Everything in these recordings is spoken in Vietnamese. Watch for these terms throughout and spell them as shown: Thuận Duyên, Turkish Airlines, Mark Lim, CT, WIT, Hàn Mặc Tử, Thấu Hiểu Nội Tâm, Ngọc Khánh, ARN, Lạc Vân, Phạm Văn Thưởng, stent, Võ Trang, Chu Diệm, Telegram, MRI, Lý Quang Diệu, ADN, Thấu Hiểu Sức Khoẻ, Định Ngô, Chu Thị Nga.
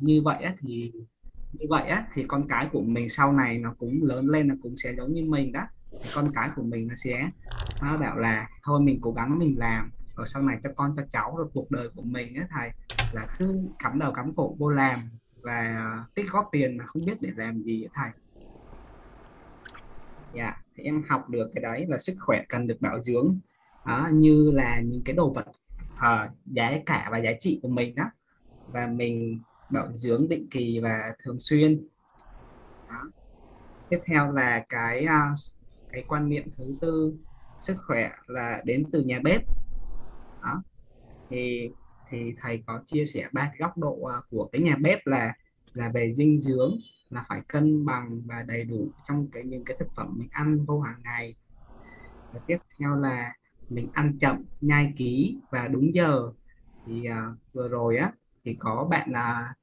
như vậy thì con cái của mình sau này nó cũng lớn lên, nó cũng sẽ giống như mình đó. Thì con cái của mình nó sẽ nó bảo là thôi mình cố gắng mình làm rồi sau này cho con cho cháu, rồi cuộc đời của mình á thầy là cứ cắm đầu cắm cổ vô làm và tích góp tiền mà không biết để làm gì á thầy. Dạ, thì em học được cái đấy là sức khỏe cần được bảo dưỡng đó, như là những cái đồ vật giá cả và giá trị của mình đó, và mình bảo dưỡng định kỳ và thường xuyên đó. Tiếp theo là cái quan niệm thứ tư, sức khỏe là đến từ nhà bếp đó. Thì thầy có chia sẻ ba góc độ của cái nhà bếp là về dinh dưỡng, là phải cân bằng và đầy đủ trong những cái thực phẩm mình ăn vô hàng ngày. Và tiếp theo là mình ăn chậm, nhai kỹ và đúng giờ. Thì vừa rồi á thì có bạn là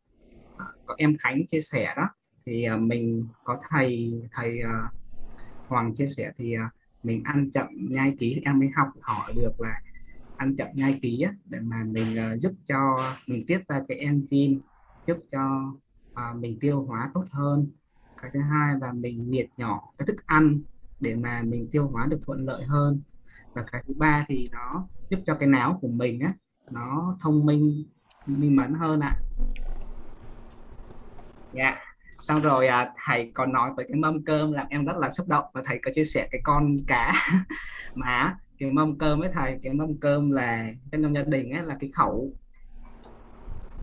có em Khánh chia sẻ đó, thì mình có thầy Hoàng chia sẻ thì mình ăn chậm nhai kỹ, em mới học hỏi được là ăn chậm nhai kỹ á, để mà mình giúp cho mình tiết ra cái enzyme giúp cho mình tiêu hóa tốt hơn. Cái thứ hai là mình nghiền nhỏ cái thức ăn để mà mình tiêu hóa được thuận lợi hơn. Và cái thứ ba thì nó giúp cho cái não của mình á, nó thông minh mẫn hơn ạ. Dạ, xong rồi thầy còn nói tới cái mâm cơm làm em rất là xúc động, và thầy có chia sẻ cái con cá mà cái mâm cơm với thầy, cái mâm cơm là trong gia đình ấy, là cái khẩu,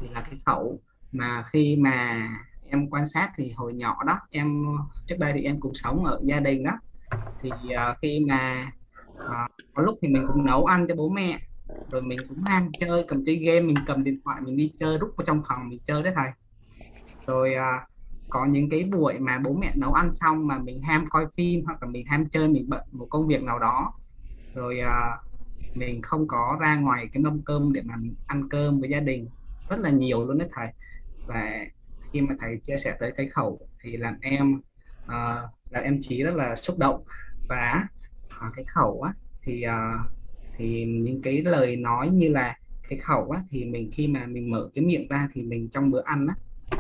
thì là cái khẩu mà khi mà em quan sát thì hồi nhỏ đó, em trước đây thì em cũng sống ở gia đình đó, thì khi mà có lúc thì mình cũng nấu ăn cho bố mẹ, rồi mình cũng ham chơi, cầm chơi game, mình cầm điện thoại mình đi chơi, rút vào trong phòng mình chơi đấy thầy. Rồi có những cái buổi mà bố mẹ nấu ăn xong mà mình ham coi phim, hoặc là mình ham chơi, mình bận một công việc nào đó, rồi mình không có ra ngoài cái mâm cơm để mà mình ăn cơm với gia đình rất là nhiều luôn đấy thầy. Và khi mà thầy chia sẻ tới cái khẩu thì làm em Chí rất là xúc động. Và cái khẩu á thì những cái lời nói như là cái khẩu á, thì mình khi mà mình mở cái miệng ra thì mình trong bữa ăn á,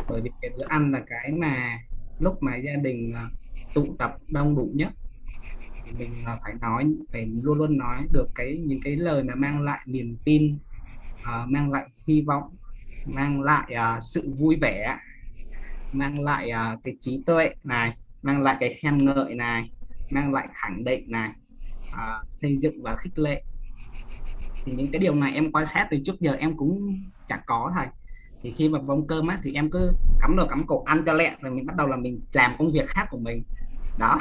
bởi vì cái bữa ăn là cái mà lúc mà gia đình tụ tập đông đủ nhất, mình phải luôn luôn nói được những cái lời mà mang lại niềm tin, mang lại hy vọng, mang lại sự vui vẻ, mang lại cái trí tuệ này, mang lại cái khen ngợi này, mang lại khẳng định này, xây dựng và khích lệ. Thì những cái điều này em quan sát từ trước giờ em cũng chẳng có thầy. Thì khi mà vòng cơm á, thì em cứ cắm đầu cắm cổ ăn cho lẹ, rồi mình bắt đầu là mình làm công việc khác của mình đó.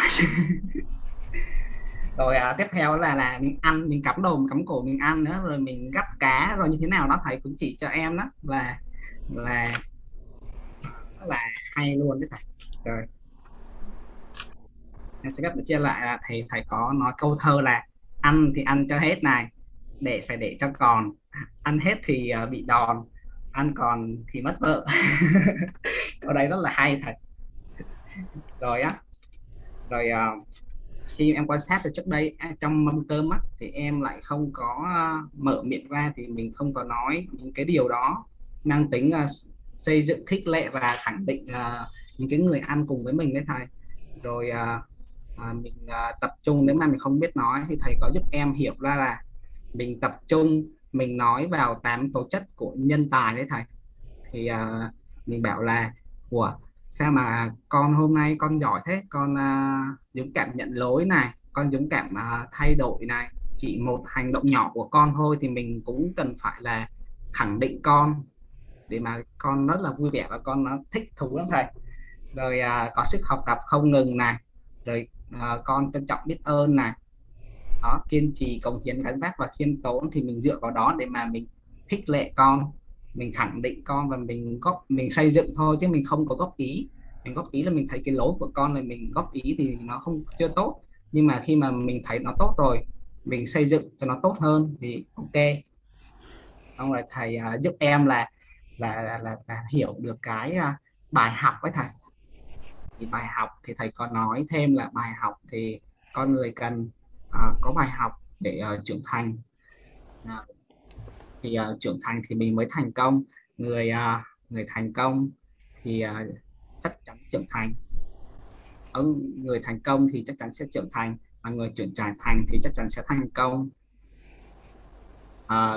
Rồi tiếp theo là mình ăn, mình cắm đầu cắm cổ mình ăn nữa, rồi mình gắp cá rồi như thế nào đó, thầy cũng chỉ cho em đó là hay luôn đấy thầy. Rồi em sẽ gấp chia lại là thầy có nói câu thơ là ăn thì ăn cho hết này, để phải để cho còn, ăn hết thì bị đòn, ăn còn thì mất vợ. Ở đây rất là hay thầy. Rồi á, rồi khi em quan sát từ trước đây trong mâm cơm á, thì em lại không có mở miệng ra, thì mình không có nói những cái điều đó mang tính xây dựng, khích lệ và khẳng định những cái người ăn cùng với mình đấy thầy. Rồi mình tập trung, nếu mà mình không biết nói thì thầy có giúp em hiểu ra là mình tập trung, mình nói vào 8 tố chất của nhân tài đấy thầy. Thì mình bảo là của sao mà con hôm nay con giỏi thế, con dũng cảm nhận lỗi này, con dũng cảm thay đổi này, chỉ một hành động nhỏ của con thôi thì mình cũng cần phải là khẳng định con để mà con rất là vui vẻ và con nó thích thú lắm thầy. Rồi có sức học tập không ngừng này, rồi con trân trọng biết ơn này đó, kiên trì cống hiến gắn vác và khiêm tốn, thì mình dựa vào đó để mà mình khích lệ con, mình khẳng định con và mình xây dựng thôi, chứ mình không có góp ý. Mình góp ý là mình thấy cái lỗi của con là mình góp ý thì nó không chưa tốt, nhưng mà khi mà mình thấy nó tốt rồi mình xây dựng cho nó tốt hơn thì ok. Xong rồi thầy giúp em là hiểu được cái bài học với thầy. Thì bài học thì thầy có nói thêm là bài học thì con người cần có bài học để trưởng thành. Thì trưởng thành thì mình mới thành công. Người thành công thì chắc chắn trưởng thành. Người thành công thì chắc chắn sẽ trưởng thành, mà người trưởng thành thì chắc chắn sẽ thành công.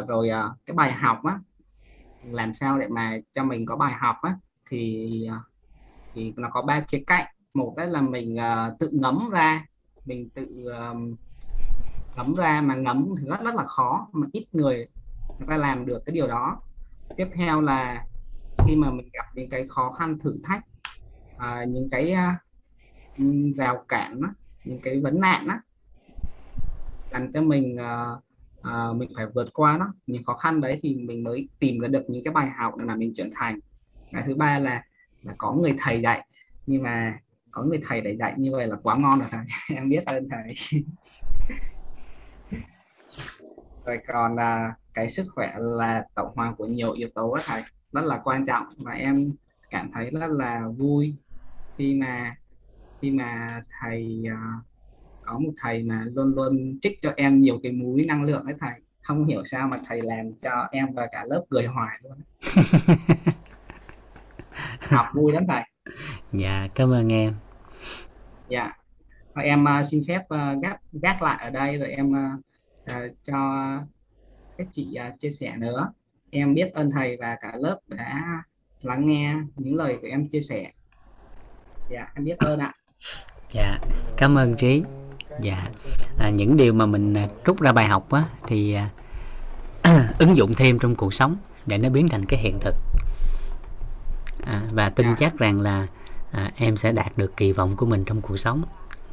Rồi cái bài học á, làm sao để mà cho mình có bài học á, thì nó có ba khía cạnh. Một đó là mình tự ngẫm ra, mình tự ngẫm ra, mà ngẫm thì rất là khó, mà ít người ta làm được cái điều đó. Tiếp theo là khi mà mình gặp những cái khó khăn thử thách, những cái rào cản, những cái vấn nạn á, làm cho mình phải vượt qua nó, những khó khăn đấy thì mình mới tìm ra được những cái bài học để mà mình trưởng thành. Cái thứ ba là có người thầy dạy, nhưng mà có người thầy để dạy như vậy là quá ngon rồi thầy. Em biết ơn thầy. Rồi còn cái sức khỏe là tổng hòa của nhiều yếu tố đó thầy, rất là quan trọng, và em cảm thấy rất là vui khi mà thầy có một thầy mà luôn luôn trích cho em nhiều cái múi năng lượng đấy thầy. Không hiểu sao mà thầy làm cho em và cả lớp cười hoài luôn. Học vui lắm thầy. Dạ, cảm ơn em. Dạ, thôi em xin phép gác lại ở đây, rồi em cho các chị chia sẻ nữa. Em biết ơn thầy và cả lớp đã lắng nghe những lời của em chia sẻ. Dạ, em biết ơn ạ. Dạ, cảm ơn Trí. Dạ, những điều mà mình rút ra bài học á, thì ứng dụng thêm trong cuộc sống để nó biến thành cái hiện thực. Và tin chắc rằng là em sẽ đạt được kỳ vọng của mình trong cuộc sống.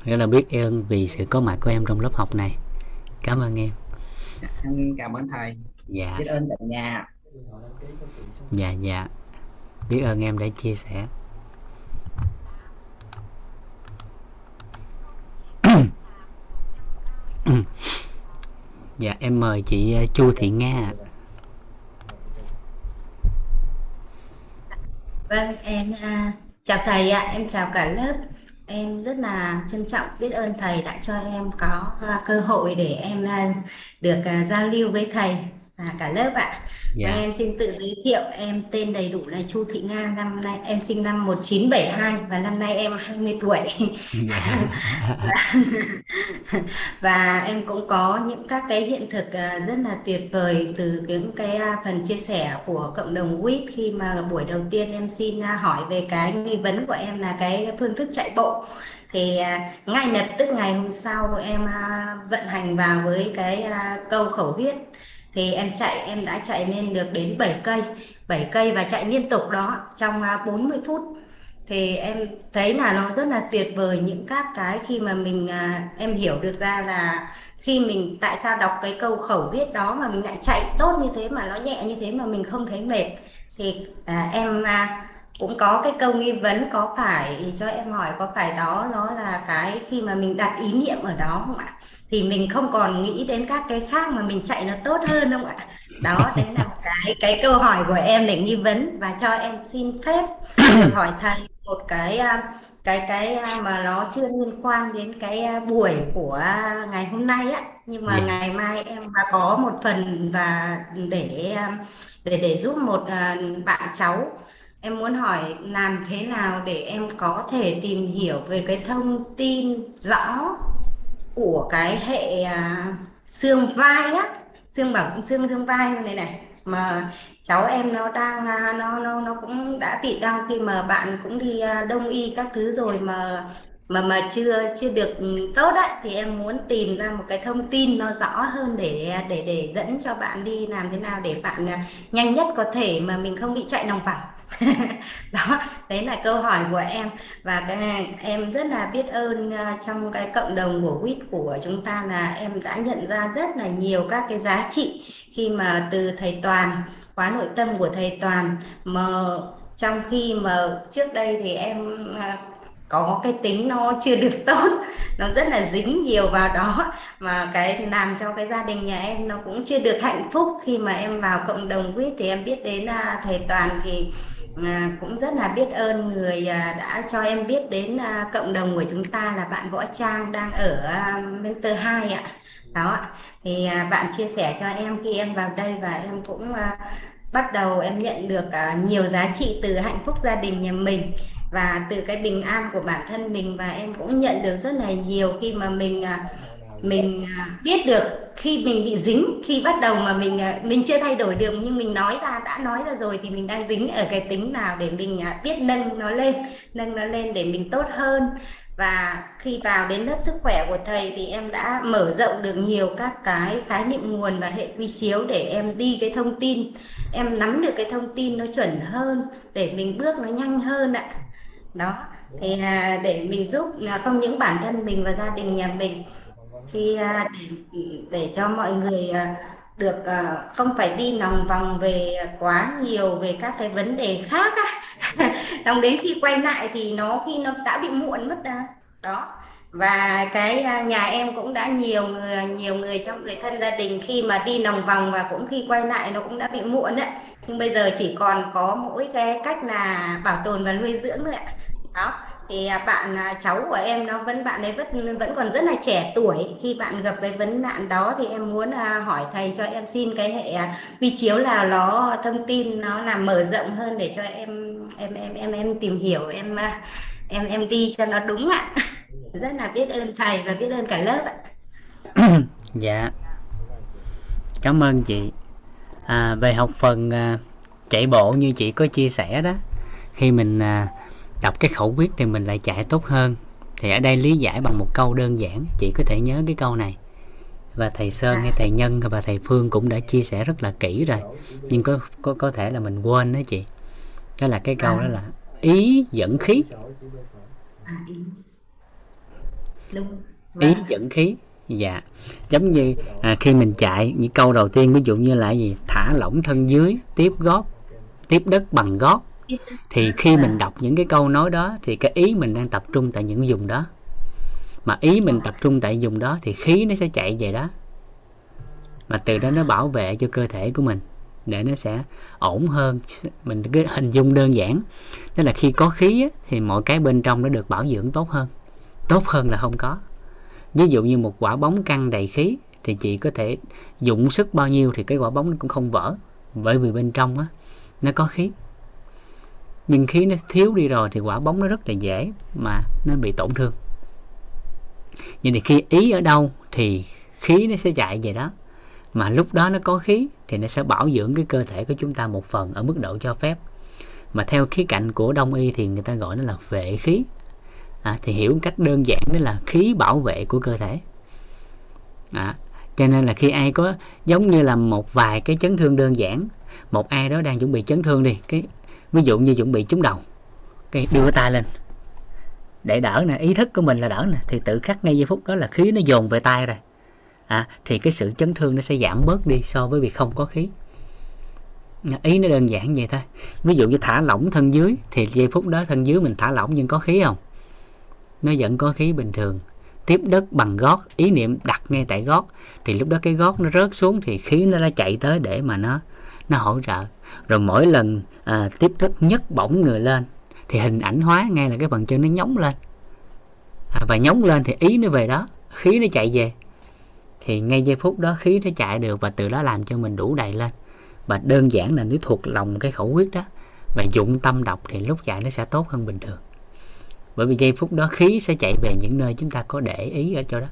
Rất là biết ơn vì sự có mặt của em trong lớp học này. Cảm ơn em. Cảm ơn thầy. Dạ. Biết ơn cả nhà. Dạ, dạ. Biết ơn em đã chia sẻ. Dạ, em mời chị Chu Thị Nga. Vâng, em chào thầy ạ, em chào cả lớp. Em rất là trân trọng, biết ơn thầy đã cho em có cơ hội để em được giao lưu với thầy và cả lớp ạ. Và em xin tự giới thiệu, em tên đầy đủ là Chu Thị Nga, năm nay em sinh năm 1972 và năm nay em 20 tuổi. Và em cũng có những các cái hiện thực rất là tuyệt vời từ những cái phần chia sẻ của cộng đồng WIT. Khi mà buổi đầu tiên em xin hỏi về cái nghi vấn của em là cái phương thức chạy bộ, thì ngay lập tức ngày hôm sau em vận hành vào với cái câu khẩu viết. Thì em đã chạy lên được đến 7 cây và chạy liên tục đó trong 40 phút. Thì em thấy là nó rất là tuyệt vời, những các cái khi mà em hiểu được ra là khi mình tại sao đọc cái câu khẩu viết đó mà mình lại chạy tốt như thế, mà nó nhẹ như thế mà mình không thấy mệt. Thì em cũng có cái câu nghi vấn, có phải cho em hỏi có phải đó nó là cái khi mà mình đặt ý niệm ở đó không ạ, thì mình không còn nghĩ đến các cái khác mà mình chạy nó tốt hơn không ạ? Đó, đấy là cái câu hỏi của em để nghi vấn, và cho em xin phép hỏi thầy một cái mà nó chưa liên quan đến cái buổi của ngày hôm nay á, nhưng mà ngày mai em có một phần và để giúp một bạn cháu. Em muốn hỏi làm thế nào để em có thể tìm hiểu về cái thông tin rõ của cái hệ xương vai á, xương vai như này này, mà cháu em nó đang nó cũng đã bị đau khi mà bạn cũng đi đông y các thứ rồi mà chưa được tốt đấy, thì em muốn tìm ra một cái thông tin nó rõ hơn để dẫn cho bạn đi làm thế nào để bạn nhanh nhất có thể mà mình không bị chạy lòng vòng. Đó, đấy là câu hỏi của em, và em rất là biết ơn trong cái cộng đồng của WIT của chúng ta là em đã nhận ra rất là nhiều các cái giá trị khi mà từ thầy Toàn, khóa nội tâm của thầy Toàn, mà trong khi mà trước đây thì em có cái tính nó chưa được tốt, nó rất là dính nhiều vào đó, mà cái làm cho cái gia đình nhà em nó cũng chưa được hạnh phúc. Khi mà em vào cộng đồng WIT thì em biết đến thầy Toàn, thì cũng rất là biết ơn người đã cho em biết đến cộng đồng của chúng ta là bạn Võ Trang đang ở Mentor 2 ạ. Đó, thì bạn chia sẻ cho em khi em vào đây, và em cũng bắt đầu em nhận được nhiều giá trị từ hạnh phúc gia đình nhà mình và từ cái bình an của bản thân mình, và em cũng nhận được rất là nhiều khi mà mình biết được khi mình bị dính, khi bắt đầu mà mình chưa thay đổi được nhưng mình nói ra, đã nói ra rồi thì mình đang dính ở cái tính nào để mình biết nâng nó lên để mình tốt hơn. Và khi vào đến lớp sức khỏe của thầy thì em đã mở rộng được nhiều các cái khái niệm nguồn và hệ quy chiếu để em đi cái thông tin, em nắm được cái thông tin nó chuẩn hơn để mình bước nó nhanh hơn ạ. Đó, thì để mình giúp không những bản thân mình và gia đình nhà mình, thì để cho mọi người được không phải đi lòng vòng về quá nhiều về các cái vấn đề khác á. Đồng đến khi quay lại thì khi nó đã bị muộn mất đó. Và cái nhà em cũng đã nhiều người trong người thân gia đình khi mà đi lòng vòng và cũng khi quay lại nó cũng đã bị muộn đấy. Nhưng bây giờ chỉ còn có mỗi cái cách là bảo tồn và nuôi dưỡng thôi ạ. Đó. Thì cháu của em bạn ấy vẫn còn rất là trẻ tuổi, khi bạn gặp cái vấn nạn đó thì em muốn hỏi thầy cho em xin cái hệ vi chiếu là nó thông tin nó làm mở rộng hơn để cho em tìm hiểu, em đi cho nó đúng ạ. Rất là biết ơn thầy và biết ơn cả lớp ạ. Dạ, cảm ơn chị. Về học phần chạy bộ như chị có chia sẻ đó, khi mình đọc cái khẩu quyết thì mình lại chạy tốt hơn. Thì ở đây lý giải bằng một câu đơn giản, chị có thể nhớ cái câu này. Và thầy Sơn hay thầy Nhân và thầy Phương cũng đã chia sẻ rất là kỹ rồi, nhưng có thể là mình quên đó chị. Đó là cái câu đó là ý dẫn khí. Ý dẫn khí. Dạ. Giống như khi mình chạy, những câu đầu tiên ví dụ như là gì? Thả lỏng thân dưới, tiếp đất bằng gót. Thì khi mình đọc những cái câu nói đó thì cái ý mình đang tập trung tại những vùng đó, mà ý mình tập trung tại vùng đó thì khí nó sẽ chạy về đó, mà từ đó nó bảo vệ cho cơ thể của mình để nó sẽ ổn hơn. Mình cứ hình dung đơn giản, tức là khi có khí thì mọi cái bên trong nó được bảo dưỡng tốt hơn. Tốt hơn là không có. Ví dụ như một quả bóng căng đầy khí thì chị có thể dụng sức bao nhiêu thì cái quả bóng nó cũng không vỡ, bởi vì bên trong á nó có khí. Nhưng khí nó thiếu đi rồi thì quả bóng nó rất là dễ mà nó bị tổn thương. Nhưng thì khi ý ở đâu thì khí nó sẽ chạy về đó, mà lúc đó nó có khí thì nó sẽ bảo dưỡng cái cơ thể của chúng ta một phần ở mức độ cho phép. Mà theo khía cạnh của Đông y thì người ta gọi nó là vệ khí. Thì hiểu một cách đơn giản đó là khí bảo vệ của cơ thể. Cho nên là khi ai có giống như là một vài cái chấn thương đơn giản, một ai đó đang chuẩn bị chấn thương đi, cái ví dụ như chuẩn bị trúng đầu, cái đưa tay lên để đỡ nè, ý thức của mình là đỡ nè, thì tự khắc ngay giây phút đó là khí nó dồn về tay rồi. Thì cái sự chấn thương nó sẽ giảm bớt đi so với việc không có khí. Ý nó đơn giản vậy thôi. Ví dụ như thả lỏng thân dưới thì giây phút đó thân dưới mình thả lỏng nhưng có khí không? Nó vẫn có khí bình thường. Tiếp đất bằng gót, ý niệm đặt ngay tại gót thì lúc đó cái gót nó rớt xuống thì khí nó đã chạy tới để mà nó hỗ trợ. Rồi mỗi lần tiếp đất nhấc bổng người lên thì hình ảnh hóa ngay là cái phần chân nó nhóng lên, và nhóng lên thì ý nó về đó, khí nó chạy về, thì ngay giây phút đó khí nó chạy được, và từ đó làm cho mình đủ đầy lên. Và đơn giản là nếu thuộc lòng cái khẩu quyết đó và dụng tâm đọc thì lúc chạy nó sẽ tốt hơn bình thường, bởi vì giây phút đó khí sẽ chạy về những nơi chúng ta có để ý ở chỗ đó.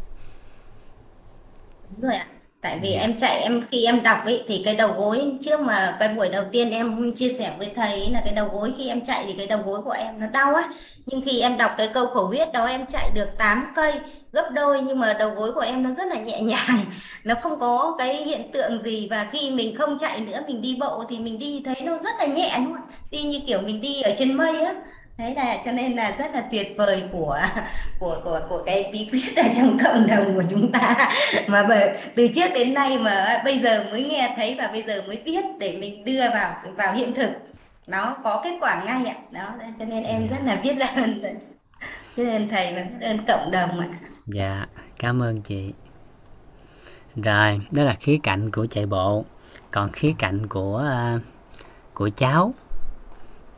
Đúng rồi ạ. Tại vì em chạy, khi em đọc ấy thì cái đầu gối, trước mà cái buổi đầu tiên em chia sẻ với thầy là cái đầu gối khi em chạy thì cái đầu gối của em nó đau á, nhưng khi em đọc cái câu khẩu quyết đó em chạy được 8 cây gấp đôi, nhưng mà đầu gối của em nó rất là nhẹ nhàng, nó không có cái hiện tượng gì. Và khi mình không chạy nữa, mình đi bộ thì mình đi thấy nó rất là nhẹ luôn, đi như kiểu mình đi ở trên mây á. Đấy là cho nên là rất là tuyệt vời của cái bí quyết ở trong cộng đồng của chúng ta, mà từ trước đến nay mà bây giờ mới nghe thấy và bây giờ mới biết để mình đưa vào hiện thực, nó có kết quả ngay ạ. Đó, cho nên em rất là biết ơn thầy và biết ơn cộng đồng ạ. Dạ, cảm ơn chị. Rồi, đó là khía cạnh của chạy bộ. Còn khía cạnh của cháu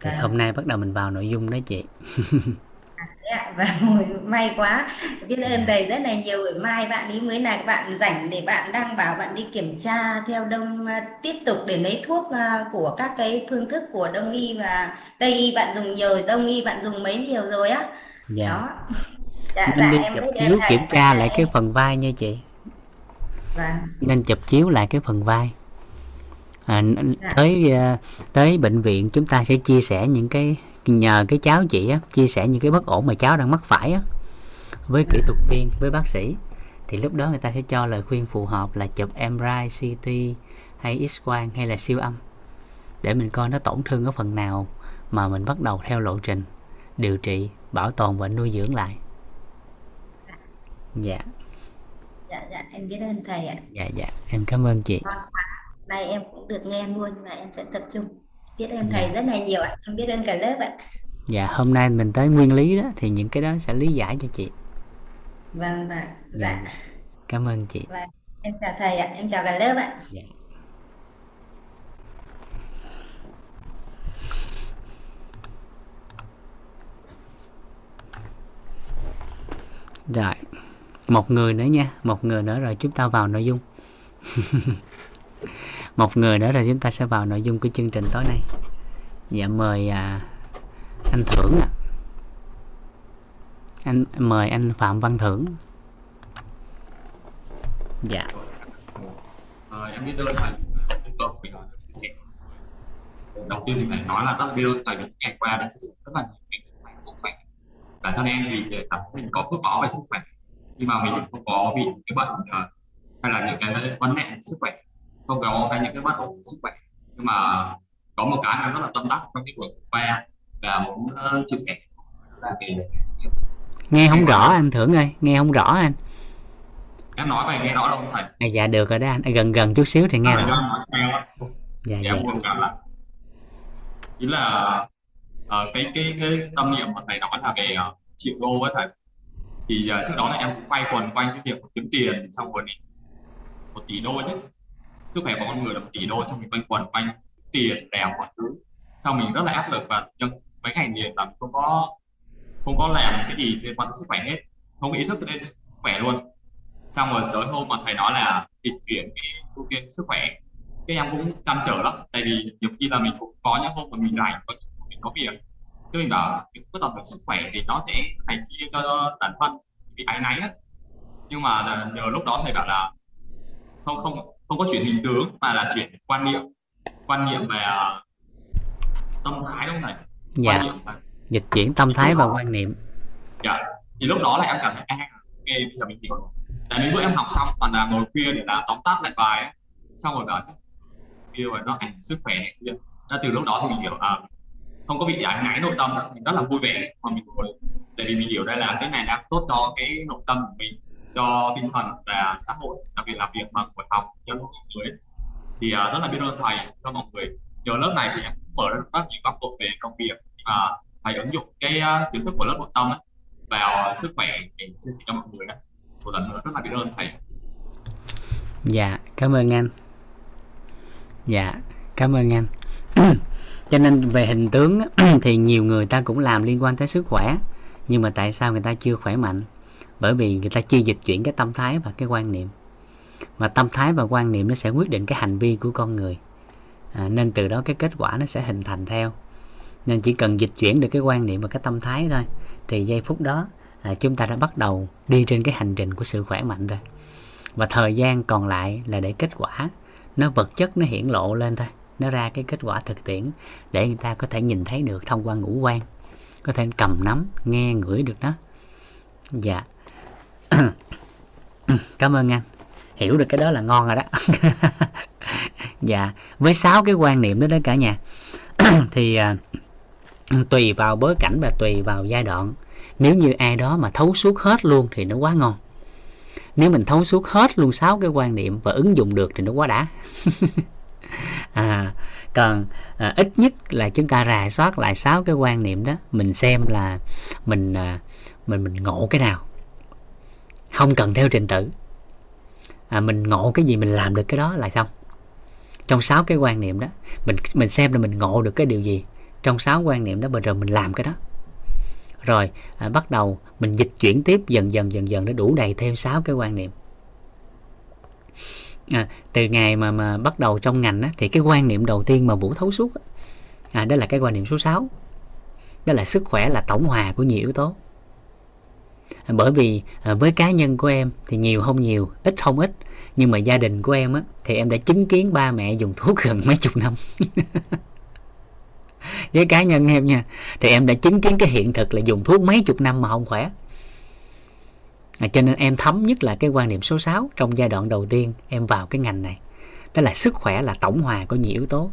thì hôm nay bắt đầu mình vào nội dung đó chị. và may quá, biết ơn thầy rất là nhiều. Mai bạn ý mới là bạn rảnh để bạn đang bảo bạn đi kiểm tra theo đông tiếp tục để lấy thuốc của các cái phương thức của đông y và tây y. Bạn dùng nhiều, đông y bạn dùng mấy liều rồi á? Dạ. Đó. Dạ, nên dạ, chụp chiếu kiểm tra lại cái phần vai nha chị. Vâng. Nên chụp chiếu lại cái phần vai. Tới bệnh viện chúng ta sẽ chia sẻ những cái, nhờ cái cháu chị á, chia sẻ những cái bất ổn mà cháu đang mắc phải á, với kỹ thuật viên, với bác sĩ, thì lúc đó người ta sẽ cho lời khuyên phù hợp là chụp MRI, CT hay X-quang hay là siêu âm để mình coi nó tổn thương ở phần nào mà mình bắt đầu theo lộ trình điều trị, bảo tồn và nuôi dưỡng lại. Dạ. Dạ em biết ơn thầy ạ. Dạ em cảm ơn chị. Nay em cũng được nghe luôn và em sẽ tập trung. Biết ơn thầy rất là nhiều ạ, em biết ơn cả lớp ạ. Dạ, hôm nay mình tới nguyên lý đó thì những cái đó sẽ lý giải cho chị. Vâng ạ. Dạ. Cảm ơn chị. Vâng. Em chào thầy ạ, em chào cả lớp ạ. Dạ. Rồi, một người nữa nha, một người nữa rồi chúng ta vào nội dung. Một người nữa rồi chúng ta sẽ vào nội dung của chương trình tối nay. Dạ, mời anh Thưởng ạ. Anh mời anh Phạm Văn Thưởng. Dạ. Em biết ơn thầy. Đầu tiên thì phải nói là rất biết ơn thầy, những ngày qua đã sử dụng rất là nhiều cái sức khỏe. Bản thân em thì cảm thấy mình có phước báo về sức khỏe, nhưng mà mình không có bị cái bệnh hay là những cái vấn đề sức khỏe, không có hay những cái bất ổn sức khỏe. Nhưng mà có một cái em rất là tâm đắc trong cái buổi qua và muốn chia sẻ là cái... Nghe không rõ anh Thưởng ơi, nghe không rõ anh. Em nói về nghe rõ đâu thầy? À, dạ được rồi đó anh, gần chút xíu thì nghe rõ. Dạ. Em muốn cảm là ý là cái tâm niệm mà thầy nói là về triệu đô với thầy, thì trước đó là em cũng quay quần quanh cái việc kiếm tiền, xong rồi này 1 tỷ đô chứ, sức khỏe của con người là 1 tỷ đô, xong mình quanh quần quanh tiền đèo mọi thứ, xong mình rất là áp lực và mấy ngày liền là không có làm cái gì liên quan tới sức khỏe hết, không có ý thức đến sức khỏe luôn. Xong rồi tới hôm mà thầy nói là dịch chuyển cái ưu tiên sức khỏe, cái em cũng trăn trở lắm, tại vì nhiều khi là mình cũng có những hôm mà mình rảnh, mình có việc, chứ mình bảo mình cứ tập được sức khỏe thì nó sẽ thành chi cho bản thân bị áy náy hết. Nhưng mà nhờ lúc đó thầy bảo là không có chuyển hình tướng mà là chuyển quan niệm về tâm thái, đúng không thầy? Dạ. Dịch chuyển tâm thái và quan niệm. Dạ. Thì lúc đó là em cảm thấy okay, bây giờ mình hiểu rồi. Tại vì bữa em học xong toàn là ngồi khuya để là tóm tắt lại bài ấy. Xong rồi bảo chắc kêu là nó ảnh sức khỏe. Nên từ lúc đó thì mình hiểu không có bị áy náy nội tâm nữa, mình rất là vui vẻ mà mình ngồi. Tại vì mình hiểu đây là cái này đã tốt cho cái nội tâm của mình, cho tinh thần và xã hội, đặc biệt là việc mà của học cho mọi người. Thì rất là biết ơn thầy cho mọi người. Nhờ lớp này thì em cũng mở ra rất nhiều góc độ về công việc, và thầy ứng dụng cái kiến thức của lớp nội tâm ấy, vào sức khỏe để chia sẻ cho mọi người đấy. Một lần nữa rất là biết ơn thầy. Dạ, cảm ơn anh. Dạ, cảm ơn anh. Cho nên về hình tướng thì nhiều người ta cũng làm liên quan tới sức khỏe, nhưng mà tại sao người ta chưa khỏe mạnh? Bởi vì người ta chưa dịch chuyển cái tâm thái và cái quan niệm. Mà tâm thái và quan niệm nó sẽ quyết định cái hành vi của con người, nên từ đó cái kết quả nó sẽ hình thành theo. Nên chỉ cần dịch chuyển được cái quan niệm và cái tâm thái thôi, thì giây phút đó chúng ta đã bắt đầu đi trên cái hành trình của sự khỏe mạnh rồi. Và thời gian còn lại là để kết quả nó vật chất nó hiển lộ lên thôi, nó ra cái kết quả thực tiễn để người ta có thể nhìn thấy được thông qua ngũ quan, có thể cầm nắm, nghe, ngửi được đó. Dạ. Cảm ơn anh. Hiểu được cái đó là ngon rồi đó. Dạ. Với 6 cái quan niệm đó đó cả nhà. Thì tùy vào bối cảnh và tùy vào giai đoạn. Nếu như ai đó mà thấu suốt hết luôn thì nó quá ngon. Nếu mình thấu suốt hết luôn 6 cái quan niệm và ứng dụng được thì nó quá đã. Còn ít nhất là chúng ta rà soát lại 6 cái quan niệm đó, mình xem là mình ngộ cái nào, không cần theo trình tự, mình ngộ cái gì mình làm được cái đó là xong. Trong 6 cái quan niệm đó mình xem là mình ngộ được cái điều gì trong 6 quan niệm đó, bây giờ mình làm cái đó, Rồi bắt đầu mình dịch chuyển tiếp dần dần để đủ đầy thêm 6 cái quan niệm. Từ ngày mà bắt đầu trong ngành á, thì cái quan niệm đầu tiên mà Vũ thấu suốt đó là cái quan niệm số 6. Đó là sức khỏe là tổng hòa của nhiều yếu tố. Bởi vì với cá nhân của em thì nhiều không nhiều, ít không ít, nhưng mà gia đình của em á, thì em đã chứng kiến ba mẹ dùng thuốc gần mấy chục năm. Với cá nhân em nha, thì em đã chứng kiến cái hiện thực là dùng thuốc mấy chục năm mà không khỏe. Cho nên em thấm nhất là cái quan niệm số 6 trong giai đoạn đầu tiên em vào cái ngành này. Đó là sức khỏe là tổng hòa của nhiều yếu tố,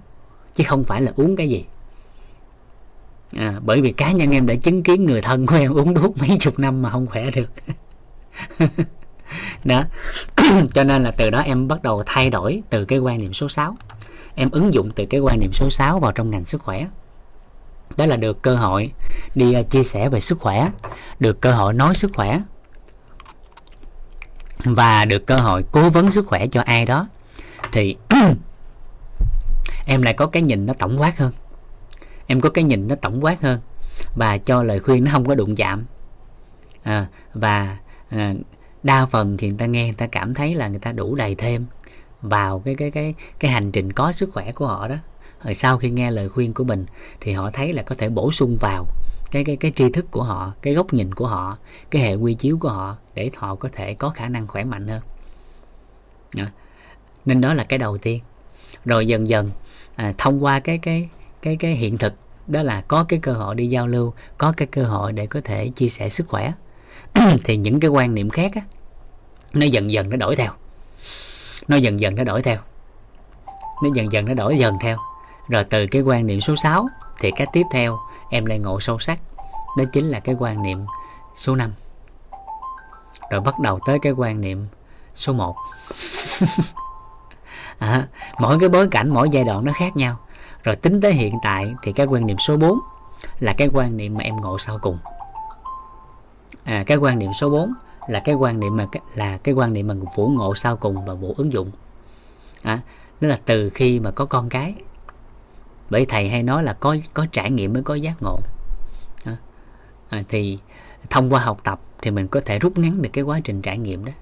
chứ không phải là uống cái gì. Bởi vì cá nhân em đã chứng kiến người thân của em uống thuốc mấy chục năm mà không khỏe được. Đó. Cho nên là từ đó em bắt đầu thay đổi từ cái quan niệm số 6. Em ứng dụng từ cái quan niệm số 6 vào trong ngành sức khỏe. Đó là được cơ hội đi chia sẻ về sức khỏe, được cơ hội nói sức khỏe, và được cơ hội cố vấn sức khỏe cho ai đó. Thì em lại có cái nhìn nó tổng quát hơn. Em có cái nhìn nó tổng quát hơn và cho lời khuyên nó không có đụng chạm. Đa phần thì người ta nghe, người ta cảm thấy là người ta đủ đầy thêm vào cái hành trình có sức khỏe của họ đó. Rồi sau khi nghe lời khuyên của mình thì họ thấy là có thể bổ sung vào cái tri thức của họ, cái góc nhìn của họ, cái hệ quy chiếu của họ để họ có thể có khả năng khỏe mạnh hơn. Nên đó là cái đầu tiên. Rồi dần dần thông qua cái hiện thực, đó là có cái cơ hội đi giao lưu, có cái cơ hội để có thể chia sẻ sức khỏe, thì những cái quan niệm khác á, nó dần dần nó đổi theo. Nó dần dần nó đổi theo. Rồi từ cái quan niệm số 6 thì cái tiếp theo em lại ngộ sâu sắc, đó chính là cái quan niệm số 5. Rồi bắt đầu tới cái quan niệm số 1. Mỗi cái bối cảnh, mỗi giai đoạn nó khác nhau. Rồi tính tới hiện tại thì cái quan niệm số 4 là cái quan niệm mà em ngộ sau cùng. Cái quan niệm số 4 là cái quan niệm mà Vũ ngộ sau cùng và Vũ ứng dụng. Đó là từ khi mà có con cái. Bởi thầy hay nói là có trải nghiệm mới có giác ngộ. Thì thông qua học tập thì mình có thể rút ngắn được cái quá trình trải nghiệm đó.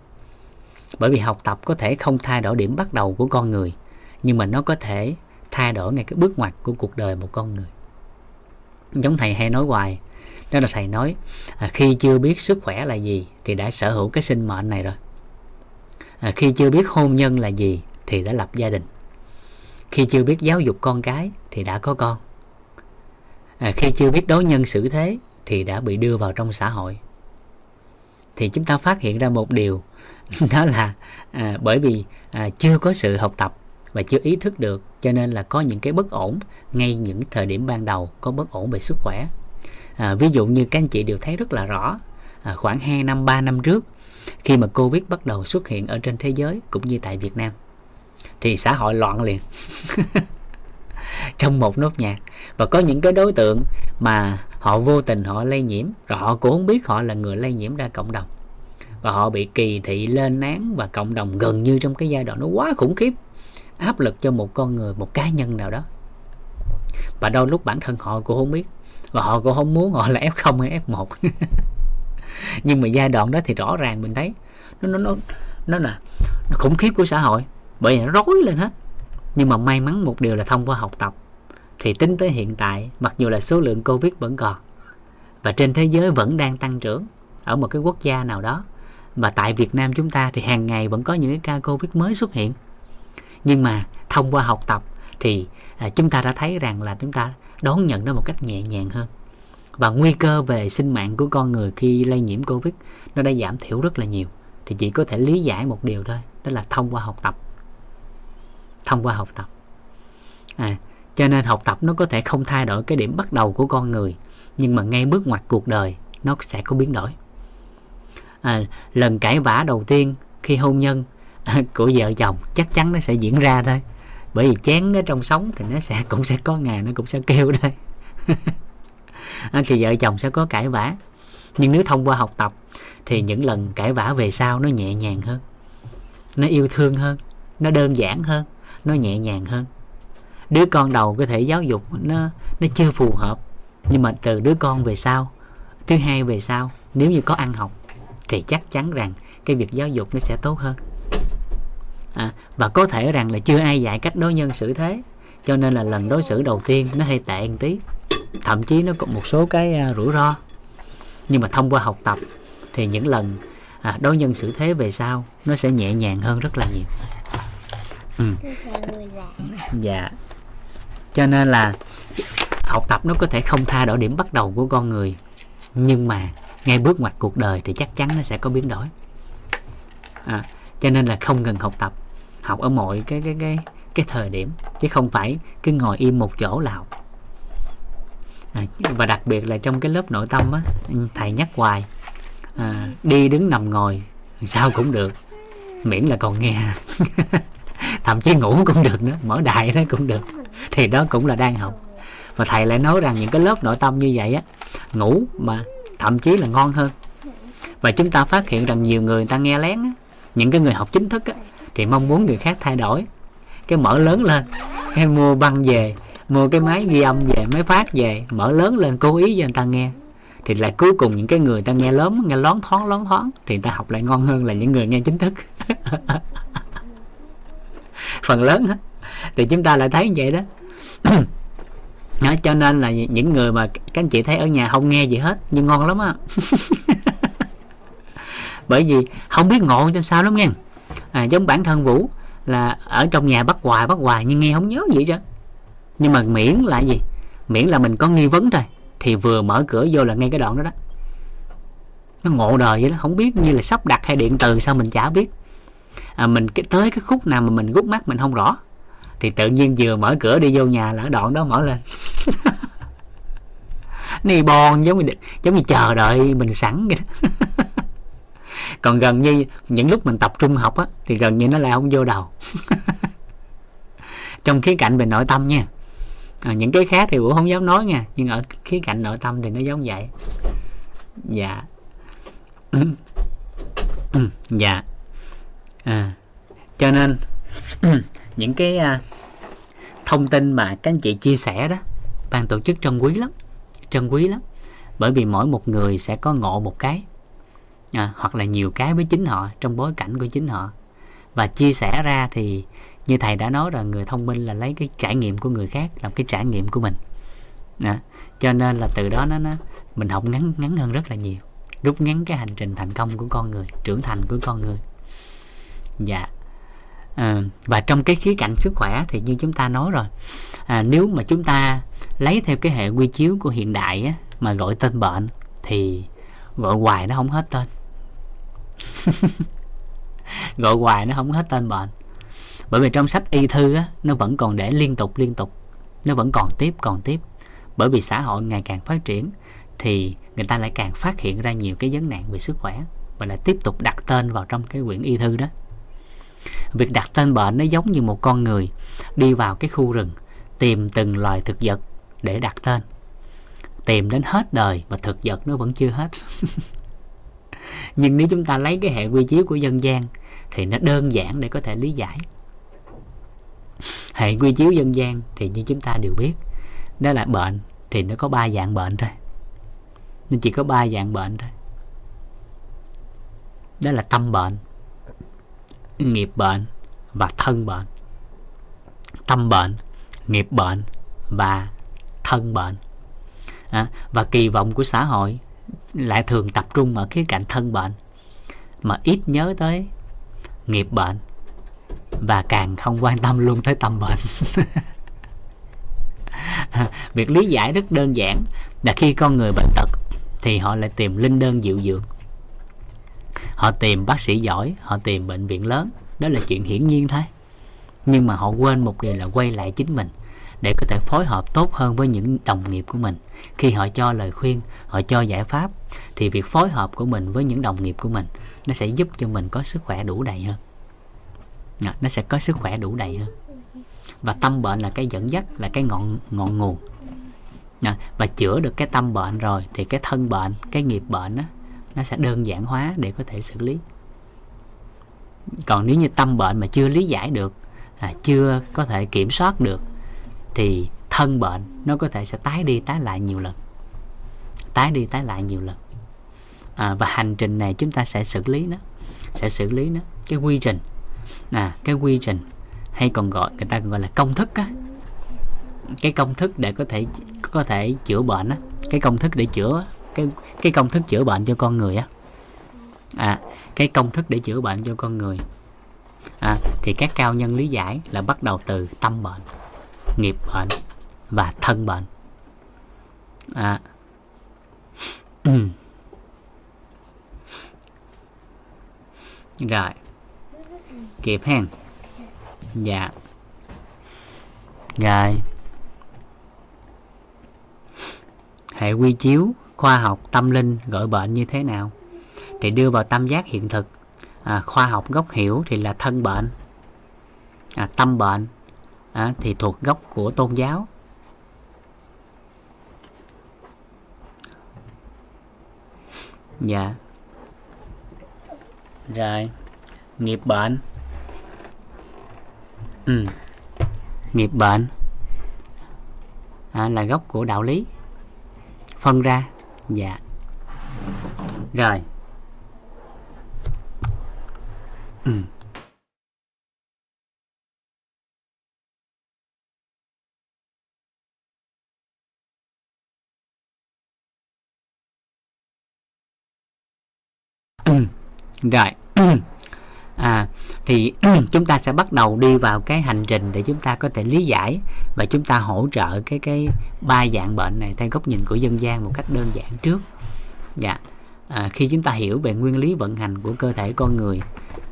Bởi vì học tập có thể không thay đổi điểm bắt đầu của con người, nhưng mà nó có thể thay đổi ngay cái bước ngoặt của cuộc đời một con người. Giống thầy hay nói hoài, đó là thầy nói khi chưa biết sức khỏe là gì thì đã sở hữu cái sinh mệnh này rồi. Khi chưa biết hôn nhân là gì thì đã lập gia đình. Khi chưa biết giáo dục con cái thì đã có con. Khi chưa biết đối nhân xử thế thì đã bị đưa vào trong xã hội. Thì chúng ta phát hiện ra một điều, đó là bởi vì chưa có sự học tập và chưa ý thức được, cho nên là có những cái bất ổn ngay những thời điểm ban đầu, có bất ổn về sức khỏe. Ví dụ như các anh chị đều thấy rất là rõ, khoảng 2 năm, 3 năm trước, khi mà Covid bắt đầu xuất hiện ở trên thế giới cũng như tại Việt Nam, thì xã hội loạn liền trong một nốt nhạc. Và có những cái đối tượng mà họ vô tình họ lây nhiễm, rồi họ cũng không biết họ là người lây nhiễm ra cộng đồng, và họ bị kỳ thị, lên án, và cộng đồng gần như trong cái giai đoạn nó quá khủng khiếp, áp lực cho một con người, một cá nhân nào đó. Và đôi lúc bản thân họ cũng không biết, và họ cũng không muốn họ là F0 hay F1. Nhưng mà giai đoạn đó thì rõ ràng mình thấy nó khủng khiếp của xã hội, bởi vì nó rối lên hết. Nhưng mà may mắn một điều là thông qua học tập thì tính tới hiện tại, mặc dù là số lượng Covid vẫn còn và trên thế giới vẫn đang tăng trưởng ở một cái quốc gia nào đó, và tại Việt Nam chúng ta thì hàng ngày vẫn có những cái ca Covid mới xuất hiện. Nhưng mà thông qua học tập thì chúng ta đã thấy rằng là chúng ta đón nhận nó một cách nhẹ nhàng hơn, và nguy cơ về sinh mạng của con người khi lây nhiễm Covid nó đã giảm thiểu rất là nhiều. Thì chỉ có thể lý giải một điều thôi, đó là thông qua học tập. Cho nên học tập nó có thể không thay đổi cái điểm bắt đầu của con người, nhưng mà ngay bước ngoặt cuộc đời nó sẽ có biến đổi. Lần cãi vã đầu tiên khi hôn nhân của vợ chồng chắc chắn nó sẽ diễn ra thôi, bởi vì chén ở trong sống thì nó sẽ cũng sẽ có ngày nó cũng sẽ kêu thôi. Thì vợ chồng sẽ có cãi vã, nhưng nếu thông qua học tập thì những lần cãi vã về sau nó nhẹ nhàng hơn, nó yêu thương hơn, nó đơn giản hơn, nó nhẹ nhàng hơn. Đứa con đầu có thể giáo dục nó chưa phù hợp, nhưng mà từ đứa con về sau Thứ hai, về sau nếu như có ăn học thì chắc chắn rằng cái việc giáo dục nó sẽ tốt hơn. Và có thể rằng là chưa ai dạy cách đối nhân xử thế, cho nên là lần đối xử đầu tiên nó hơi tệ một tí, thậm chí nó có một số cái rủi ro. Nhưng mà thông qua học tập thì những lần đối nhân xử thế về sau nó sẽ nhẹ nhàng hơn rất là nhiều. Dạ. Cho nên là học tập nó có thể không thay đổi điểm bắt đầu của con người, nhưng mà ngay bước ngoặt cuộc đời thì chắc chắn nó sẽ có biến đổi. Cho nên là không ngừng học tập, học ở mọi cái thời điểm, chứ không phải cứ ngồi im một chỗ là học. Và đặc biệt là trong cái lớp nội tâm á, thầy nhắc hoài, đi đứng nằm ngồi sao cũng được, miễn là còn nghe. Thậm chí ngủ cũng được nữa, mở đại nó cũng được, thì đó cũng là đang học. Và thầy lại nói rằng những cái lớp nội tâm như vậy á, ngủ mà thậm chí là ngon hơn. Và chúng ta phát hiện rằng nhiều người ta nghe lén á, những cái người học chính thức á, thì mong muốn người khác thay đổi, cái mở lớn lên, cái mua băng về, mua cái máy ghi âm về, máy phát về, mở lớn lên cố ý cho người ta nghe. Thì lại cuối cùng những cái người ta nghe lớn, nghe lón thoáng thì người ta học lại ngon hơn là những người nghe chính thức. Phần lớn á, thì chúng ta lại thấy như vậy đó. Đó, cho nên là những người mà các anh chị thấy ở nhà không nghe gì hết nhưng ngon lắm á. Bởi vì không biết ngộ làm sao lắm nha. Giống bản thân Vũ là ở trong nhà bắt hoài nhưng nghe không nhớ gì chứ. Nhưng mà miễn là gì? Miễn là mình có nghi vấn thôi thì vừa mở cửa vô là nghe cái đoạn đó đó. Nó ngộ đời vậy đó, không biết như là sắp đặt hay điện từ sao mình chả biết. Mình tới cái khúc nào mà mình gút mắt mình không rõ thì tự nhiên vừa mở cửa đi vô nhà là đoạn đó mở lên. Này bòn giống như chờ đợi mình sẵn vậy đó. Còn gần như những lúc mình tập trung học á, thì gần như nó lại không vô đầu. Trong khía cạnh về nội tâm nha. Những cái khác thì cũng không dám nói nha, nhưng ở khía cạnh nội tâm thì nó giống vậy. Dạ. Dạ. Cho nên những cái thông tin mà các anh chị chia sẻ đó, ban tổ chức trân quý lắm, bởi vì mỗi một người sẽ có ngộ một cái, hoặc là nhiều cái với chính họ, trong bối cảnh của chính họ. Và chia sẻ ra thì như thầy đã nói, là người thông minh là lấy cái trải nghiệm của người khác làm cái trải nghiệm của mình. Cho nên là từ đó nó mình học ngắn hơn rất là nhiều, rút ngắn cái hành trình thành công của con người, trưởng thành của con người. Dạ. Và trong cái khía cạnh sức khỏe thì như chúng ta nói rồi, nếu mà chúng ta lấy theo cái hệ quy chiếu của hiện đại á, mà gọi tên bệnh thì gọi hoài nó không hết tên. Gọi hoài nó không hết tên bệnh, bởi vì trong sách y thư á, nó vẫn còn để liên tục, nó vẫn còn tiếp. Bởi vì xã hội ngày càng phát triển thì người ta lại càng phát hiện ra nhiều cái vấn nạn về sức khỏe và lại tiếp tục đặt tên vào trong cái quyển y thư đó. Việc đặt tên bệnh nó giống như một con người đi vào cái khu rừng, tìm từng loài thực vật để đặt tên, tìm đến hết đời mà thực vật nó vẫn chưa hết. Nhưng nếu chúng ta lấy cái hệ quy chiếu của dân gian thì nó đơn giản để có thể lý giải. Hệ quy chiếu dân gian thì như chúng ta đều biết, đó là bệnh thì nó có 3 dạng bệnh thôi, nên chỉ có 3 dạng bệnh thôi. Đó là tâm bệnh, nghiệp bệnh và thân bệnh. Tâm bệnh, nghiệp bệnh và thân bệnh. Và kỳ vọng của xã hội lại thường tập trung ở khía cạnh thân bệnh, mà ít nhớ tới nghiệp bệnh, và càng không quan tâm luôn tới tâm bệnh. Việc lý giải rất đơn giản là khi con người bệnh tật thì họ lại tìm linh đơn diệu dược, họ tìm bác sĩ giỏi, họ tìm bệnh viện lớn. Đó là chuyện hiển nhiên thôi. Nhưng mà họ quên một điều là quay lại chính mình, để có thể phối hợp tốt hơn với những đồng nghiệp của mình. Khi họ cho lời khuyên, họ cho giải pháp, thì việc phối hợp của mình với những đồng nghiệp của mình, nó sẽ giúp cho mình có sức khỏe đủ đầy hơn. Nó sẽ có sức khỏe đủ đầy hơn. Và tâm bệnh là cái dẫn dắt, là cái ngọn nguồn. Và chữa được cái tâm bệnh rồi thì cái thân bệnh, cái nghiệp bệnh đó, nó sẽ đơn giản hóa để có thể xử lý. Còn nếu như tâm bệnh mà chưa lý giải được, chưa có thể kiểm soát được, thì thân bệnh nó có thể sẽ tái đi tái lại nhiều lần. tái đi tái lại nhiều lần. Và hành trình này chúng ta sẽ xử lý nó, cái quy trình, hay còn gọi, người ta còn gọi là công thức á, cái công thức để có thể chữa bệnh á, cái công thức để chữa cái công thức chữa bệnh cho con người á, cái công thức để chữa bệnh cho con người. Thì các cao nhân lý giải là bắt đầu từ tâm bệnh, nghiệp bệnh và thân bệnh. Rồi, kịp hen. Dạ. Rồi, hệ quy chiếu khoa học tâm linh gọi bệnh như thế nào? Thì đưa vào tam giác hiện thực. Khoa học gốc hiểu thì là thân bệnh, tâm bệnh thì thuộc gốc của tôn giáo. Dạ. Rồi, nghiệp bệnh. Nghiệp bệnh là gốc của đạo lý, phân ra. Dạ. Rồi. Rồi. Thì chúng ta sẽ bắt đầu đi vào cái hành trình để chúng ta có thể lý giải và chúng ta hỗ trợ cái ba dạng bệnh này theo góc nhìn của dân gian một cách đơn giản trước. Dạ. Khi chúng ta hiểu về nguyên lý vận hành của cơ thể con người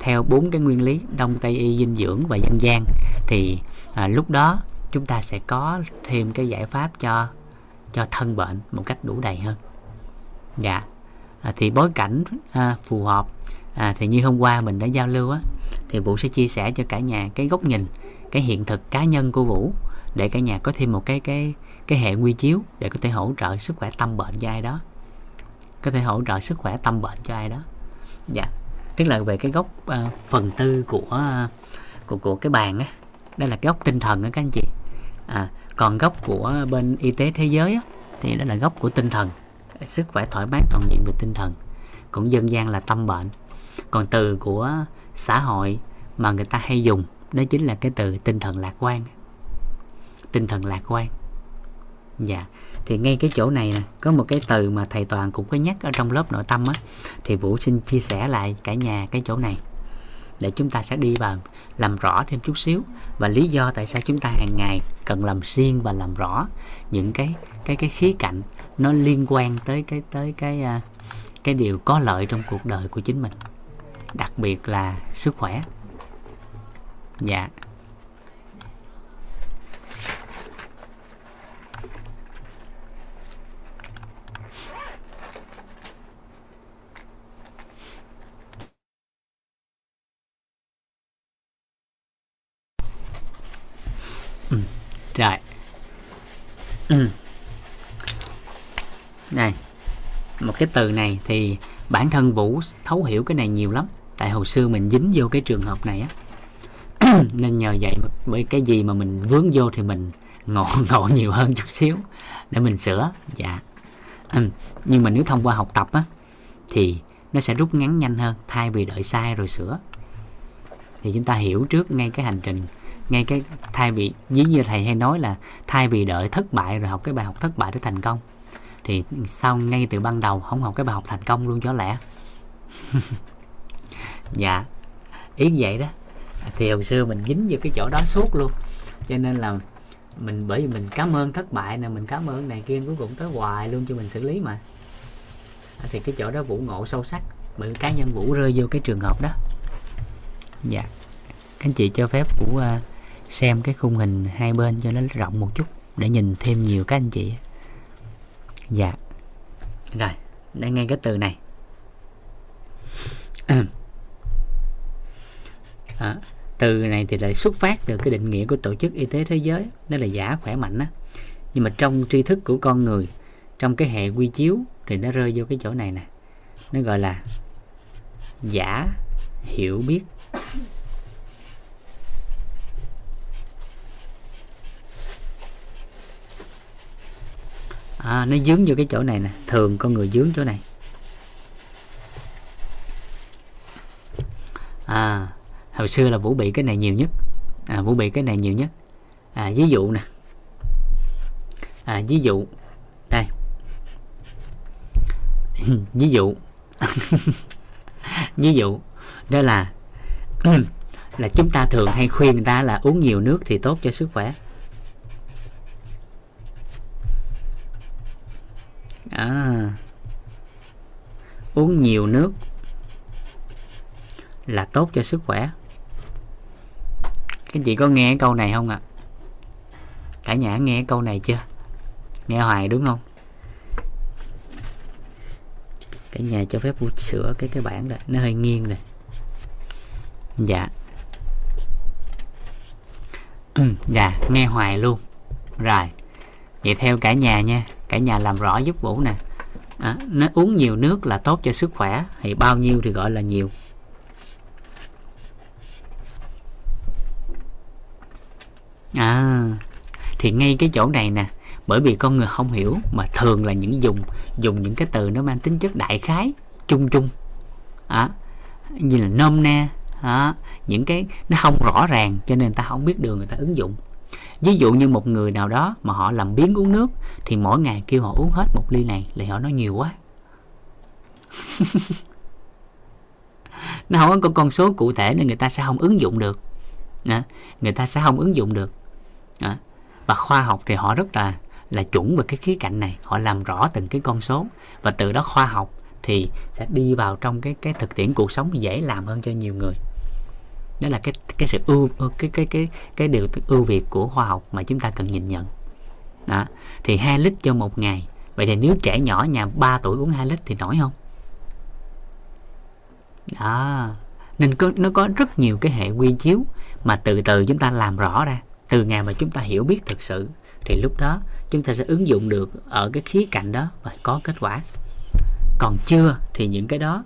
theo bốn cái nguyên lý Đông Tây Y, dinh dưỡng và dân gian, thì lúc đó chúng ta sẽ có thêm cái giải pháp cho thân bệnh một cách đủ đầy hơn. Dạ. Thì bối cảnh phù hợp, thì như hôm qua mình đã giao lưu á, thì Vũ sẽ chia sẻ cho cả nhà cái góc nhìn, cái hiện thực cá nhân của Vũ để cả nhà có thêm một cái hệ quy chiếu để có thể hỗ trợ sức khỏe tâm bệnh cho ai đó, dạ. Tức là về cái góc phần tư của cái bàn á, đây là cái góc tinh thần đó các anh chị. Còn góc của bên y tế thế giới á, thì đó là góc của tinh thần, sức khỏe thoải mái toàn diện về tinh thần, cũng dân gian là tâm bệnh. Còn từ của xã hội mà người ta hay dùng đó chính là cái từ tinh thần lạc quan, dạ. Thì ngay cái chỗ này nè, có một cái từ mà thầy Toàn cũng có nhắc ở trong lớp nội tâm á, thì Vũ xin chia sẻ lại cả nhà cái chỗ này để chúng ta sẽ đi vào làm rõ thêm chút xíu, và lý do tại sao chúng ta hàng ngày cần làm xuyên và làm rõ những cái khía cạnh nó liên quan tới cái điều có lợi trong cuộc đời của chính mình, đặc biệt là sức khỏe. Dạ. Rồi. Này, một cái từ này thì bản thân Vũ thấu hiểu cái này nhiều lắm, tại hồi xưa mình dính vô cái trường hợp này á. Nên nhờ vậy với cái gì mà mình vướng vô thì mình ngộ nhiều hơn chút xíu để mình sửa. Dạ. Nhưng mà nếu thông qua học tập á thì nó sẽ rút ngắn nhanh hơn, thay vì đợi sai rồi sửa. Thì chúng ta hiểu trước ngay cái hành trình, ngay cái, thay vì như thầy hay nói là thay vì đợi thất bại rồi học cái bài học thất bại để thành công, thì sao ngay từ ban đầu không học cái bài học thành công luôn cho lẽ. Dạ, ý vậy đó. Thì hồi xưa mình dính vô cái chỗ đó suốt luôn, cho nên là mình, bởi vì mình cảm ơn thất bại nè, mình cảm ơn này kia, cuối cùng tới hoài luôn cho mình xử lý mà. Thì cái chỗ đó Vũ ngộ sâu sắc, bởi cá nhân Vũ rơi vô cái trường hợp đó. Dạ, các anh chị cho phép Vũ xem cái khung hình hai bên cho nó rộng một chút để nhìn thêm nhiều các anh chị. Dạ. Rồi, đây nghe cái từ này. Từ này thì lại xuất phát từ cái định nghĩa của Tổ chức Y tế Thế giới, đó là giả khỏe mạnh á. Nhưng mà trong tri thức của con người, trong cái hệ quy chiếu thì nó rơi vô cái chỗ này nè, nó gọi là giả hiểu biết. nó dướng vô cái chỗ này nè, thường con người dướng chỗ này. Hồi xưa là Vũ bị cái này nhiều nhất. Vũ bị cái này nhiều nhất. Ví dụ nè. Ví dụ. Đây. Ví dụ. Ví dụ. Đó là chúng ta thường hay khuyên người ta là uống nhiều nước thì tốt cho sức khỏe. Uống nhiều nước là tốt cho sức khỏe. Các chị có nghe cái câu này không ạ? Cả nhà nghe câu này chưa? Nghe hoài đúng không? Cả nhà cho phép Vũ sửa cái bảng này, nó hơi nghiêng rồi. Dạ. Dạ, nghe hoài luôn. Rồi. Vậy theo cả nhà nha, cả nhà làm rõ giúp Vũ nè. Nó uống nhiều nước là tốt cho sức khỏe, thì bao nhiêu thì gọi là nhiều? Thì ngay cái chỗ này nè, bởi vì con người không hiểu mà thường là những dùng những cái từ nó mang tính chất đại khái, chung chung, như là nôm na, những cái nó không rõ ràng cho nên ta không biết đường người ta ứng dụng. Ví dụ như một người nào đó mà họ làm biếng uống nước thì mỗi ngày kêu họ uống hết một ly này lại họ nói nhiều quá. Nó không có con số cụ thể nên người ta sẽ không ứng dụng được. Người ta sẽ không ứng dụng được. Và khoa học thì họ rất là chuẩn về cái khía cạnh này, họ làm rõ từng cái con số và từ đó khoa học thì sẽ đi vào trong cái thực tiễn cuộc sống dễ làm hơn cho nhiều người. Đó là cái sự cái điều ưu việt của khoa học mà chúng ta cần nhìn nhận. Thì 2 lít cho một ngày. Vậy thì nếu trẻ nhỏ nhà 3 tuổi uống 2 lít thì nổi không? Nên nó có rất nhiều cái hệ quy chiếu mà từ từ chúng ta làm rõ ra. Từ ngày mà chúng ta hiểu biết thực sự thì lúc đó chúng ta sẽ ứng dụng được ở cái khía cạnh đó và có kết quả. Còn chưa thì những cái đó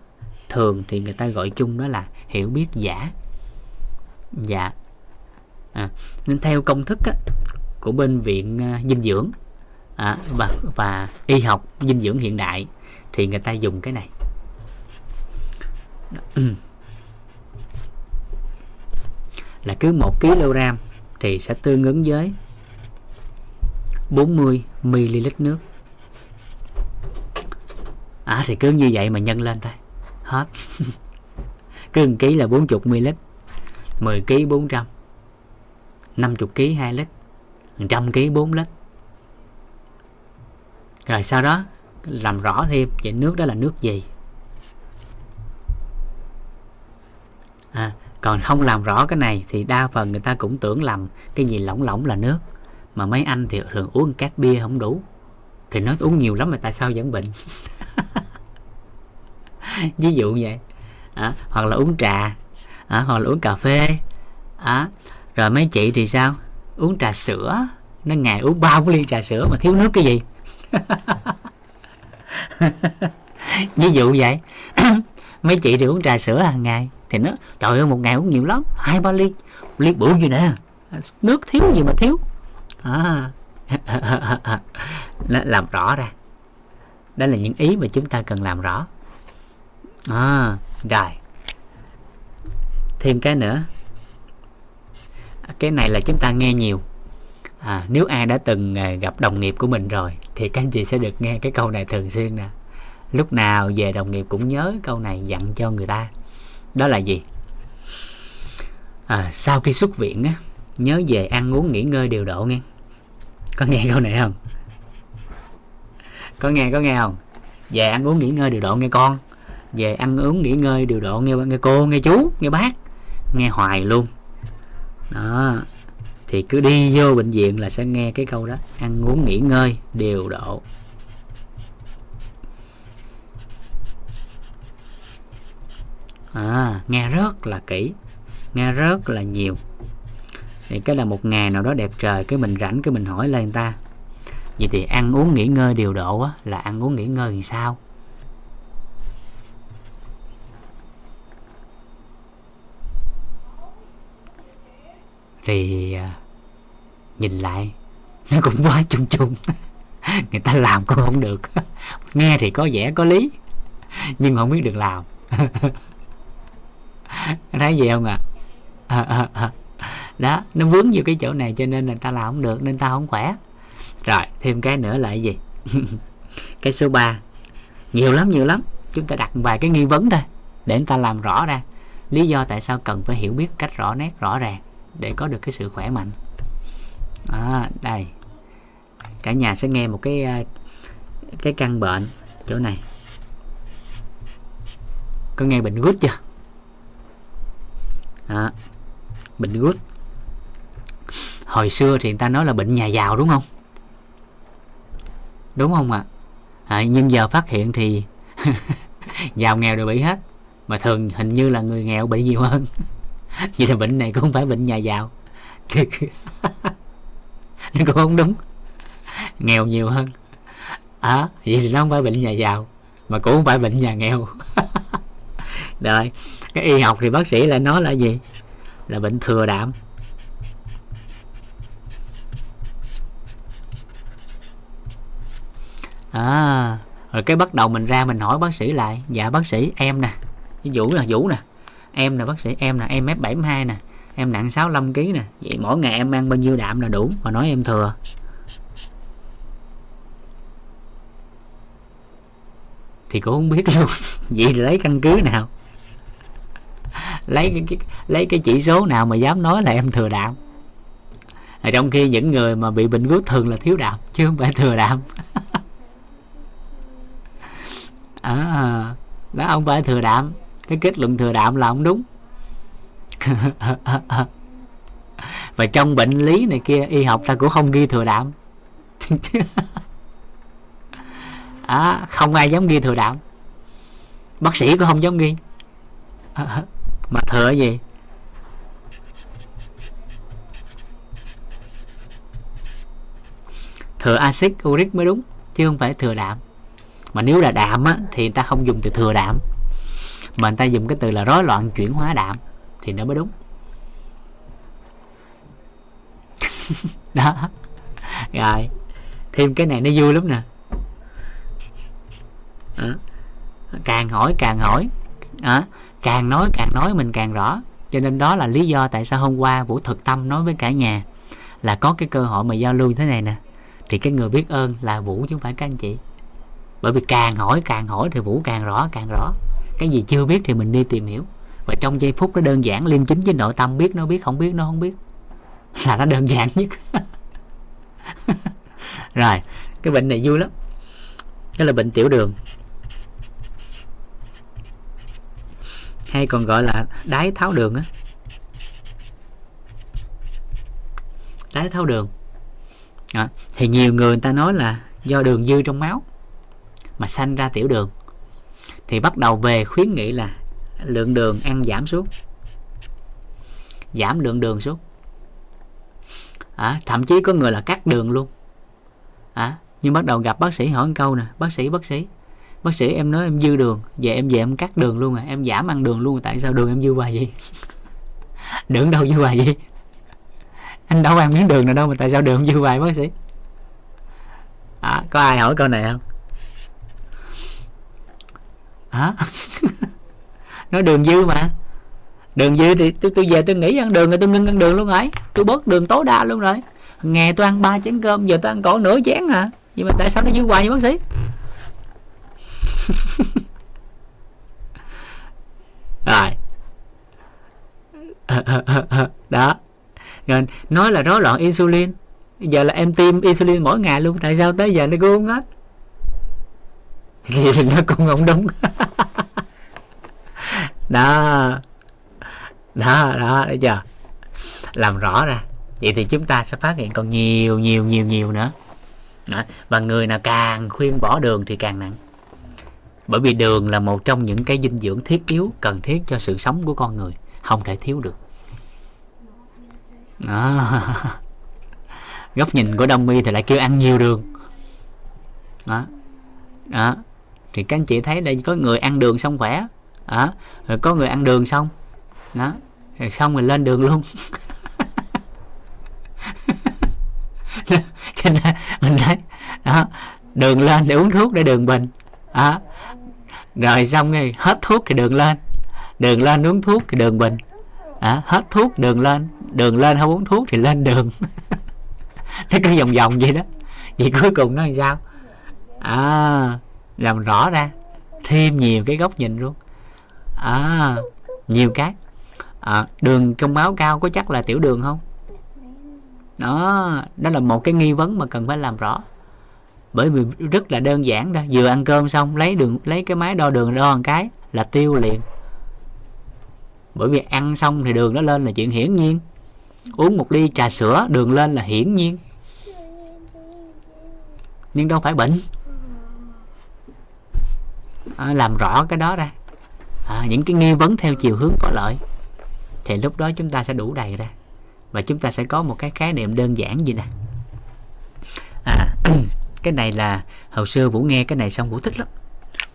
thường thì người ta gọi chung đó là hiểu biết giả. Dạ. Nên theo công thức của bên viện dinh dưỡng và y học dinh dưỡng hiện đại thì người ta dùng cái này. Là cứ 1 kg thì sẽ tương ứng với 40 ml nước. Thì cứ như vậy mà nhân lên thôi. Hết. Cứ 1 kg là 40 ml. 10 kg 400. 50 kg 2 lít. 100 kg 4 lít. Rồi sau đó làm rõ thêm vậy nước đó là nước gì. Còn không làm rõ cái này thì đa phần người ta cũng tưởng làm cái gì lỏng là nước. Mà mấy anh thì thường uống két bia không đủ. Thì nó uống nhiều lắm mà tại sao vẫn bệnh. Ví dụ vậy. Hoặc là uống trà. Hoặc là uống cà phê. Rồi mấy chị thì sao? Uống trà sữa. Nó ngày uống 3 ly trà sữa mà thiếu nước cái gì. Ví dụ vậy. Mấy chị thì uống trà sữa hàng ngày. Thì nó, trời ơi, một ngày uống nhiều lắm, 2-3 ly, ly bự gì nè, nước thiếu gì mà thiếu. Làm rõ ra. Đó là những ý mà chúng ta cần làm rõ. Rồi. Thêm cái nữa. Cái này là chúng ta nghe nhiều. Nếu ai đã từng gặp đồng nghiệp của mình rồi thì các anh chị sẽ được nghe cái câu này thường xuyên nè. Lúc nào về đồng nghiệp cũng nhớ câu này dặn cho người ta. Đó là gì? Sau khi xuất viện nhớ về ăn uống nghỉ ngơi điều độ nghe. Có nghe câu này không? Có nghe không? Về ăn uống nghỉ ngơi điều độ nghe con. Về ăn uống nghỉ ngơi điều độ nghe cô, nghe chú, nghe bác. Nghe hoài luôn. Đó. Thì cứ đi vô bệnh viện là sẽ nghe cái câu đó. Ăn uống nghỉ ngơi điều độ. Nghe rất là kỹ, nghe rất là nhiều. Thì cái là một ngày nào đó đẹp trời, cái mình rảnh cái mình hỏi lên người ta. Vậy thì ăn uống nghỉ ngơi điều độ là ăn uống nghỉ ngơi làm sao? Thì nhìn lại nó cũng quá chung chung. người ta làm cũng không được. Nghe thì có vẻ có lý nhưng không biết được làm. Thấy gì không ạ? Đó, nó vướng vô cái chỗ này cho nên là ta làm không được, nên ta không khỏe. Rồi, thêm cái nữa là cái gì? Cái số 3. Nhiều lắm. Chúng ta đặt vài cái nghi vấn đây để chúng ta làm rõ ra lý do tại sao cần phải hiểu biết cách rõ nét, rõ ràng để có được cái sự khỏe mạnh. Đây, cả nhà sẽ nghe một cái căn bệnh chỗ này. Có nghe bệnh gút chưa? Bệnh gút hồi xưa thì người ta nói là bệnh nhà giàu, đúng không? Đúng không ạ? Nhưng giờ phát hiện thì giàu nghèo đều bị hết, mà thường hình như là người nghèo bị nhiều hơn. Vậy là bệnh này cũng không phải bệnh nhà giàu. Nó cũng không đúng, nghèo nhiều hơn. Vậy thì nó không phải bệnh nhà giàu mà cũng không phải bệnh nhà nghèo. Rồi, cái y học thì bác sĩ lại nói là gì? Là bệnh thừa đạm. Rồi cái bắt đầu mình ra mình hỏi bác sĩ lại. Dạ bác sĩ, em nè, Vũ nè, em nè bác sĩ, em nè, em F72 nè, em nặng 65 kg nè, vậy mỗi ngày em ăn bao nhiêu đạm là đủ? Mà nói em thừa. Thì cũng không biết luôn. Vậy thì lấy căn cứ nào, lấy cái chỉ số nào mà dám nói là em thừa đạm? Trong khi những người mà bị bệnh gút thường là thiếu đạm chứ không phải thừa đạm. Đó, ông phải thừa đạm. Cái kết luận thừa đạm là không đúng. Và trong bệnh lý này kia, y học ta cũng không ghi thừa đạm. Không ai dám ghi thừa đạm, bác sĩ cũng không dám ghi. Mà thừa gì? Thừa axit uric mới đúng chứ không phải thừa đạm. Mà nếu là đạm á, thì người ta không dùng từ thừa đạm mà người ta dùng cái từ là rối loạn chuyển hóa đạm thì nó mới đúng. Đó. Rồi, thêm cái này nó vui lắm nè. Càng hỏi càng nói mình càng rõ. Cho nên đó là lý do tại sao hôm qua Vũ thực tâm nói với cả nhà là có cái cơ hội mà giao lưu thế này nè, thì cái người biết ơn là Vũ chứ không phải các anh chị. Bởi vì càng hỏi thì Vũ càng rõ. Cái gì chưa biết thì mình đi tìm hiểu. Và trong giây phút nó đơn giản, liêm chính với nội tâm, biết nó biết, không biết nó không biết, là nó đơn giản nhất. Rồi, cái bệnh này vui lắm. Đó là bệnh tiểu đường, hay còn gọi là đái tháo đường á. Đái tháo đường thì nhiều người ta nói là do đường dư trong máu mà sanh ra tiểu đường. Thì bắt đầu về khuyến nghị là lượng đường ăn giảm xuống, giảm lượng đường xuống. Thậm chí có người là cắt đường luôn. Nhưng bắt đầu gặp bác sĩ hỏi một câu nè: Bác sĩ em nói em dư đường, Về em cắt đường luôn à, em giảm ăn đường luôn. Tại sao đường em dư hoài vậy? Đường đâu dư hoài vậy? Anh đâu ăn miếng đường nào đâu mà tại sao đường dư hoài bác sĩ? Có ai hỏi câu này không? Nói đường dư mà. Đường dư thì tôi về tôi nghỉ ăn đường rồi, tôi ngưng ăn đường luôn rồi, tôi bớt đường tối đa luôn rồi. Ngày tôi ăn 3 chén cơm, giờ tôi ăn còn nửa chén à. Nhưng mà tại sao nó dư hoài vậy bác sĩ? Rồi. Đó. Rồi nói là rối loạn insulin, giờ là em tiêm insulin mỗi ngày luôn, tại sao tới giờ nó cũng không hết? Thì nó cũng không đúng. Đó, để chờ làm rõ ra. Vậy thì chúng ta sẽ phát hiện còn nhiều nữa. Và người nào càng khuyên bỏ đường thì càng nặng. Bởi vì đường là một trong những cái dinh dưỡng thiết yếu cần thiết cho sự sống của con người, không thể thiếu được. Góc nhìn của Đông Y thì lại kêu ăn nhiều đường. Đó. Thì các anh chị thấy đây, có người ăn đường xong khỏe, rồi có người ăn đường xong đó, rồi xong rồi lên đường luôn. Cho nên mình thấy đó. Đường lên để uống thuốc để đường bình đó. Rồi xong rồi hết thuốc thì đường lên, đường lên uống thuốc thì đường bình đó. Hết thuốc đường lên, đường lên không uống thuốc thì lên đường. Nó cứ vòng vòng vậy đó. Vậy cuối cùng nó làm sao? À, làm rõ ra thêm nhiều cái góc nhìn luôn. À, nhiều cái. À, đường trong máu cao có chắc là tiểu đường không? Đó, đó là một cái nghi vấn mà cần phải làm rõ. Bởi vì rất là đơn giản đó, vừa ăn cơm xong lấy đường, lấy cái máy đo đường đo một cái là tiêu liền. Bởi vì ăn xong thì đường nó lên là chuyện hiển nhiên. Uống một ly trà sữa đường lên là hiển nhiên. Nhưng đâu phải bệnh. À, làm rõ cái đó ra. À, những cái nghi vấn theo chiều hướng có lợi thì lúc đó chúng ta sẽ đủ đầy ra và chúng ta sẽ có một cái khái niệm đơn giản gì nè. À, cái này là hồi xưa Vũ nghe cái này xong Vũ thích lắm,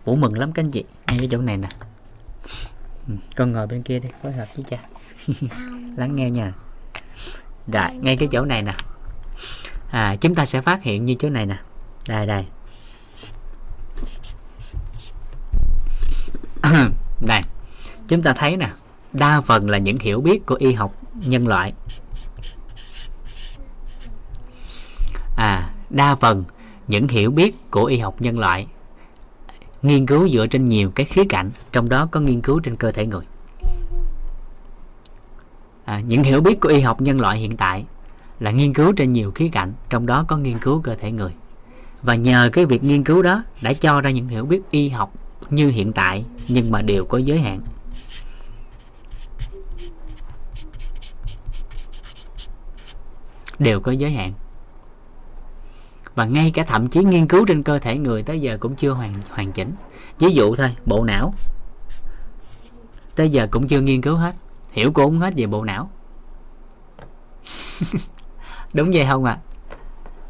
Vũ mừng lắm các anh chị. Ngay cái chỗ này nè, con ngồi bên kia đi, phối hợp với cha. Lắng nghe nha. Rồi, ngay cái chỗ này nè. À, chúng ta sẽ phát hiện như chỗ này nè. Đây đây. Đây, chúng ta thấy nè, đa phần là những hiểu biết của y học nhân loại. À, đa phần những hiểu biết của y học nhân loại nghiên cứu dựa trên nhiều cái khía cạnh, trong đó có nghiên cứu trên cơ thể người. À, những hiểu biết của y học nhân loại hiện tại là nghiên cứu trên nhiều khía cạnh, trong đó có nghiên cứu cơ thể người. Và nhờ cái việc nghiên cứu đó đã cho ra những hiểu biết y học như hiện tại, nhưng mà đều có giới hạn. Đều có giới hạn. Và ngay cả thậm chí nghiên cứu trên cơ thể người tới giờ cũng chưa hoàn chỉnh. Ví dụ thôi, bộ não tới giờ cũng chưa nghiên cứu hết, hiểu cũng không hết về bộ não. Đúng vậy không ạ? À?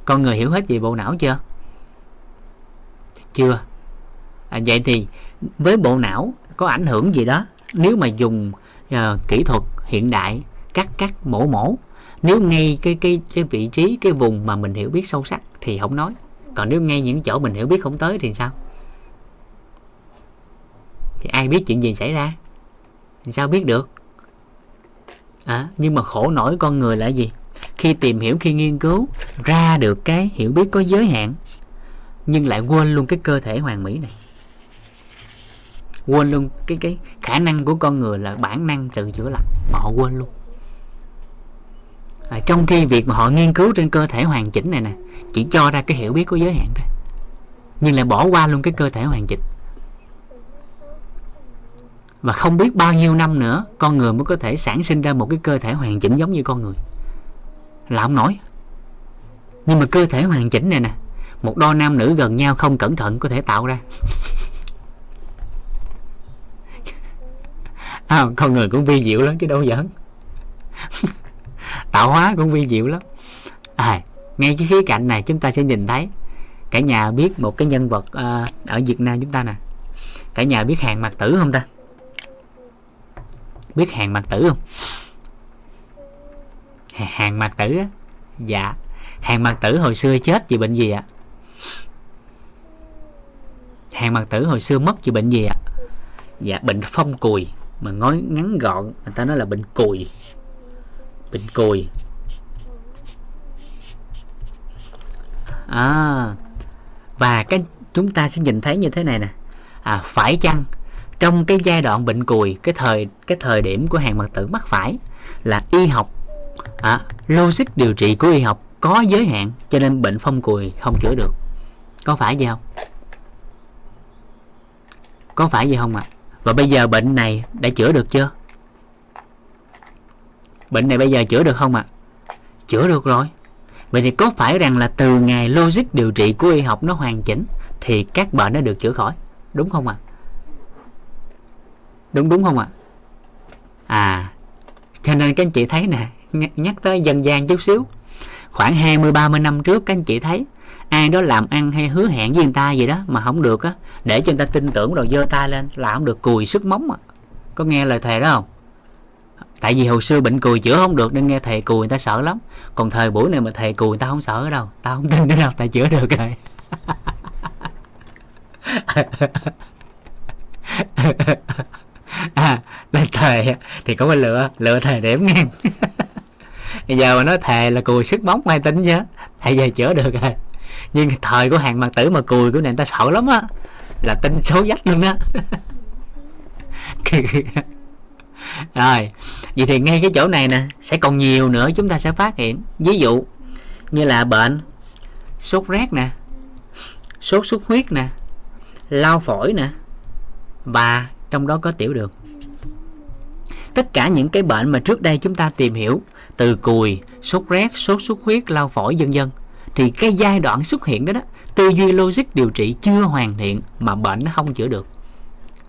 Con người hiểu hết về bộ não chưa? Chưa. À, vậy thì với bộ não có ảnh hưởng gì đó nếu mà dùng kỹ thuật hiện đại cắt mổ. Nếu ngay cái vị trí, cái vùng mà mình hiểu biết sâu sắc thì không nói. Còn nếu ngay những chỗ mình hiểu biết không tới thì sao? Thì ai biết chuyện gì xảy ra? Thì sao biết được? À, nhưng mà khổ nổi con người là gì? Khi tìm hiểu, khi nghiên cứu ra được cái hiểu biết có giới hạn, nhưng lại quên luôn cái cơ thể hoàn mỹ này. Quên luôn cái khả năng của con người là bản năng tự chữa lành, mà họ quên luôn. À, trong khi việc mà họ nghiên cứu trên cơ thể hoàn chỉnh này nè, chỉ cho ra cái hiểu biết có giới hạn thôi, nhưng lại bỏ qua luôn cái cơ thể hoàn chỉnh. Và không biết bao nhiêu năm nữa con người mới có thể sản sinh ra một cái cơ thể hoàn chỉnh giống như con người là không nổi. Nhưng mà cơ thể hoàn chỉnh này nè, một đôi nam nữ gần nhau không cẩn thận có thể tạo ra. À, con người cũng vi diệu lắm chứ đâu giỡn. Tạo hóa cũng vi diệu lắm. À, ngay cái khía cạnh này chúng ta sẽ nhìn thấy. Cả nhà biết một cái nhân vật ở Việt Nam chúng ta nè. Cả nhà biết Hàn Mặc Tử không ta? Biết Hàn Mặc Tử không? Hàn Mặc Tử á? Dạ. Hàn Mặc Tử hồi xưa chết vì bệnh gì ạ? Hàn Mặc Tử hồi xưa mất vì bệnh gì ạ? Dạ, bệnh phong cùi. Mà nói ngắn gọn người ta nói là bệnh cùi. Bệnh cùi. À, và cái chúng ta sẽ nhìn thấy như thế này nè. À, phải chăng trong cái giai đoạn bệnh cùi, cái thời điểm của Hàn Mặc Tử mắc phải là y học, logic điều trị của y học có giới hạn, cho nên bệnh phong cùi không chữa được. Có phải vậy không? Có phải vậy không ạ? Và bây giờ bệnh này đã chữa được chưa? Bệnh này bây giờ chữa được không ạ? Chữa được rồi. Vậy thì có phải rằng là từ ngày logic điều trị của y học nó hoàn chỉnh thì các bệnh nó được chữa khỏi, đúng không ạ? Đúng không ạ? À, cho nên các anh chị thấy nè, nhắc tới dân gian chút xíu. Khoảng 20-30 năm trước các anh chị thấy ai đó làm ăn hay hứa hẹn với người ta gì đó mà không được á, để cho người ta tin tưởng rồi giơ tay lên là không được, cùi sứt móng à. Có nghe lời thề đó không? Tại vì hồi xưa bệnh cùi chữa không được nên nghe thề cùi người ta sợ lắm. Còn thời buổi này mà thề cùi người ta không sợ đâu, ta không tin nữa đâu, ta chữa được rồi. À, lên thề thì có phải lựa thời điểm nghe. Bây giờ mà nói thề là cùi sức bóng mai tính nhá, thầy giờ chữa được rồi. Nhưng thời của Hàn Mặc Tử mà cùi của nền ta sợ lắm á, là tin số dách luôn á. Rồi, vậy thì ngay cái chỗ này nè sẽ còn nhiều nữa chúng ta sẽ phát hiện. Ví dụ như là bệnh sốt rét nè, sốt xuất huyết nè, lao phổi nè, và trong đó có tiểu đường. Tất cả những cái bệnh mà trước đây chúng ta tìm hiểu từ cùi, sốt rét, sốt xuất huyết, lao phổi vân vân, thì cái giai đoạn xuất hiện đó đó, tư duy logic điều trị chưa hoàn thiện mà bệnh nó không chữa được,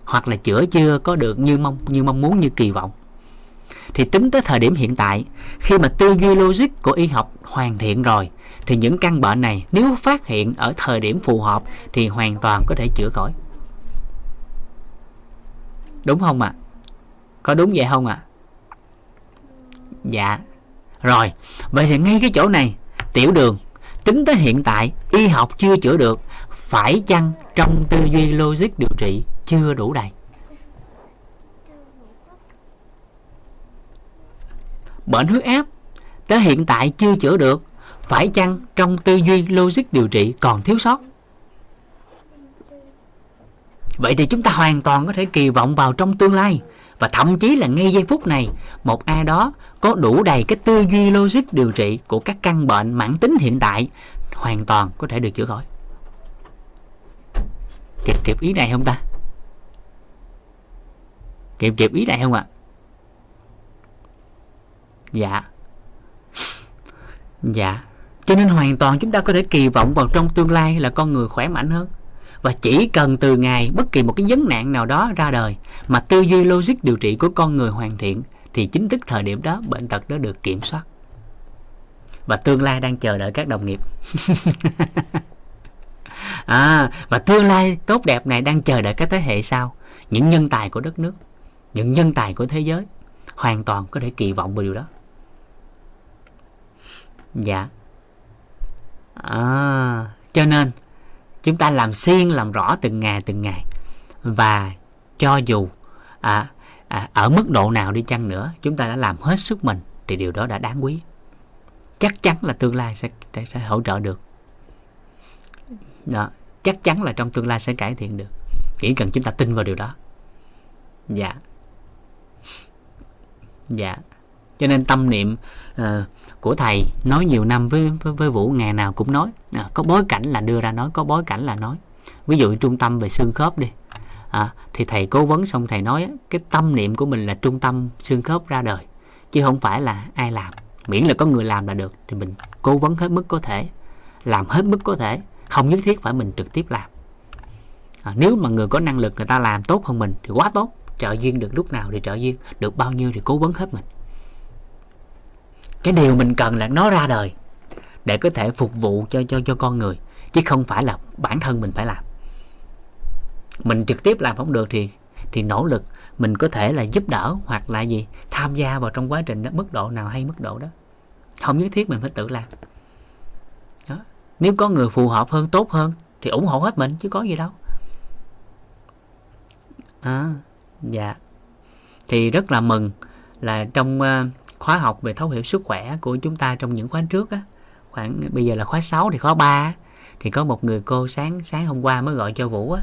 hoặc là chữa chưa có được như mong muốn, như kỳ vọng. Thì tính tới thời điểm hiện tại, khi mà tư duy logic của y học hoàn thiện rồi, thì những căn bệnh này nếu phát hiện ở thời điểm phù hợp thì hoàn toàn có thể chữa khỏi. Đúng không ạ? À? Có đúng vậy không ạ? À? Dạ. Rồi, vậy thì ngay cái chỗ này, tiểu đường, tính tới hiện tại y học chưa chữa được, phải chăng trong tư duy logic điều trị chưa đủ đầy? Bệnh huyết áp tới hiện tại chưa chữa được, phải chăng trong tư duy logic điều trị còn thiếu sót? Vậy thì chúng ta hoàn toàn có thể kỳ vọng vào trong tương lai, và thậm chí là ngay giây phút này, một ai đó có đủ đầy cái tư duy logic điều trị của các căn bệnh mãn tính hiện tại hoàn toàn có thể được chữa khỏi. Kịp ý này không ta? Kịp ý này không ạ? À? Dạ. Dạ. Cho nên hoàn toàn chúng ta có thể kỳ vọng vào trong tương lai là con người khỏe mạnh hơn. Và chỉ cần từ ngày bất kỳ một cái vấn nạn nào đó ra đời mà tư duy logic điều trị của con người hoàn thiện, thì chính thức thời điểm đó bệnh tật đó được kiểm soát. Và tương lai đang chờ đợi các đồng nghiệp. Và tương lai tốt đẹp này đang chờ đợi các thế hệ sau. Những nhân tài của đất nước, những nhân tài của thế giới, hoàn toàn có thể kỳ vọng vào điều đó. Dạ. Cho nên chúng ta làm xuyên, làm rõ từng ngày, và cho dù ở mức độ nào đi chăng nữa, chúng ta đã làm hết sức mình thì điều đó đã đáng quý. Chắc chắn là tương lai sẽ hỗ trợ được đó. Chắc chắn là trong tương lai sẽ cải thiện được, chỉ cần chúng ta tin vào điều đó. Dạ. Dạ. Cho nên tâm niệm của thầy nói nhiều năm với Vũ, ngày nào cũng nói, có bối cảnh là đưa ra nói, có bối cảnh là nói. Ví dụ trung tâm về xương khớp đi, thì thầy cố vấn xong thầy nói cái tâm niệm của mình là trung tâm xương khớp ra đời, chứ không phải là ai làm, miễn là có người làm là được. Thì mình cố vấn hết mức có thể, làm hết mức có thể, không nhất thiết phải mình trực tiếp làm. Nếu mà người có năng lực người ta làm tốt hơn mình thì quá tốt, trợ duyên được lúc nào thì trợ duyên, được bao nhiêu thì cố vấn hết mình. Cái điều mình cần là nó ra đời để có thể phục vụ cho con người, chứ không phải là bản thân mình phải làm. Mình trực tiếp làm không được thì nỗ lực mình có thể là giúp đỡ, hoặc là gì tham gia vào trong quá trình đó, mức độ nào hay mức độ đó, không nhất thiết mình phải tự làm đó. Nếu có người phù hợp hơn, tốt hơn thì ủng hộ hết mình chứ có gì đâu. Dạ. Thì rất là mừng là trong khóa học về thấu hiểu sức khỏe của chúng ta trong những khóa trước á, khoảng bây giờ là khóa 6 thì khóa 3, thì có một người cô sáng hôm qua mới gọi cho Vũ á,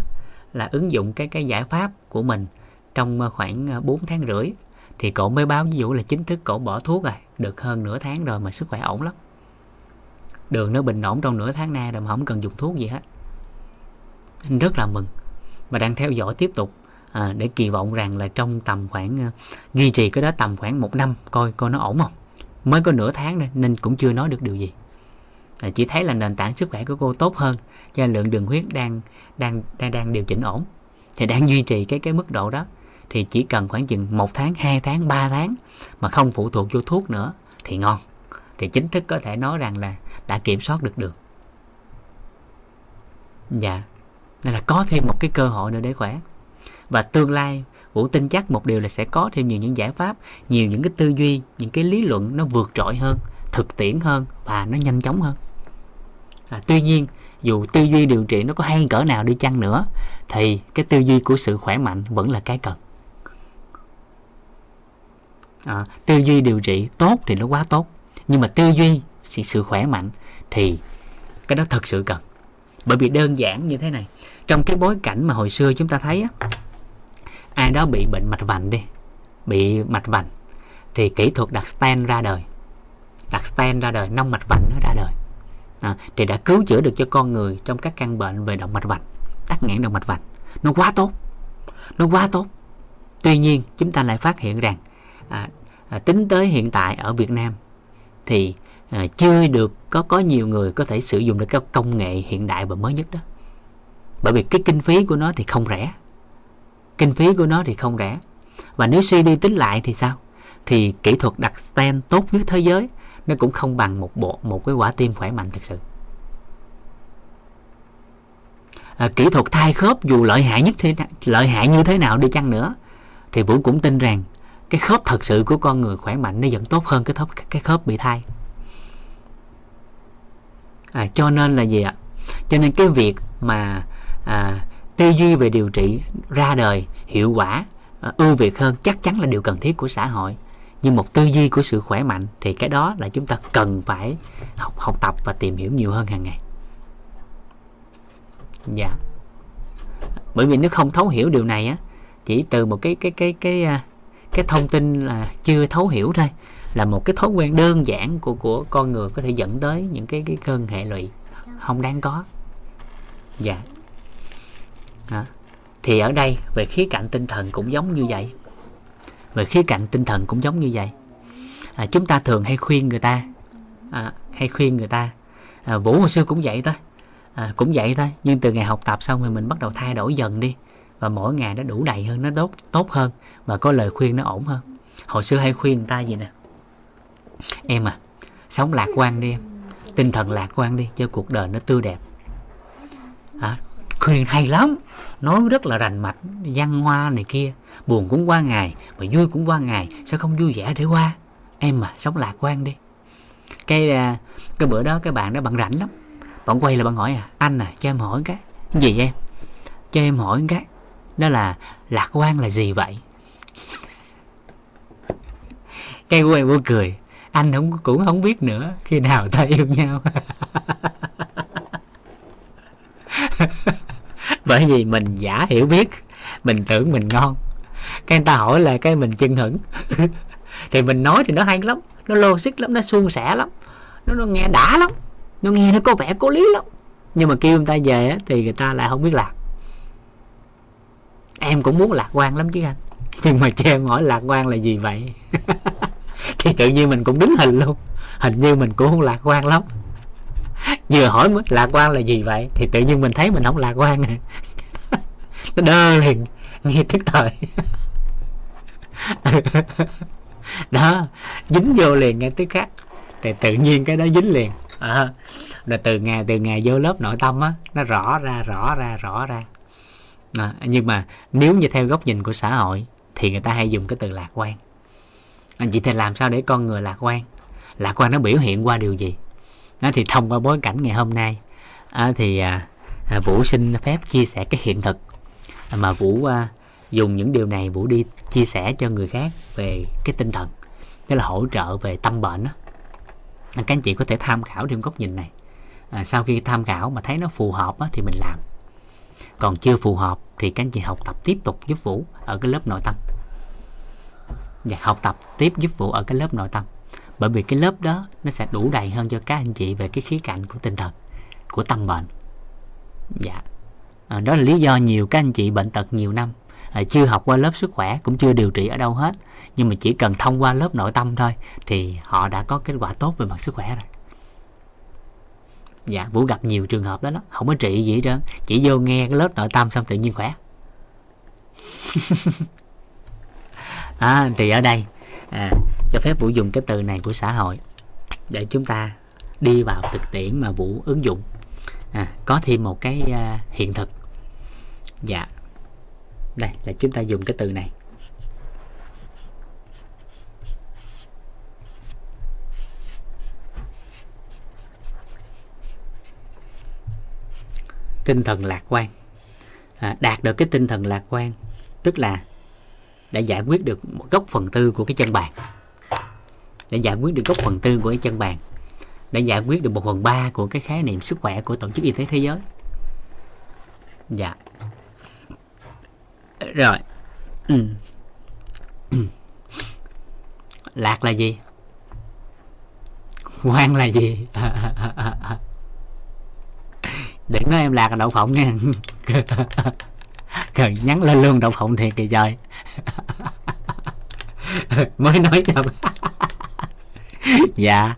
là ứng dụng cái giải pháp của mình trong khoảng 4 tháng rưỡi, thì cậu mới báo với Vũ là chính thức cậu bỏ thuốc rồi, được hơn nửa tháng rồi mà sức khỏe ổn lắm, đường nó bình ổn trong nửa tháng nay rồi mà không cần dùng thuốc gì hết. Anh rất là mừng và đang theo dõi tiếp tục. Để kỳ vọng rằng là trong tầm khoảng duy trì cái đó tầm khoảng 1 năm, coi nó ổn không. Mới có nửa tháng thôi nên cũng chưa nói được điều gì, chỉ thấy là nền tảng sức khỏe của cô tốt hơn, cho lượng đường huyết đang điều chỉnh ổn, thì đang duy trì cái mức độ đó. Thì chỉ cần khoảng chừng 1 tháng, 2 tháng, 3 tháng mà không phụ thuộc vô thuốc nữa thì ngon, thì chính thức có thể nói rằng là đã kiểm soát được đường. Dạ. Nên là có thêm một cái cơ hội nữa để khỏe. Và tương lai Vũ tin chắc một điều là sẽ có thêm nhiều những giải pháp, nhiều những cái tư duy, những cái lý luận nó vượt trội hơn, thực tiễn hơn và nó nhanh chóng hơn. Tuy nhiên dù tư duy điều trị nó có hay cỡ nào đi chăng nữa, thì cái tư duy của sự khỏe mạnh vẫn là cái cần. Tư duy điều trị tốt thì nó quá tốt, nhưng mà tư duy sự khỏe mạnh thì cái đó thật sự cần. Bởi vì đơn giản như thế này, trong cái bối cảnh mà hồi xưa chúng ta thấy á, ai đó bị bệnh mạch vành đi, bị mạch vành thì kỹ thuật đặt stent ra đời, nong mạch vành nó ra đời, thì đã cứu chữa được cho con người trong các căn bệnh về động mạch vành, tắc nghẽn động mạch vành. Nó quá tốt, Tuy nhiên chúng ta lại phát hiện rằng tính tới hiện tại ở Việt Nam thì chưa được có nhiều người có thể sử dụng được các công nghệ hiện đại và mới nhất đó. Bởi vì cái kinh phí của nó thì không rẻ, và nếu suy đi tính lại thì sao, thì kỹ thuật đặt stent tốt nhất thế giới nó cũng không bằng một cái quả tim khỏe mạnh thực sự. Kỹ thuật thai khớp dù lợi hại như thế nào đi chăng nữa, thì Vũ cũng tin rằng cái khớp thật sự của con người khỏe mạnh nó vẫn tốt hơn cái khớp bị thai. Cho nên là gì ạ? Cho nên cái việc mà tư duy về điều trị ra đời hiệu quả, ưu việt hơn chắc chắn là điều cần thiết của xã hội. Nhưng một tư duy của sự khỏe mạnh thì cái đó là chúng ta cần phải học tập và tìm hiểu nhiều hơn hàng ngày. Dạ. Bởi vì nếu không thấu hiểu điều này á, chỉ từ một cái thông tin là chưa thấu hiểu thôi, là một cái thói quen đơn giản của con người có thể dẫn tới những cái cơn hệ lụy không đáng có. Dạ. Thì ở đây về khía cạnh tinh thần cũng giống như vậy. Chúng ta thường hay khuyên người ta, Vũ hồi xưa cũng vậy thôi, nhưng từ ngày học tập xong thì mình bắt đầu thay đổi dần đi, và mỗi ngày nó đủ đầy hơn, nó tốt hơn, và có lời khuyên nó ổn hơn. Hồi xưa hay khuyên người ta gì nè: em à, sống lạc quan đi em, tinh thần lạc quan đi cho cuộc đời nó tươi đẹp. Khuyên hay lắm, nói rất là rành mạch, văn hoa này kia, buồn cũng qua ngày mà vui cũng qua ngày, sao không vui vẻ để qua, em mà sống lạc quan đi. Cái bữa đó cái bạn đó, bạn rảnh lắm, bạn quay là bạn hỏi: anh à, cho em hỏi cái gì vậy em? Cho em hỏi cái đó là lạc quan là gì vậy? Cái của em vô cười, anh cũng không biết nữa, khi nào ta yêu nhau. Bởi vì mình giả hiểu biết, mình tưởng mình ngon, cái người ta hỏi là cái mình chưng hửng. Thì mình nói thì nó hay lắm, nó logic lắm, nó suôn sẻ lắm, nó nghe đã lắm, nó nghe nó có vẻ có lý lắm. Nhưng mà kêu người ta về á, thì người ta lại không biết làm. Em cũng muốn lạc quan lắm chứ anh, nhưng mà cho em hỏi lạc quan là gì vậy? Thì tự nhiên mình cũng đứng hình luôn, hình như mình cũng không lạc quan lắm. Vừa hỏi lạc quan là gì vậy thì tự nhiên mình thấy mình không lạc quan nè. Nó đơ liền, nghe tức thời. Đó, dính vô liền ngay tức khắc, thì tự nhiên cái đó dính liền. Rồi từ ngày vô lớp nội tâm á, nó rõ ra. Nhưng mà nếu như theo góc nhìn của xã hội thì người ta hay dùng cái từ lạc quan. Anh chị, thì làm sao để con người lạc quan? Lạc quan nó biểu hiện qua điều gì? Thì thông qua bối cảnh ngày hôm nay thì Vũ xin phép chia sẻ cái hiện thực mà Vũ dùng những điều này Vũ đi chia sẻ cho người khác về cái tinh thần, tức là hỗ trợ về tâm bệnh đó. Các anh chị có thể tham khảo thêm góc nhìn này. Sau khi tham khảo mà thấy nó phù hợp thì mình làm, còn chưa phù hợp thì các anh chị học tập tiếp tục giúp Vũ ở cái lớp nội tâm. Và học tập tiếp giúp Vũ ở cái lớp nội tâm, bởi vì cái lớp đó nó sẽ đủ đầy hơn cho các anh chị về cái khía cạnh của tinh thần, của tâm bệnh. Dạ. Đó là lý do nhiều các anh chị bệnh tật nhiều năm, chưa học qua lớp sức khỏe, cũng chưa điều trị ở đâu hết, nhưng mà chỉ cần thông qua lớp nội tâm thôi thì họ đã có kết quả tốt về mặt sức khỏe rồi. Dạ, Vũ gặp nhiều trường hợp đó lắm, không có trị gì hết trơn, chỉ vô nghe cái lớp nội tâm xong tự nhiên khỏe. Thì ở đây cho phép Vũ dùng cái từ này của xã hội để chúng ta đi vào thực tiễn mà Vũ ứng dụng, có thêm một cái hiện thực. Dạ, đây là chúng ta dùng cái từ này. tinh thần lạc quan. Đạt được cái tinh thần lạc quan tức là đã giải quyết được góc phần tư của cái chân bàn, để giải quyết được góc phần tư của cái chân bàn, để giải quyết được 1/3 của cái khái niệm sức khỏe của Tổ chức Y tế Thế giới. Dạ. Rồi. Lạc là gì? Quan là gì? Đừng nói em lạc là đậu phộng nha. Cần nhắn lên luôn đậu phộng thiệt kìa trời. Mới nói chồng. Dạ.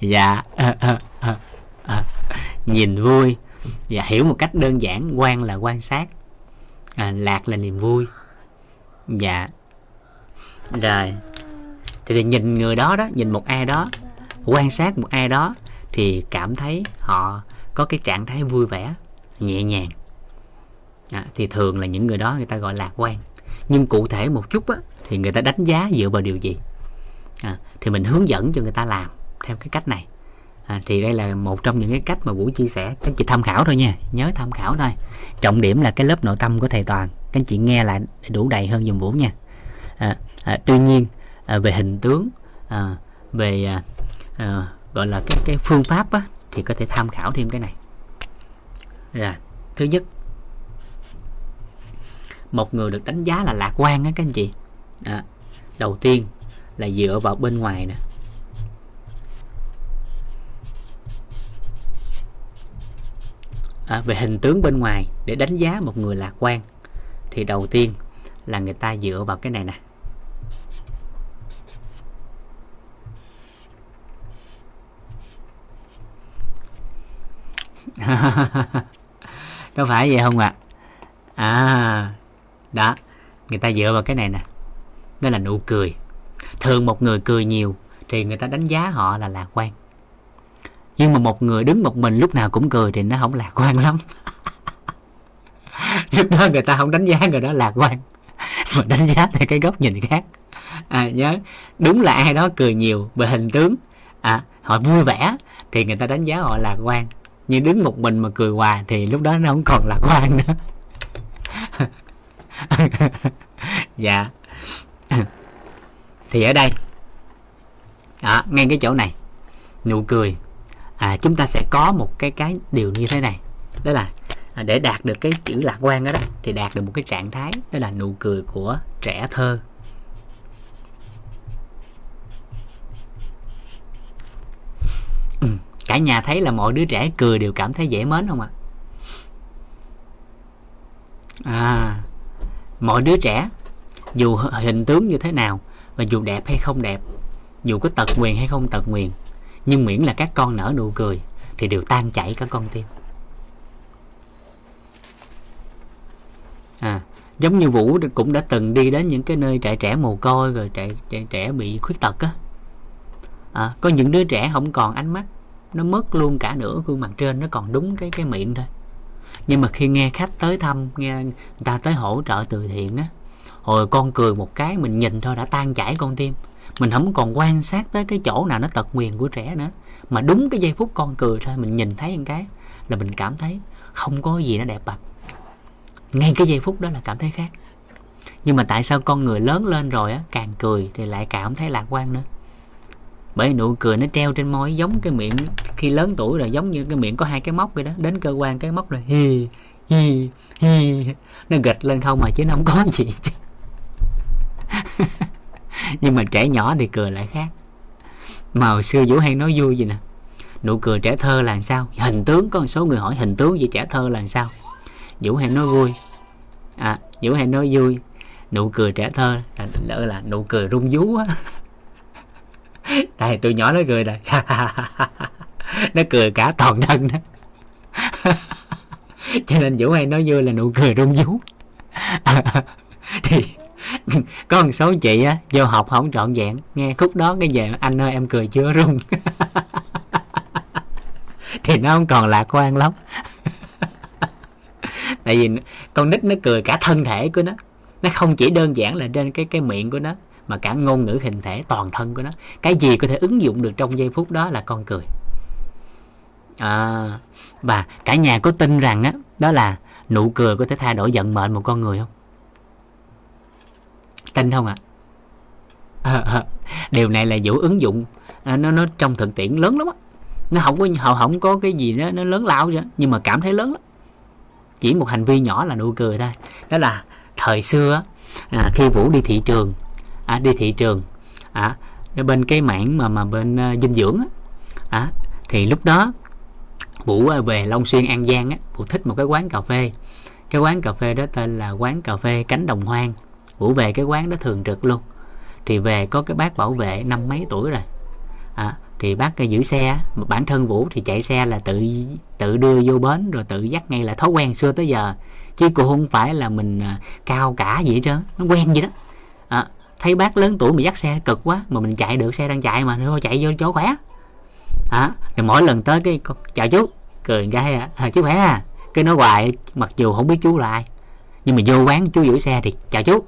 Dạ. Nhìn vui. Dạ, hiểu một cách đơn giản, quan là quan sát, lạc là niềm vui. Dạ. Rồi thì nhìn người đó đó, nhìn một ai đó, quan sát một ai đó thì cảm thấy họ có cái trạng thái vui vẻ, nhẹ nhàng, thì thường là những người đó người ta gọi lạc quan. Nhưng cụ thể một chút á, thì người ta đánh giá dựa vào điều gì, thì mình hướng dẫn cho người ta làm theo cái cách này. Thì đây là một trong những cái cách mà Vũ chia sẻ, các chị tham khảo thôi nha, nhớ tham khảo thôi. Trọng điểm là cái lớp nội tâm của thầy Toàn, các chị nghe lại đủ đầy hơn dùm Vũ nha. Tuy nhiên về hình tướng, về gọi là cái phương pháp á, thì có thể tham khảo thêm cái này. Rồi, thứ nhất, một người được đánh giá là lạc quan á các anh chị, đầu tiên là dựa vào bên ngoài nè. Về hình tướng bên ngoài để đánh giá một người lạc quan thì đầu tiên là người ta dựa vào cái này nè, đâu phải vậy không ạ? Đó, người ta dựa vào cái này nè, đó là nụ cười. Thường một người cười nhiều thì người ta đánh giá họ là lạc quan. Nhưng mà một người đứng một mình lúc nào cũng cười thì nó không lạc quan lắm. Lúc đó người ta không đánh giá người đó lạc quan, mà đánh giá theo cái góc nhìn khác. Nhớ, đúng là ai đó cười nhiều về hình tướng, họ vui vẻ thì người ta đánh giá họ lạc quan. Nhưng đứng một mình mà cười hoài thì lúc đó nó không còn lạc quan nữa. Dạ. Thì ở đây, ngay cái chỗ này, nụ cười, chúng ta sẽ có một cái điều như thế này. Đó là để đạt được cái chữ lạc quan đó, thì đạt được một cái trạng thái, đó là nụ cười của trẻ thơ. Cả nhà thấy là mọi đứa trẻ cười đều cảm thấy dễ mến không ạ? Mọi đứa trẻ dù hình tướng như thế nào, và dù đẹp hay không đẹp, dù có tật nguyền hay không tật nguyền, nhưng miễn là các con nở nụ cười thì đều tan chảy cả con tim. Giống như Vũ cũng đã từng đi đến những cái nơi trại trẻ mồ côi, rồi trẻ bị khuyết tật á. Có những đứa trẻ không còn ánh mắt, nó mất luôn cả nửa gương mặt trên, nó còn đúng cái miệng thôi. Nhưng mà khi nghe khách tới thăm, nghe người ta tới hỗ trợ từ thiện á, hồi con cười một cái, mình nhìn thôi đã tan chảy con tim. Mình không còn quan sát tới cái chỗ nào nó tật nguyền của trẻ nữa, mà đúng cái giây phút con cười thôi, mình nhìn thấy một cái là mình cảm thấy không có gì nó đẹp bằng. Ngay cái giây phút đó là cảm thấy khác. Nhưng mà tại sao con người lớn lên rồi á, càng cười thì lại cảm thấy lạc quan nữa? Bởi nụ cười nó treo trên môi, giống cái miệng khi lớn tuổi rồi, giống như cái miệng có 2 cái móc vậy đó, đến cơ quan cái móc rồi hi hi hi, nó gịch lên không mà, chứ nó không có gì. Nhưng mà trẻ nhỏ thì cười lại khác. Mà hồi xưa Vũ hay nói vui gì nè, nụ cười trẻ thơ là sao? Hình tướng, có một số người hỏi hình tướng với trẻ thơ là sao, Vũ hay nói vui. Vũ hay nói vui, nụ cười trẻ thơ là nụ cười rung vú á. Tại tụi nhỏ nó cười rồi. Nó cười cả toàn thân đó. Cho nên Vũ hay nói vui là nụ cười rung vú. Thì có một số chị á, vô học không trọn vẹn, nghe khúc đó cái về anh ơi em cười chưa rung. Thì nó không còn lạc quan lắm. Tại vì con nít nó cười cả thân thể của nó, nó không chỉ đơn giản là trên cái miệng của nó, mà cả ngôn ngữ hình thể toàn thân của nó. Cái gì có thể ứng dụng được trong giây phút đó là con cười. À, và cả nhà có tin rằng á, đó là nụ cười có thể thay đổi vận mệnh một con người không? Tin không ạ? Điều này là Vũ ứng dụng nó trong thực tiễn lớn lắm á. Nó không có cái gì đó, nó lớn lao chứ, nhưng mà cảm thấy lớn lắm. Chỉ một hành vi nhỏ là nụ cười thôi. Đó là thời xưa khi Vũ đi thị trường, bên cái mảng mà bên dinh dưỡng á, thì lúc đó Vũ về Long Xuyên An Giang á, Vũ thích một cái quán cà phê. Cái quán cà phê đó tên là quán cà phê Cánh Đồng Hoang. Vũ về cái quán đó thường trực luôn. Thì về có cái bác bảo vệ năm mấy tuổi rồi, thì bác giữ xe. Bản thân Vũ thì chạy xe là tự đưa vô bến rồi tự dắt ngay, là thói quen xưa tới giờ, chứ cũng không phải là mình cao cả gì hết trơn, nó quen vậy đó. Thấy bác lớn tuổi mà dắt xe cực quá, mà mình chạy được, xe đang chạy mà nó chạy vô chỗ khỏe. Rồi mỗi lần tới cái chào chú, cười cái chú khỏe à, cái nói hoài mặc dù không biết chú là ai, nhưng mà vô quán chú giữ xe thì chào chú,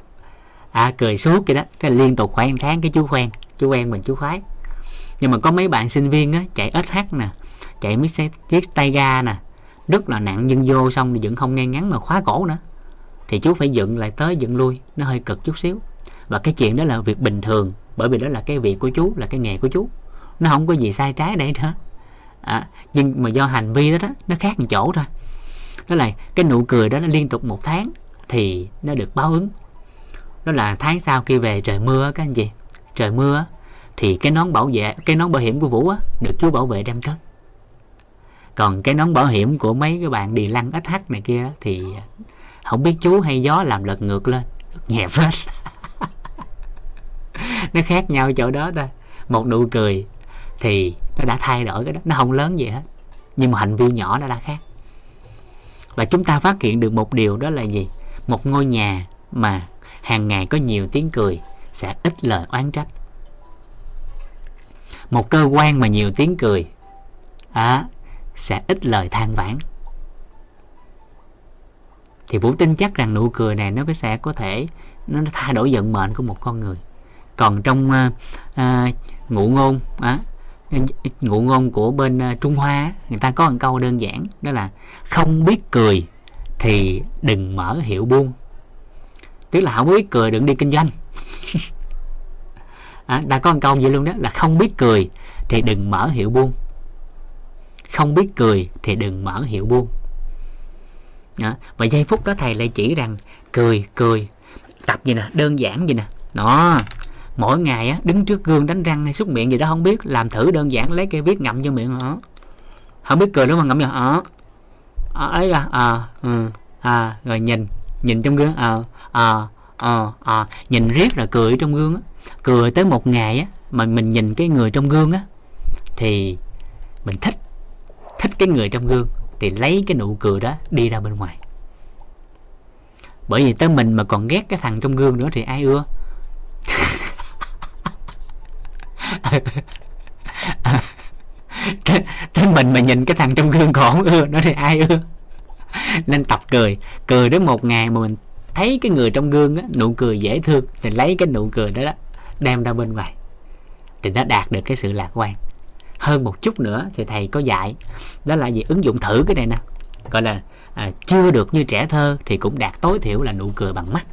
cười suốt vậy đó. Cái liên tục khoảng tháng cái chú quen mình, chú khoái. Nhưng mà có mấy bạn sinh viên á, chạy SH nè, chạy mấy chiếc tay ga nè, rất là nặng, nhưng vô xong thì dựng không ngay ngắn mà khóa cổ nữa, thì chú phải dựng lại tới dựng lui, nó hơi cực chút xíu. Và cái chuyện đó là việc bình thường, bởi vì đó là cái việc của chú, là cái nghề của chú, nó không có gì sai trái đây hết. Nhưng mà do hành vi đó nó khác một chỗ thôi. Đó là cái nụ cười đó nó liên tục một tháng thì nó được báo ứng. Đó là tháng sau khi về trời mưa, các anh chị, trời mưa thì cái nón bảo hiểm của Vũ á, được chú bảo vệ đem cất. Còn cái nón bảo hiểm của mấy cái bạn Đì Lăng SH này kia đó, thì không biết chú hay gió làm lật ngược lên, nhẹ phết. Nó khác nhau chỗ đó ta. Một nụ cười thì nó đã thay đổi cái đó, nó không lớn gì hết, nhưng mà hành vi nhỏ nó đã khác. Và chúng ta phát hiện được một điều, đó là gì? Một ngôi nhà mà hàng ngày có nhiều tiếng cười sẽ ít lời oán trách. Một cơ quan mà nhiều tiếng cười sẽ ít lời than vãn. Thì Vũ tin chắc rằng nụ cười này nó sẽ có thể nó thay đổi vận mệnh của một con người. Còn trong ngụ ngôn của bên Trung Hoa, người ta có một câu đơn giản, đó là không biết cười thì đừng mở hiệu buôn. Tức là không biết cười đừng đi kinh doanh. Ta có một câu vậy luôn đó, là không biết cười thì đừng mở hiệu buôn. Không biết cười thì đừng mở hiệu buôn. Và giây phút đó thầy lại chỉ rằng cười tập gì nè, đơn giản gì nè. Đó, mỗi ngày á, đứng trước gương đánh răng hay súc miệng gì đó không biết, làm thử đơn giản, lấy cây viết ngậm vô miệng hả? Không biết cười đúng không, ngậm vô hả? Ấy ra, rồi nhìn trong gương, nhìn riết rồi cười trong gương á. Cười tới một ngày á, mà mình nhìn cái người trong gương á, thì mình thích cái người trong gương, thì lấy cái nụ cười đó đi ra bên ngoài. Bởi vì tới mình mà còn ghét cái thằng trong gương nữa thì ai ưa? Tới mình mà nhìn cái thằng trong gương còn không ưa nữa thì ai ưa? Nên tập cười đến một ngày mà mình thấy cái người trong gương á, nụ cười dễ thương, thì lấy cái nụ cười đó đem ra bên ngoài, thì nó đạt được cái sự lạc quan. Hơn một chút nữa thì thầy có dạy, đó là gì? Ứng dụng thử cái này nè, gọi là chưa được như trẻ thơ thì cũng đạt tối thiểu là nụ cười bằng mắt.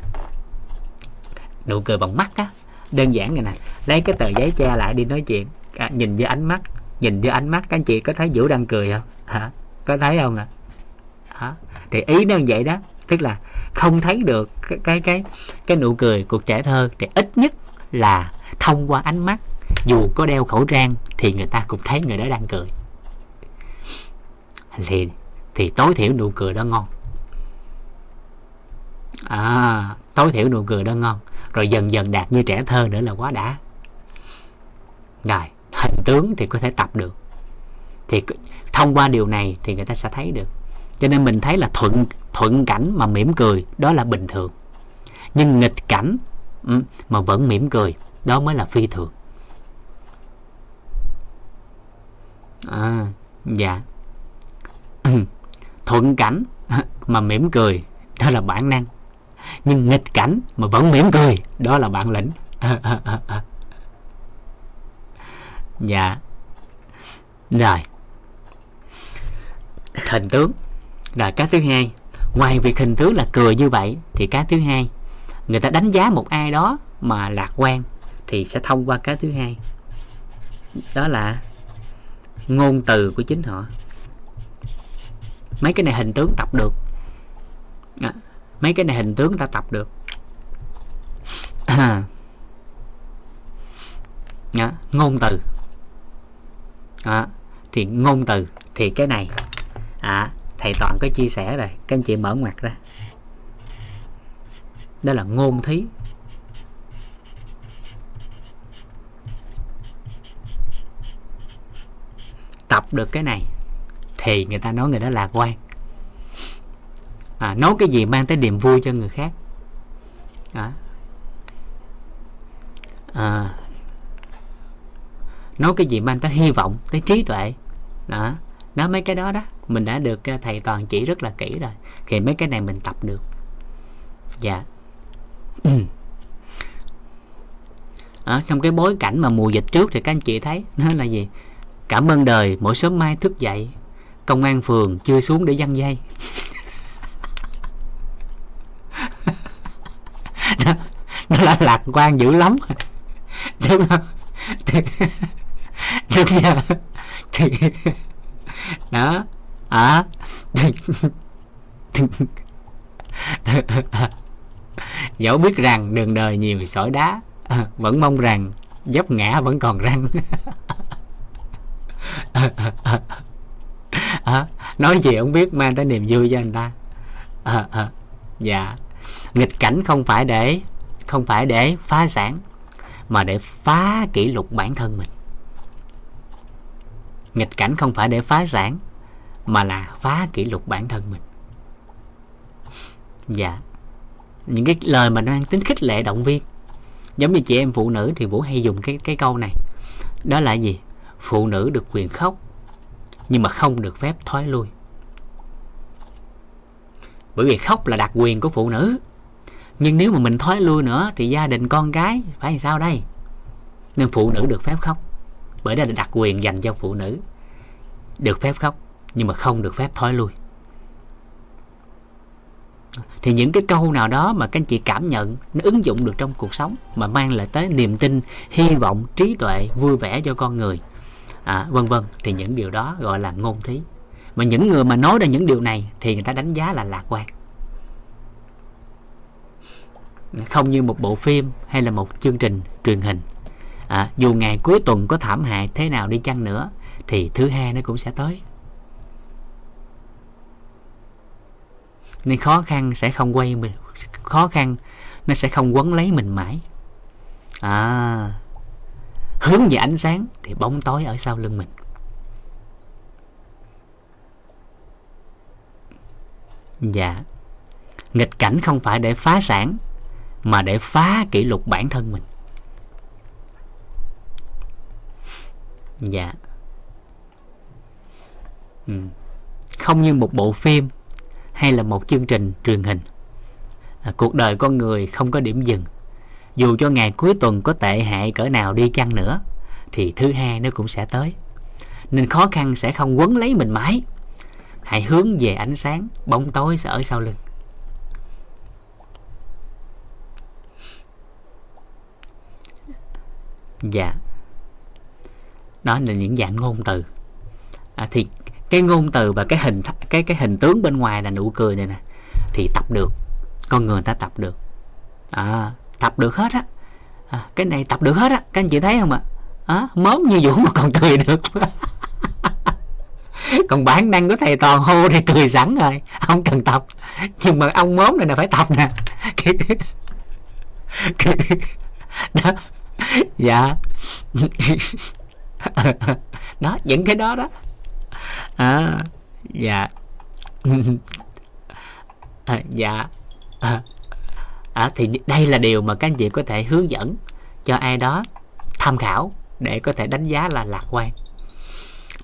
Nụ cười bằng mắt á, đơn giản này nè, lấy cái tờ giấy che lại đi nói chuyện, nhìn vô ánh mắt các anh chị có thấy Vũ đang cười không? Có thấy không ạ? Thì ý nó như vậy đó, tức là không thấy được cái nụ cười của trẻ thơ thì ít nhất là thông qua ánh mắt, dù có đeo khẩu trang thì người ta cũng thấy người đó đang cười, thì tối thiểu nụ cười đó ngon. Tối thiểu nụ cười đó ngon, rồi dần dần đạt như trẻ thơ nữa là quá đã. Rồi hình tướng thì có thể tập được, thì thông qua điều này thì người ta sẽ thấy được. Cho nên mình thấy là thuận cảnh mà mỉm cười đó là bình thường, nhưng nghịch cảnh mà vẫn mỉm cười đó mới là phi thường. Dạ. Thuận cảnh mà mỉm cười đó là bản năng, nhưng nghịch cảnh mà vẫn mỉm cười đó là bản lĩnh. Dạ. Rồi hình tướng. Là cái thứ hai, ngoài việc hình tướng là cười như vậy, thì cái thứ hai, người ta đánh giá một ai đó mà lạc quan thì sẽ thông qua cái thứ hai, đó là ngôn từ của chính họ. Mấy cái này hình tướng tập được, mấy cái này hình tướng ta tập được. Ngôn từ thì ngôn từ thì cái này thầy Toàn có chia sẻ rồi, các anh chị mở ngoặt ra, đó là ngôn thí. Tập được cái này thì người ta nói người đó lạc quan, nói cái gì mang tới niềm vui cho người khác. Nói cái gì mang tới hy vọng, tới trí tuệ. Đó mấy cái đó mình đã được thầy Toàn chỉ rất là kỹ rồi, thì mấy cái này mình tập được. Dạ. Trong cái bối cảnh mà mùa dịch trước thì các anh chị thấy nó là gì? Cảm ơn đời mỗi sớm mai thức dậy, công an phường chưa xuống để giăng dây. Nó là lạc quan dữ lắm, đúng không? Được chưa? Đó. Dẫu biết rằng đường đời nhiều sỏi đá, vẫn mong rằng dấp ngã vẫn còn răng. Nói gì không biết mang tới niềm vui cho anh ta. Dạ. Nghịch cảnh không phải để phá sản, mà để phá kỷ lục bản thân mình. Nghịch cảnh không phải để phá sản, mà là phá kỷ lục bản thân mình. Dạ. Những cái lời mà mang tính khích lệ động viên, giống như chị em phụ nữ thì Vũ hay dùng cái câu này, đó là gì? Phụ nữ được quyền khóc, nhưng mà không được phép thoái lui. Bởi vì khóc là đặc quyền của phụ nữ, nhưng nếu mà mình thoái lui nữa thì gia đình con cái phải làm sao đây? Nên phụ nữ được phép khóc, bởi đây là đặc quyền dành cho phụ nữ. Được phép khóc, nhưng mà không được phép thoái lui. Thì những cái câu nào đó mà các anh chị cảm nhận nó ứng dụng được trong cuộc sống, mà mang lại tới niềm tin, hy vọng, trí tuệ, vui vẻ cho con người, vân vân, thì những điều đó gọi là ngôn thí. Mà những người mà nói ra những điều này thì người ta đánh giá là lạc quan. Không như một bộ phim hay là một chương trình truyền hình, dù ngày cuối tuần có thảm hại thế nào đi chăng nữa thì thứ hai nó cũng sẽ tới. Nên khó khăn nó sẽ không quấn lấy mình mãi. Hướng về ánh sáng thì bóng tối ở sau lưng mình. Dạ. Nghịch cảnh không phải để phá sản, mà để phá kỷ lục bản thân mình. Dạ. Không như một bộ phim hay là một chương trình truyền hình, cuộc đời con người không có điểm dừng. Dù cho ngày cuối tuần có tệ hại cỡ nào đi chăng nữa thì thứ hai nó cũng sẽ tới. Nên khó khăn sẽ không quấn lấy mình mãi. Hãy hướng về ánh sáng, bóng tối sẽ ở sau lưng. Dạ. Đó là những dạng ngôn từ. Thì cái ngôn từ và cái hình tướng bên ngoài là nụ cười này nè, thì tập được. Con người ta tập được, tập được hết á. Cái này tập được hết á, các anh chị thấy không ạ? Mớm như Vũ mà còn cười được. Còn bản năng của thầy Toàn hô này cười sẵn rồi, không cần tập. Nhưng mà ông mớm này là phải tập nè. Đó. Dạ. Đó, những cái đó đó. Dạ. Dạ. Thì đây là điều mà các anh chị có thể hướng dẫn cho ai đó tham khảo để có thể đánh giá là lạc quan.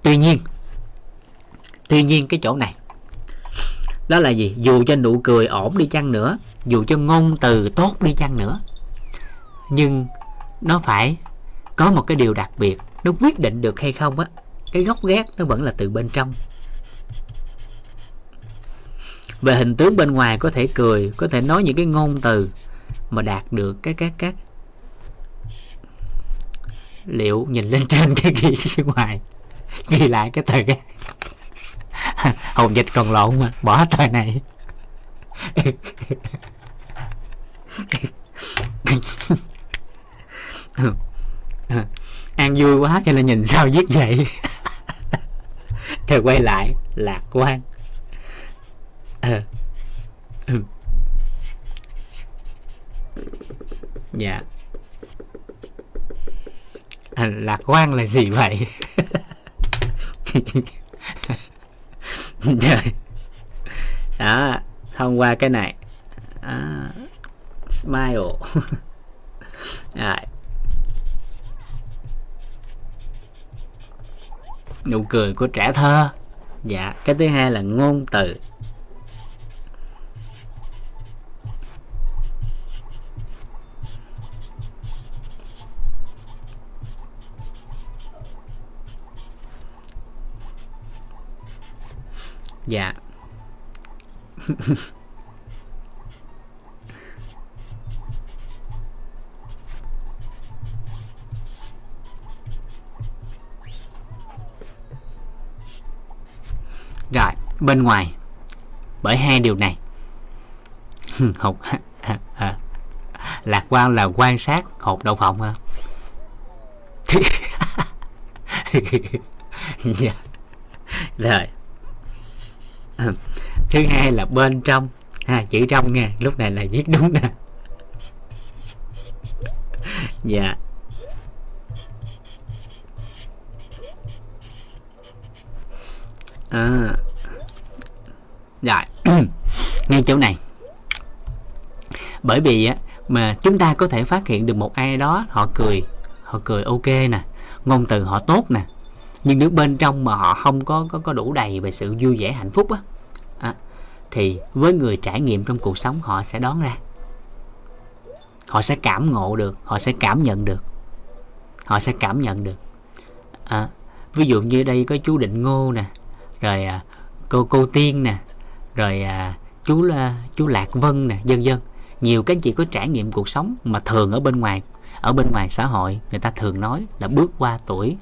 Tuy nhiên cái chỗ này, đó là gì? Dù cho nụ cười ổn đi chăng nữa, dù cho ngôn từ tốt đi chăng nữa, nhưng nó phải có một cái điều đặc biệt. Nó quyết định được hay không á, cái gốc gác nó vẫn là từ bên trong. Về hình tướng bên ngoài có thể cười, có thể nói những cái ngôn từ mà đạt được các liệu nhìn lên trên cái ghi ngoài, ghi lại cái từ cái Hồng Dịch còn lộn mà bỏ từ này. Ăn vui quá cho nên nhìn sao viết vậy. Rồi quay lại lạc quan. Dạ lạc quan là gì vậy? Đó, thông qua cái này smile. Rồi. Nụ cười của trẻ thơ. Dạ, cái thứ hai là ngôn từ. Dạ. Rồi, bên ngoài bởi hai điều này. Hột lạc quan là quan sát hột đậu phộng hả? Dạ. Rồi. Thứ hai là bên trong chữ trong nha, lúc này là viết đúng nè. Dạ. Rồi. Ngay chỗ này, bởi vì á, mà chúng ta có thể phát hiện được một ai đó họ cười ok nè, ngôn từ họ tốt nè, nhưng nếu bên trong mà họ không có đủ đầy về sự vui vẻ hạnh phúc á, thì với người trải nghiệm trong cuộc sống họ sẽ đón ra, họ sẽ cảm ngộ được, họ sẽ cảm nhận được, ví dụ như đây có chú Định Ngô nè, rồi cô Tiên nè, rồi chú Lạc Vân nè, vân vân. Nhiều các anh chị có trải nghiệm cuộc sống mà thường ở bên ngoài xã hội người ta thường nói là bước qua tuổi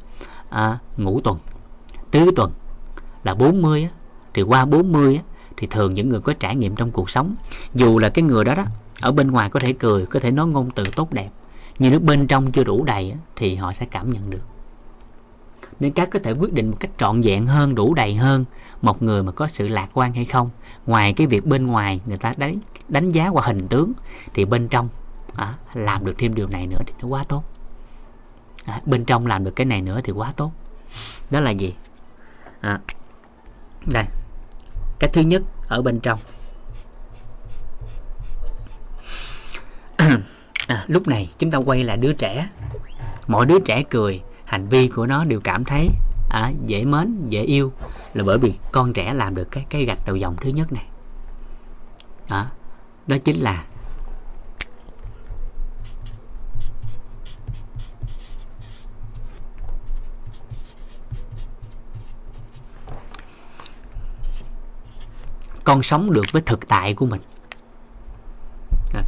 ngũ tuần, tứ tuần là 40 á, thì qua 40 á, thì thường những người có trải nghiệm trong cuộc sống, dù là cái người đó ở bên ngoài có thể cười, có thể nói ngôn từ tốt đẹp, nhưng nếu bên trong chưa đủ đầy á, thì họ sẽ cảm nhận được. Nên các có thể quyết định một cách trọn vẹn hơn, đủ đầy hơn một người mà có sự lạc quan hay không. Ngoài cái việc bên ngoài người ta đánh giá qua hình tướng, thì bên trong làm được thêm điều này nữa thì nó quá tốt. Bên trong làm được cái này nữa thì quá tốt. Đó là gì? Đây, cái thứ nhất ở bên trong. Lúc này chúng ta quay lại đứa trẻ. Mỗi đứa trẻ cười, hành vi của nó đều cảm thấy dễ mến, dễ yêu, là bởi vì con trẻ làm được cái gạch đầu dòng thứ nhất này. Đó chính là con sống được với thực tại của mình,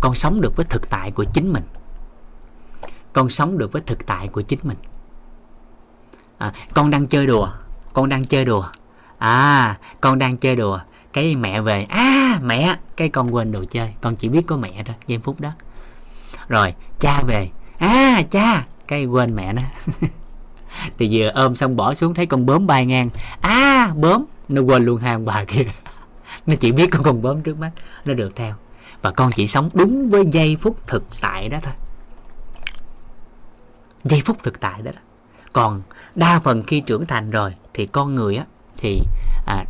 con sống được với thực tại của chính mình, con đang chơi đùa, cái mẹ về, mẹ, cái con quên đồ chơi, con chỉ biết có mẹ thôi giây phút đó. Rồi cha về, cha, cái quên mẹ đó. Thì vừa ôm xong bỏ xuống thấy con bướm bay ngang, bướm, nó quên luôn hai ông bà kia, nó chỉ biết có con bướm trước mắt, nó được theo. Và con chỉ sống đúng với giây phút thực tại đó thôi, Còn đa phần khi trưởng thành rồi thì con người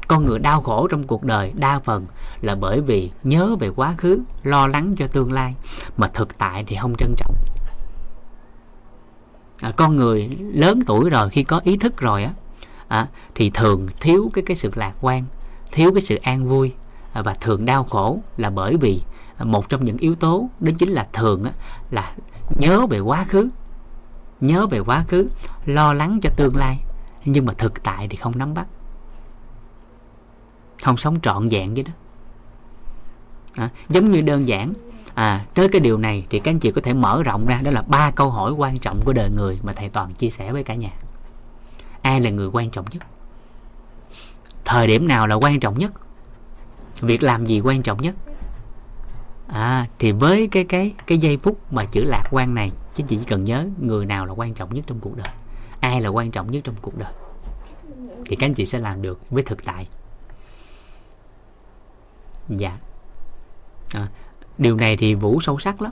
con người đau khổ trong cuộc đời đa phần là bởi vì nhớ về quá khứ, lo lắng cho tương lai, mà thực tại thì không trân trọng. Con người lớn tuổi rồi, khi có ý thức rồi thì thường thiếu cái sự lạc quan, thiếu cái sự an vui, và thường đau khổ là bởi vì một trong những yếu tố đó chính là thường là nhớ về quá khứ, lo lắng cho tương lai, nhưng mà thực tại thì không nắm bắt, không sống trọn vẹn với đó. Giống như đơn giản tới cái điều này thì các anh chị có thể mở rộng ra, đó là 3 câu hỏi quan trọng của đời người mà thầy Toàn chia sẻ với cả nhà. Ai là người quan trọng nhất? Thời điểm nào là quan trọng nhất? Việc làm gì quan trọng nhất? Thì với cái giây phút mà chữ lạc quan này, chứ chỉ cần nhớ người nào là quan trọng nhất trong cuộc đời, ai là quan trọng nhất trong cuộc đời, thì các anh chị sẽ làm được với thực tại. Dạ. Điều này thì Vũ sâu sắc lắm.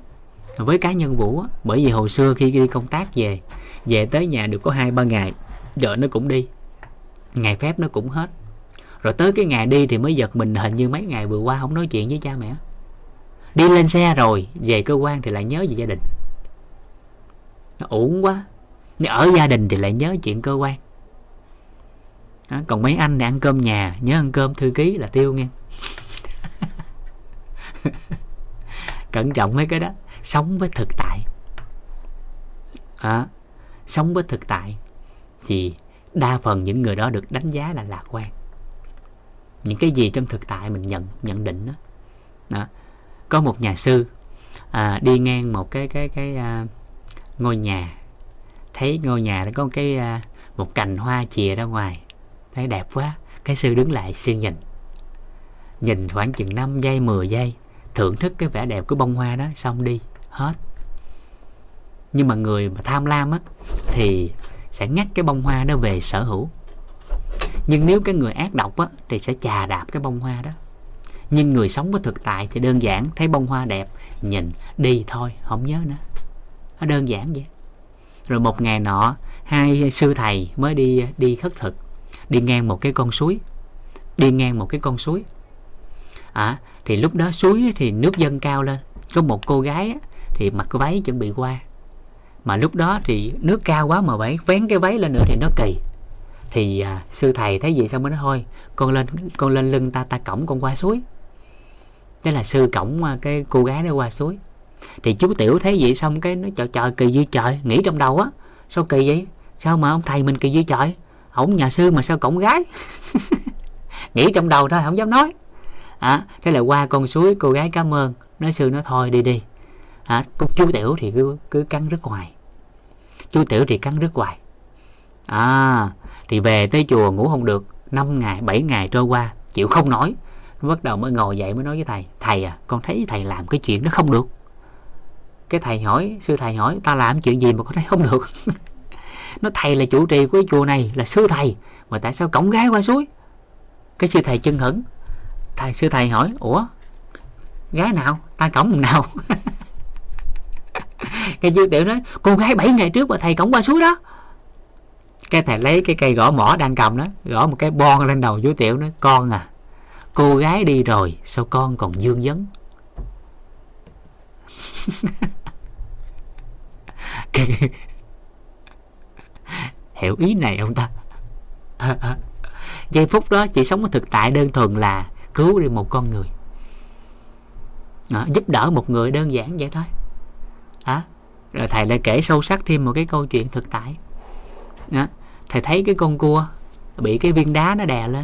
Với cá nhân Vũ á, bởi vì hồi xưa khi đi công tác về, về tới nhà được có 2-3 ngày, vợ nó cũng đi, ngày phép nó cũng hết. Rồi tới cái ngày đi thì mới giật mình, hình như mấy ngày vừa qua không nói chuyện với cha mẹ. Đi lên xe rồi về cơ quan thì lại nhớ về gia đình, nó uổng quá. Ở gia đình thì lại nhớ chuyện cơ quan. Còn mấy anh này ăn cơm nhà, nhớ ăn cơm thư ký là tiêu nghe. Cẩn trọng mấy cái đó. Sống với thực tại. Sống với thực tại thì đa phần những người đó được đánh giá là lạc quan. Những cái gì trong thực tại mình nhận định đó. Có một nhà sư đi ngang một cái ngôi nhà, thấy ngôi nhà đó có một cành hoa chìa ra ngoài, thấy đẹp quá. Cái sư đứng lại, sư nhìn khoảng chừng 5 giây 10 giây, thưởng thức cái vẻ đẹp của bông hoa đó, xong đi hết. Nhưng mà người mà tham lam á thì sẽ ngắt cái bông hoa đó về sở hữu. Nhưng nếu cái người ác độc á thì sẽ chà đạp cái bông hoa đó. Nhưng người sống với thực tại thì đơn giản, thấy bông hoa đẹp, nhìn, đi thôi, không nhớ nữa. Nó đơn giản vậy. Rồi một ngày nọ, hai sư thầy mới đi khất thực, đi ngang một cái con suối. Thì lúc đó suối thì nước dâng cao lên. Có một cô gái thì mặc cái váy chuẩn bị qua, mà lúc đó thì nước cao quá mà phải vén cái váy lên nữa thì nó kỳ. Thì sư thầy thấy vậy xong mới nói thôi, con lên lưng ta, ta cõng con qua suối. Thế là sư cõng cái cô gái đó qua suối. Thì chú Tiểu thấy vậy xong cái nó trời kỳ dữ trời, nghĩ trong đầu á, sao kỳ vậy, sao mà ông thầy mình kỳ dữ trời, ổng nhà sư mà sao cõng gái. Nghĩ trong đầu thôi, không dám nói. Thế là qua con suối, cô gái cảm ơn, nói sư nói thôi đi. Cô chú Tiểu thì cứ cắn rứt hoài. Thì về tới chùa ngủ không được, 5 ngày 7 ngày trôi qua chịu không nổi, bắt đầu mới ngồi dậy mới nói với thầy: thầy con thấy thầy làm cái chuyện đó không được. Cái sư thầy hỏi ta làm chuyện gì mà con thấy không được? Nó thầy là chủ trì của cái chùa này, là sư thầy, mà tại sao cõng gái qua suối? Cái sư thầy chưng hửng. Sư thầy hỏi: ủa, gái nào? Ta cõng nào? Cái sư Tiểu nói: cô gái 7 ngày trước mà thầy cõng qua suối đó. Cái thầy lấy cái cây gõ mỏ đang cầm đó, gõ một cái bon lên đầu chú Tiểu, nói: con cô gái đi rồi, sao con còn vương vấn? Hiểu ý này không ta? Giây phút đó chỉ sống với thực tại, đơn thuần là cứu đi một con người, giúp đỡ một người, đơn giản vậy thôi. Rồi thầy lại kể sâu sắc thêm một cái câu chuyện thực tại. Thầy thấy cái con cua bị cái viên đá nó đè lên,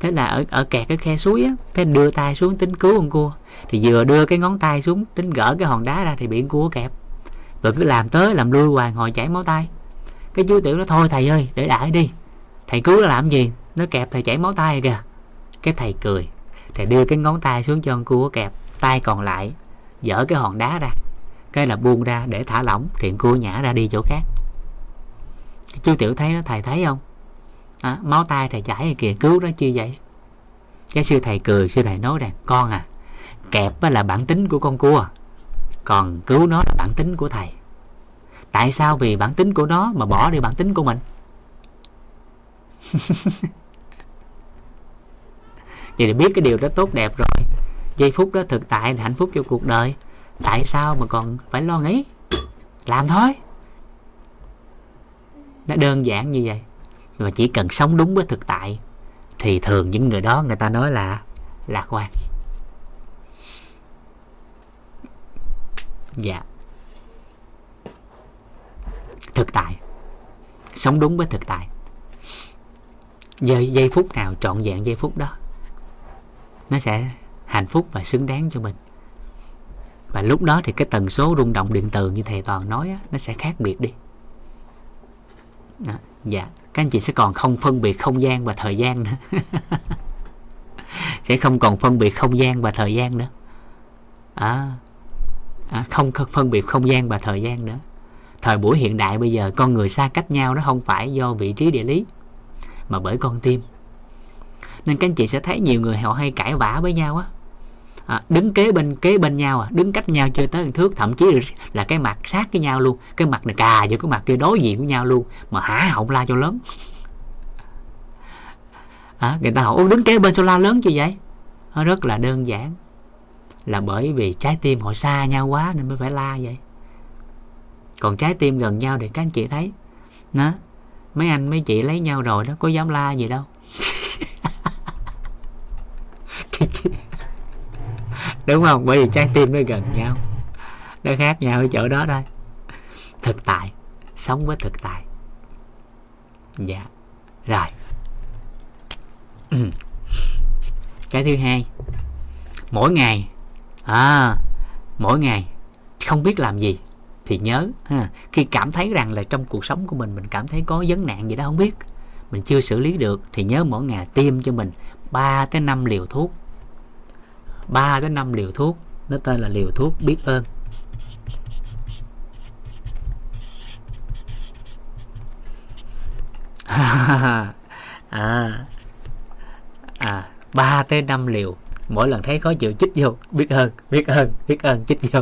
thế là ở kẹt cái khe suối á, thế đưa tay xuống tính cứu con cua, thì vừa đưa cái ngón tay xuống tính gỡ cái hòn đá ra thì bị con cua kẹp, rồi cứ làm tới làm lui hoài, hồi chảy máu tay. Cái chú Tiểu nó thôi thầy ơi, để đại đi, thầy cứu nó làm gì, nó kẹp thầy chảy máu tay kìa. Cái thầy cười, thầy đưa cái ngón tay xuống cho con cua kẹp, tay còn lại dỡ cái hòn đá ra, cái là buông ra để thả lỏng thì con cua nhả ra đi chỗ khác. Chú Tiểu thấy nó: thầy thấy không, máu tay thầy chảy kìa, cứu nó chi vậy? Cái sư thầy cười, sư thầy nói rằng: con kẹp là bản tính của con cua, còn cứu nó là bản tính của thầy. Tại sao vì bản tính của nó mà bỏ đi bản tính của mình? Vậy thì biết cái điều đó tốt đẹp rồi. Giây phút đó thực tại là hạnh phúc cho cuộc đời, tại sao mà còn phải lo nghĩ? Làm thôi, nó đơn giản như vậy. Mà chỉ cần sống đúng với thực tại thì thường những người đó người ta nói là lạc quan. Dạ. Thực tại, sống đúng với thực tại. Giây phút nào trọn vẹn giây phút đó, nó sẽ hạnh phúc và xứng đáng cho mình. Và lúc đó thì cái tần số rung động điện từ như thầy Toàn nói á, nó sẽ khác biệt đi. Đó, dạ, các anh chị sẽ còn không phân biệt không gian và thời gian nữa. Sẽ không còn phân biệt không gian và thời gian nữa. Không phân biệt không gian và thời gian nữa. Thời buổi hiện đại bây giờ con người xa cách nhau, nó không phải do vị trí địa lý mà bởi con tim. Nên các anh chị sẽ thấy nhiều người họ hay cãi vã với nhau á, đứng kế bên nhau, đứng cách nhau chơi tới một thước, thậm chí là cái mặt sát với nhau luôn, cái mặt này cà vô cái mặt kia đối diện với nhau luôn mà hả họng la cho lớn. Người ta hỏi đứng kế bên sao la lớn chứ vậy? Nó rất là đơn giản, là bởi vì trái tim họ xa nhau quá nên mới phải la vậy. Còn trái tim gần nhau thì các anh chị thấy đó, mấy anh mấy chị lấy nhau rồi đó, có dám la gì đâu. Đúng không? Bởi vì trái tim nó gần nhau, nó khác nhau ở chỗ đó thôi. Thực tại, sống với thực tại. Dạ, rồi. Cái thứ hai, mỗi ngày không biết làm gì thì nhớ ha, khi cảm thấy rằng là trong cuộc sống của mình cảm thấy có vấn nạn gì đó không biết, mình chưa xử lý được, thì nhớ mỗi ngày tiêm cho mình 3-5 liều thuốc. 3-5 liều thuốc, nó tên là liều thuốc biết ơn. À, 3-5 liều. Mỗi lần thấy khó chịu chích vô, biết ơn chích vô.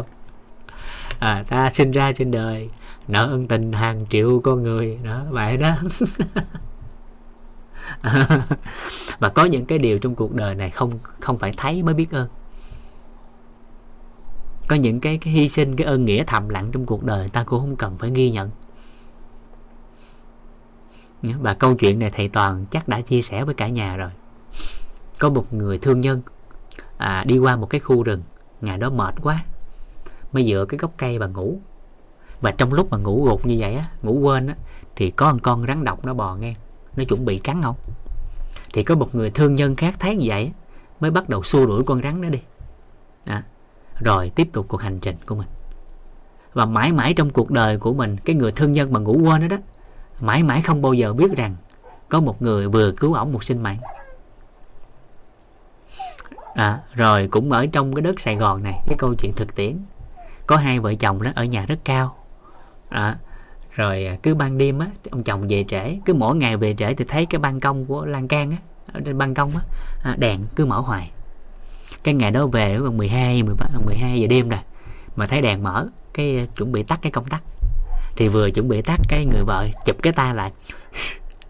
Ta sinh ra trên đời nợ ân tình hàng triệu con người đó, vậy đó. Và có những cái điều trong cuộc đời này không phải thấy mới biết ơn. Có những cái hy sinh, cái ơn nghĩa thầm lặng trong cuộc đời ta cũng không cần phải ghi nhận. Và câu chuyện này thầy Toàn chắc đã chia sẻ với cả nhà rồi. Có một người thương nhân đi qua một cái khu rừng. Ngày đó mệt quá, mới dựa cái gốc cây bà ngủ. Và trong lúc mà ngủ gục như vậy á, ngủ quên á, thì có một con rắn độc nó bò ngang, nó chuẩn bị cắn ông. Thì có một người thương nhân khác thấy như vậy mới bắt đầu xua đuổi con rắn đó đi, rồi tiếp tục cuộc hành trình của mình. Và mãi mãi trong cuộc đời của mình, cái người thương nhân mà ngủ quên đó mãi mãi không bao giờ biết rằng có một người vừa cứu ổng một sinh mạng. Rồi cũng ở trong cái đất Sài Gòn này, cái câu chuyện thực tiễn, có hai vợ chồng đó ở nhà rất cao. Rồi cứ ban đêm á, ông chồng về trễ, cứ mỗi ngày về trễ thì thấy cái ban công của lan can á, ở trên ban công á, đèn cứ mở hoài. Cái ngày đó về khoảng 12 giờ đêm rồi mà thấy đèn mở, cái chuẩn bị tắt cái công tắc. Thì vừa chuẩn bị tắt, cái người vợ chụp cái tay lại,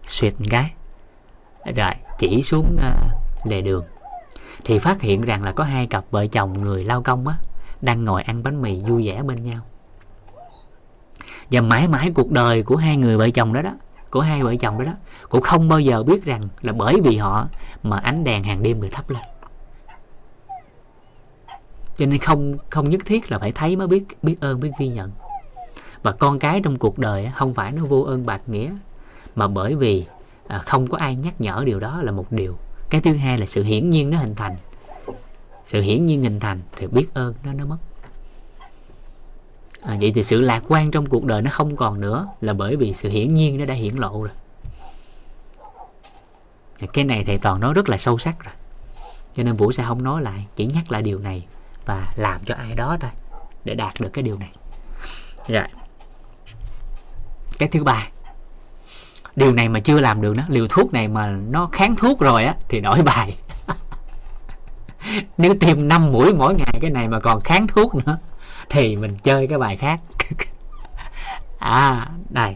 xuyệt một cái, rồi chỉ xuống lề đường. Thì phát hiện rằng là có hai cặp vợ chồng người lao công á, đang ngồi ăn bánh mì vui vẻ bên nhau. Và mãi mãi cuộc đời của hai người vợ chồng đó, của hai vợ chồng đó cũng không bao giờ biết rằng là bởi vì họ mà ánh đèn hàng đêm được thắp lên. Cho nên không nhất thiết là phải thấy mới biết ơn, biết ghi nhận. Và con cái trong cuộc đời không phải nó vô ơn bạc nghĩa, mà bởi vì không có ai nhắc nhở điều đó là một điều. Cái thứ hai là sự hiển nhiên nó hình thành. Sự hiển nhiên hình thành thì biết ơn nó mất. Vậy thì sự lạc quan trong cuộc đời nó không còn nữa, là bởi vì sự hiển nhiên nó đã hiển lộ rồi. Cái này thầy Toàn nói rất là sâu sắc rồi, cho nên Vũ sẽ không nói lại, chỉ nhắc lại điều này và làm cho ai đó thôi để đạt được cái điều này. Rồi, cái thứ ba, điều này mà chưa làm được đó, liều thuốc này mà nó kháng thuốc rồi á thì đổi bài. Nếu tiêm 5 mũi mỗi ngày, cái này mà còn kháng thuốc nữa thì mình chơi cái bài khác. Đây,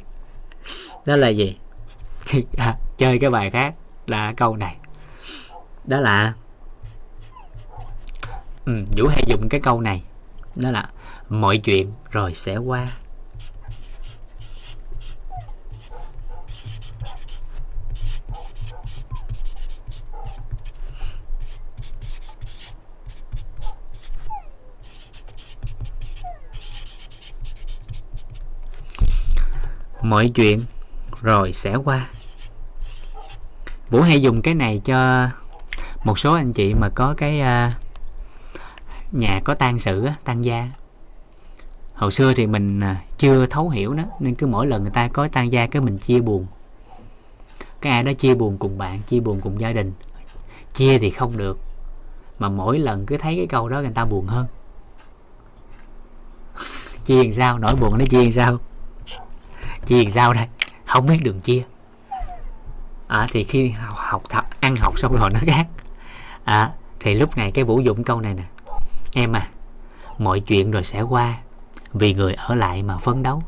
đó là gì? Chơi cái bài khác là câu này. Đó là Vũ hay dùng cái câu này. Đó là mọi chuyện rồi sẽ qua. Mọi chuyện rồi sẽ qua. Vũ hay dùng cái này cho một số anh chị mà có cái nhà có tang sự, tang gia. Hồi xưa thì mình chưa thấu hiểu đó, nên cứ mỗi lần người ta có tang gia cái mình chia buồn. Cái ai đó chia buồn cùng bạn, chia buồn cùng gia đình, chia thì không được, mà mỗi lần cứ thấy cái câu đó người ta buồn hơn. Chia làm sao? Nỗi buồn nó chia làm sao? Chia làm sao đây? Không biết đường chia. Thì khi ăn học xong rồi nó khác. Thì lúc này cái Vũ dụng câu này nè: em à, mọi chuyện rồi sẽ qua, vì người ở lại mà phấn đấu.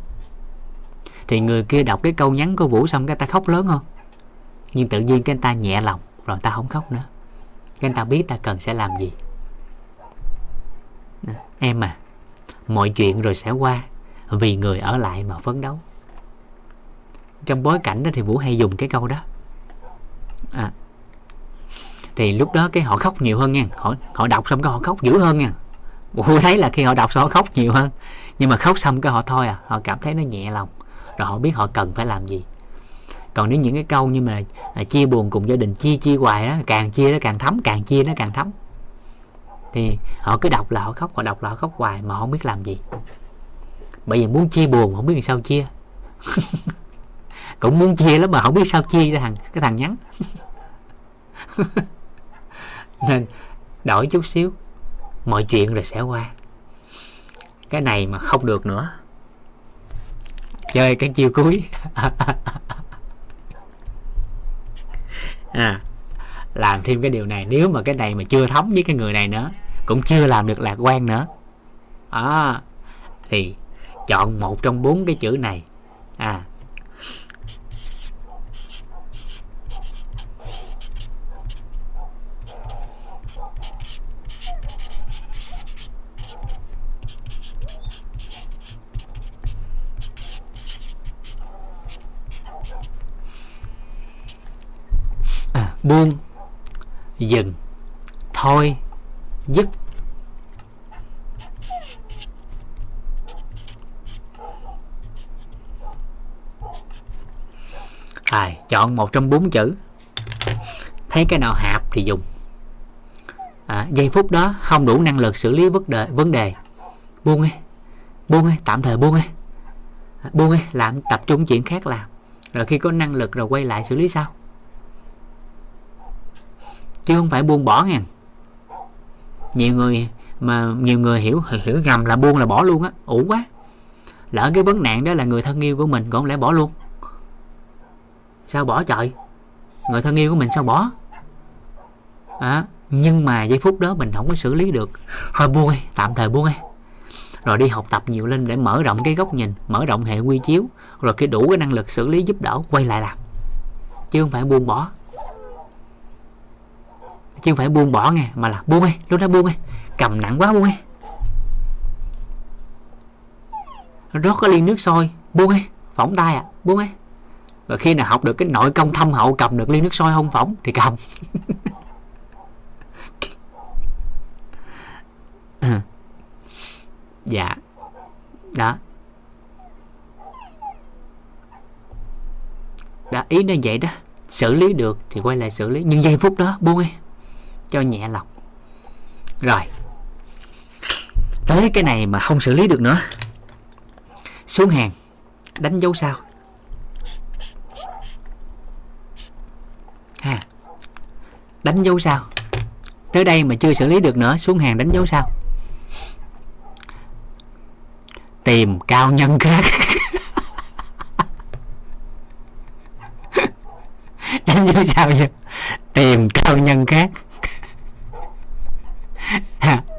Thì người kia đọc cái câu nhắn của Vũ xong cái ta khóc lớn hơn, nhưng tự nhiên cái ta nhẹ lòng, rồi ta không khóc nữa. Cái ta biết ta cần sẽ làm gì. Em à, mọi chuyện rồi sẽ qua, vì người ở lại mà phấn đấu. Trong bối cảnh đó thì Vũ hay dùng cái câu đó. Thì lúc đó cái họ khóc nhiều hơn nha. Họ đọc xong cái họ khóc dữ hơn nha. Vũ thấy là khi họ đọc xong họ khóc nhiều hơn. Nhưng mà khóc xong cái họ thôi à, họ cảm thấy nó nhẹ lòng, rồi họ biết họ cần phải làm gì. Còn nếu những cái câu như mà chia buồn cùng gia đình, chia hoài đó, càng chia nó càng thấm, càng chia nó càng thấm, thì họ cứ đọc là họ khóc, họ đọc là họ khóc hoài mà họ không biết làm gì. Bởi vì muốn chia buồn không biết làm sao chia. Cũng muốn chia lắm mà không biết sao chia cái thằng nhắn. Nên đổi chút xíu, mọi chuyện rồi sẽ qua. Cái này mà không được nữa, chơi cái chiêu cuối. Làm thêm cái điều này, nếu mà cái này mà chưa thấm với cái người này nữa, cũng chưa làm được lạc quan nữa, thì chọn một trong 4 cái chữ này. Buông, dừng, thôi, dứt. Chọn một trong 4 chữ, thấy cái nào hạp thì dùng. Giây phút đó không đủ năng lực xử lý vấn đề, buông đi, tạm thời buông đi, làm tập trung chuyện khác làm, rồi khi có năng lực rồi quay lại xử lý sau. Chứ không phải buông bỏ nha. Nhiều người hiểu ngầm là buông là bỏ luôn á, ủ quá. Lỡ cái vấn nạn đó là người thân yêu của mình, còn lẽ bỏ luôn. Sao bỏ trời? Người thân yêu của mình sao bỏ? Nhưng mà giây phút đó mình không có xử lý được, thôi buông đi, tạm thời buông đi. Rồi đi học tập nhiều lên để mở rộng cái góc nhìn, mở rộng hệ quy chiếu, rồi khi đủ cái năng lực xử lý giúp đỡ quay lại làm. Chứ không phải buông bỏ. Chứ không phải buông bỏ nghe, mà là buông đi, lúc đó buông đi, cầm nặng quá buông đi, rót cái ly nước sôi buông đi, phỏng tay buông đi. Rồi khi nào học được cái nội công thâm hậu cầm được ly nước sôi không phỏng thì cầm. Dạ đó, ý nó vậy đó. Xử lý được thì quay lại xử lý, nhưng giây phút đó buông đi cho nhẹ lòng. Rồi tới cái này mà không xử lý được nữa, xuống hàng, đánh dấu sao. Đánh dấu sao. Tới đây mà chưa xử lý được nữa, xuống hàng, đánh dấu sao. Tìm cao nhân khác. Đánh dấu sao vậy? Tìm cao nhân khác.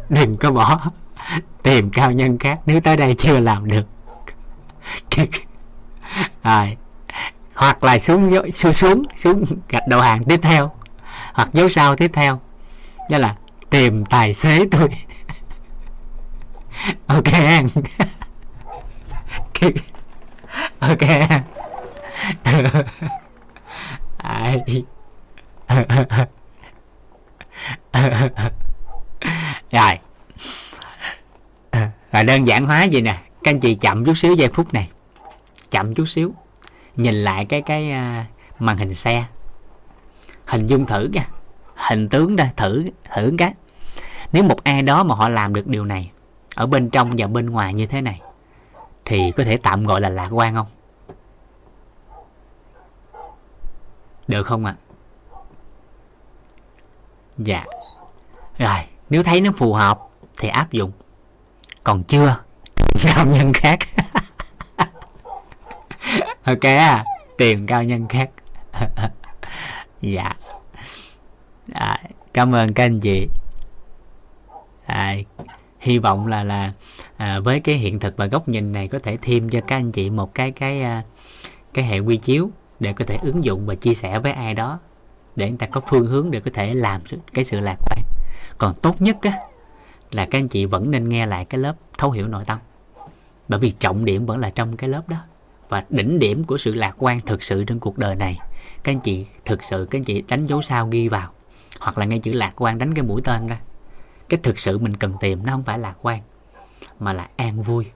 Đừng có bỏ, tìm cao nhân khác nếu tới đây chưa làm được. Rồi, hoặc là xuống gạch đầu hàng tiếp theo, hoặc dấu sao tiếp theo, đó là tìm tài xế tôi. Ok. Ok. Rồi. Rồi đơn giản hóa vậy nè, các anh chị chậm chút xíu giây phút này. Chậm chút xíu. Nhìn lại cái màn hình xe. Hình dung thử nha. Hình tướng đây, thử cái. Nếu một ai đó mà họ làm được điều này ở bên trong và bên ngoài như thế này thì có thể tạm gọi là lạc quan không? Được không ạ? Dạ. Rồi, nếu thấy nó phù hợp thì áp dụng. Còn chưa, cao nhân khác. Ok à, tìm cao nhân khác. Dạ. À, cảm ơn các anh chị. À, hy vọng là với cái hiện thực và góc nhìn này có thể thêm cho các anh chị một cái hệ quy chiếu để có thể ứng dụng và chia sẻ với ai đó để người ta có phương hướng để có thể làm cái sự lạc quan. Còn tốt nhất á, là các anh chị vẫn nên nghe lại cái lớp thấu hiểu nội tâm, bởi vì trọng điểm vẫn là trong cái lớp đó. Và đỉnh điểm của sự lạc quan thực sự trên cuộc đời này, các anh chị thực sự, các anh chị đánh dấu sao ghi vào, hoặc là ngay chữ lạc quan đánh cái mũi tên ra. Cái thực sự mình cần tìm nó không phải lạc quan, mà là an vui.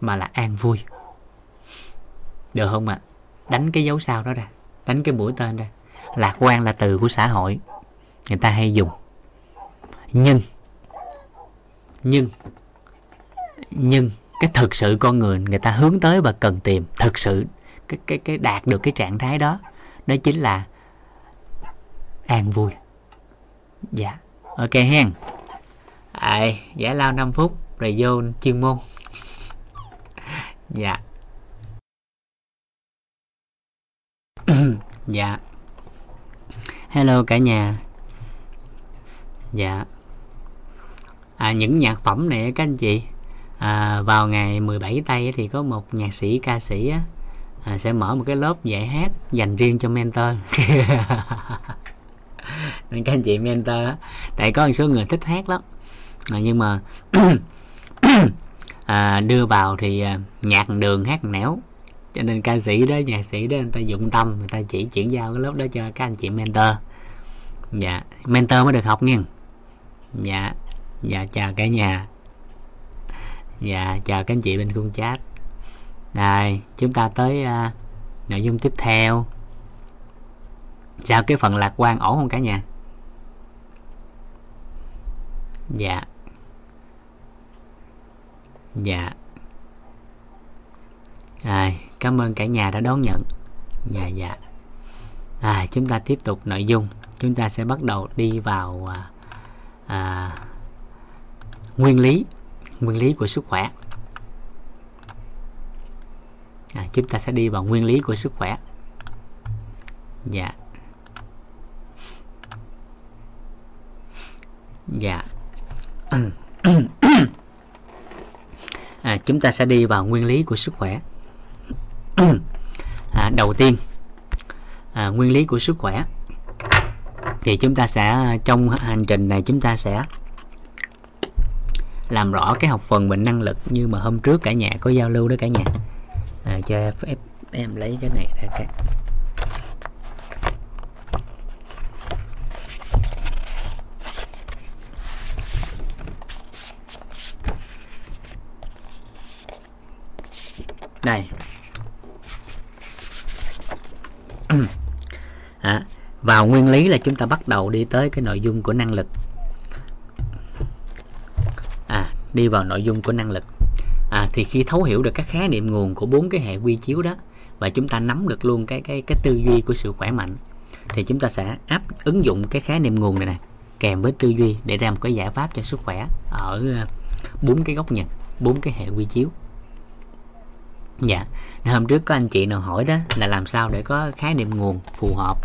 Mà là an vui. Được không ạ? Đánh cái dấu sao đó ra, đánh cái mũi tên ra. Lạc quan là từ của xã hội, người ta hay dùng. Nhưng cái thực sự con người ta hướng tới và cần tìm, thực sự cái đạt được cái trạng thái đó, đó chính là an vui. Dạ, ok hen. Giải lao 5 phút rồi vô chuyên môn. Dạ. Dạ. Hello cả nhà. Dạ. Những nhạc phẩm này các anh chị, vào ngày 17 tây thì có một nhạc sĩ, ca sĩ sẽ mở một cái lớp dạy hát dành riêng cho mentor. Nên các anh chị mentor, tại có một số người thích hát lắm, nhưng mà đưa vào thì nhạc đường hát nẻo, cho nên ca sĩ đó, nhạc sĩ đó, người ta dụng tâm, người ta chỉ chuyển giao cái lớp đó cho các anh chị mentor. Dạ, mentor mới được học nha. Dạ, dạ chào cả nhà. Dạ, chào các anh chị bên khung chat. Rồi, chúng ta tới nội dung tiếp theo. Sao cái phần lạc quan ổn không cả nhà? Dạ. Dạ. Cảm ơn cả nhà đã đón nhận. Dạ, dạ. Chúng ta tiếp tục nội dung. Chúng ta sẽ bắt đầu đi vào nguyên lý của sức khỏe. Chúng ta sẽ đi vào nguyên lý của sức khỏe. Dạ. Dạ. Chúng ta sẽ đi vào nguyên lý của sức khỏe. Đầu tiên, nguyên lý của sức khỏe thì chúng ta sẽ, trong hành trình này chúng ta sẽ làm rõ cái học phần bệnh năng lực như mà hôm trước cả nhà có giao lưu đó cả nhà. Cho phép em lấy cái này ra cái. Đây. Vào nguyên lý là chúng ta bắt đầu đi tới cái nội dung của năng lực. Đi vào nội dung của năng lực. Thì khi thấu hiểu được các khái niệm nguồn của 4 cái hệ quy chiếu đó, và chúng ta nắm được luôn cái tư duy của sự khỏe mạnh, thì chúng ta sẽ ứng dụng cái khái niệm nguồn này nè kèm với tư duy để ra một cái giải pháp cho sức khỏe ở 4 cái góc nhìn, 4 cái hệ quy chiếu. Dạ, hôm trước có anh chị nào hỏi đó là làm sao để có khái niệm nguồn phù hợp,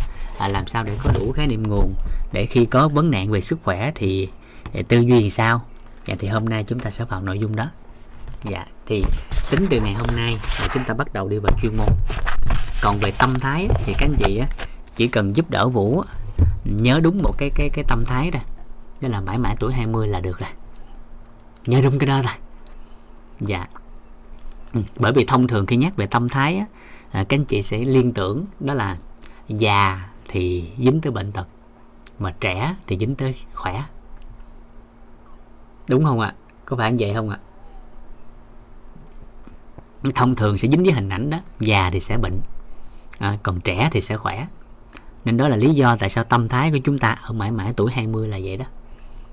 làm sao để có đủ khái niệm nguồn để khi có vấn nạn về sức khỏe thì tư duy thì sao. Dạ, thì hôm nay chúng ta sẽ vào nội dung đó. Dạ, thì tính từ ngày hôm nay là chúng ta bắt đầu đi vào chuyên môn. Còn về tâm thái thì các anh chị chỉ cần giúp đỡ Vũ nhớ đúng một cái tâm thái ra, đó là mãi mãi tuổi 20 là được rồi. Nhớ đúng cái đó thôi. Dạ. Bởi vì thông thường khi nhắc về tâm thái các anh chị sẽ liên tưởng đó là già thì dính tới bệnh tật, mà trẻ thì dính tới khỏe. Đúng không ạ? Có phải vậy không ạ? Thông thường sẽ dính với hình ảnh đó, già thì sẽ bệnh, còn trẻ thì sẽ khỏe. Nên đó là lý do tại sao tâm thái của chúng ta ở mãi mãi tuổi 20 là vậy đó.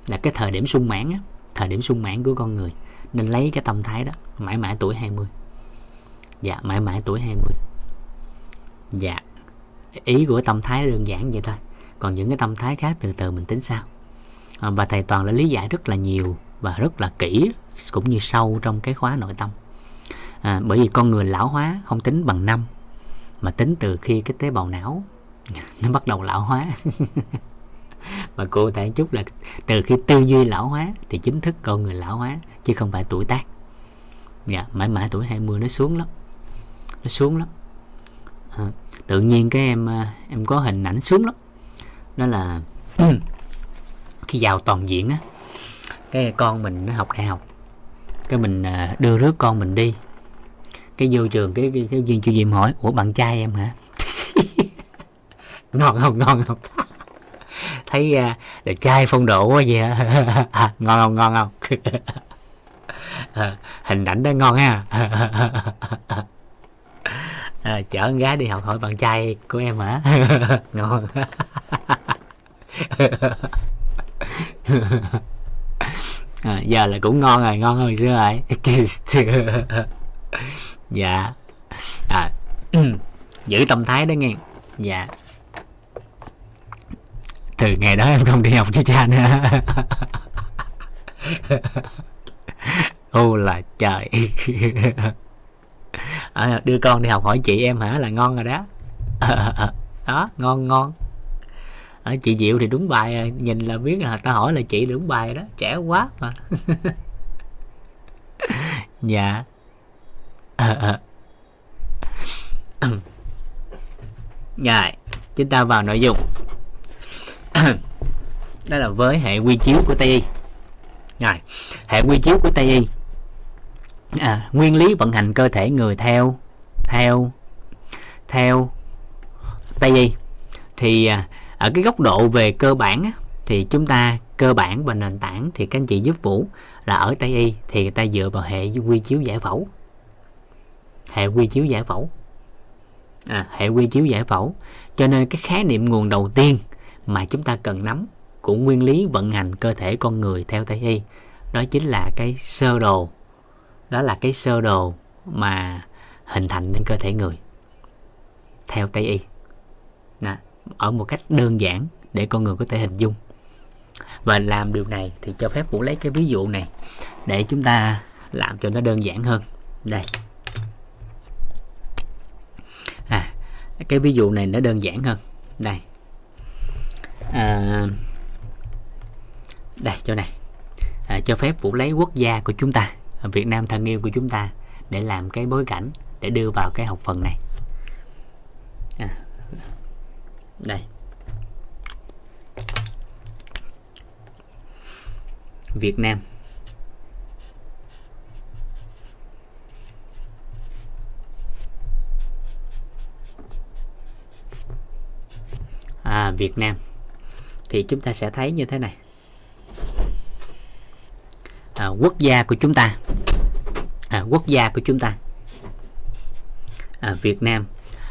Là cái thời điểm sung mãn á, thời điểm sung mãn của con người. Nên lấy cái tâm thái đó, mãi mãi tuổi 20. Dạ, mãi mãi tuổi 20. Dạ, ý của tâm thái đơn giản vậy thôi. Còn những cái tâm thái khác từ từ mình tính sau. Và thầy Toàn đã lý giải rất là nhiều và rất là kỹ cũng như sâu trong cái khóa nội tâm. Bởi vì con người lão hóa không tính bằng năm, mà tính từ khi cái tế bào não nó bắt đầu lão hóa. Và cụ thể chút là từ khi tư duy lão hóa thì chính thức con người lão hóa, chứ không phải tuổi tác. Dạ, mãi mãi tuổi 20 nó xuống lắm. Nó xuống lắm. Tự nhiên cái em có hình ảnh xuống lắm. Đó là khi vào toàn diện á, cái con mình nó học đại học, cái mình đưa rước con mình đi, cái vô trường cái giáo viên Chu Diệm hỏi: "Ủa, bạn trai em hả?" Ngon không, ngon không? Thấy đẹp trai phong độ quá vậy. Ngon không, ngon không? Hình ảnh đó ngon ha. Chở con gái đi học hỏi: "Bạn trai của em hả?" Ngon. Giờ là cũng ngon rồi, ngon hơn xưa rồi. Dạ. Giữ tâm thái đó nghe. Dạ. Từ ngày đó em không đi học với cha nữa. Ô là trời. Đưa con đi học hỏi chị em hả là ngon rồi đó. Đó, ngon ngon. Ở chị Diệu thì đúng bài rồi. Nhìn là biết là ta hỏi là chị đúng bài rồi đó. Trẻ quá mà. Dạ. Rồi, chúng ta vào nội dung. Đó là với hệ quy chiếu của Tây Y. Rồi, hệ quy chiếu của Tây Y, nguyên lý vận hành cơ thể người theo Tây Y. Thì ở cái góc độ về cơ bản á, thì chúng ta cơ bản và nền tảng thì các anh chị giúp Vũ là ở Tây Y thì người ta dựa vào hệ quy chiếu giải phẫu. Hệ quy chiếu giải phẫu. Hệ quy chiếu giải phẫu. Cho nên cái khái niệm nguồn đầu tiên mà chúng ta cần nắm của nguyên lý vận hành cơ thể con người theo Tây Y, đó chính là cái sơ đồ. Đó là cái sơ đồ mà hình thành nên cơ thể người theo Tây Y. Đó, ở một cách đơn giản để con người có thể hình dung. Và làm điều này thì cho phép Vũ lấy cái ví dụ này để chúng ta làm cho nó đơn giản hơn. Đây. Cái ví dụ này nó đơn giản hơn. Đây. Đây chỗ này cho phép Vũ lấy quốc gia của chúng ta, Việt Nam thân yêu của chúng ta, để làm cái bối cảnh để đưa vào cái học phần này. Đây, Việt Nam. Việt Nam thì chúng ta sẽ thấy như thế này. Quốc gia của chúng ta, quốc gia của chúng ta, Việt Nam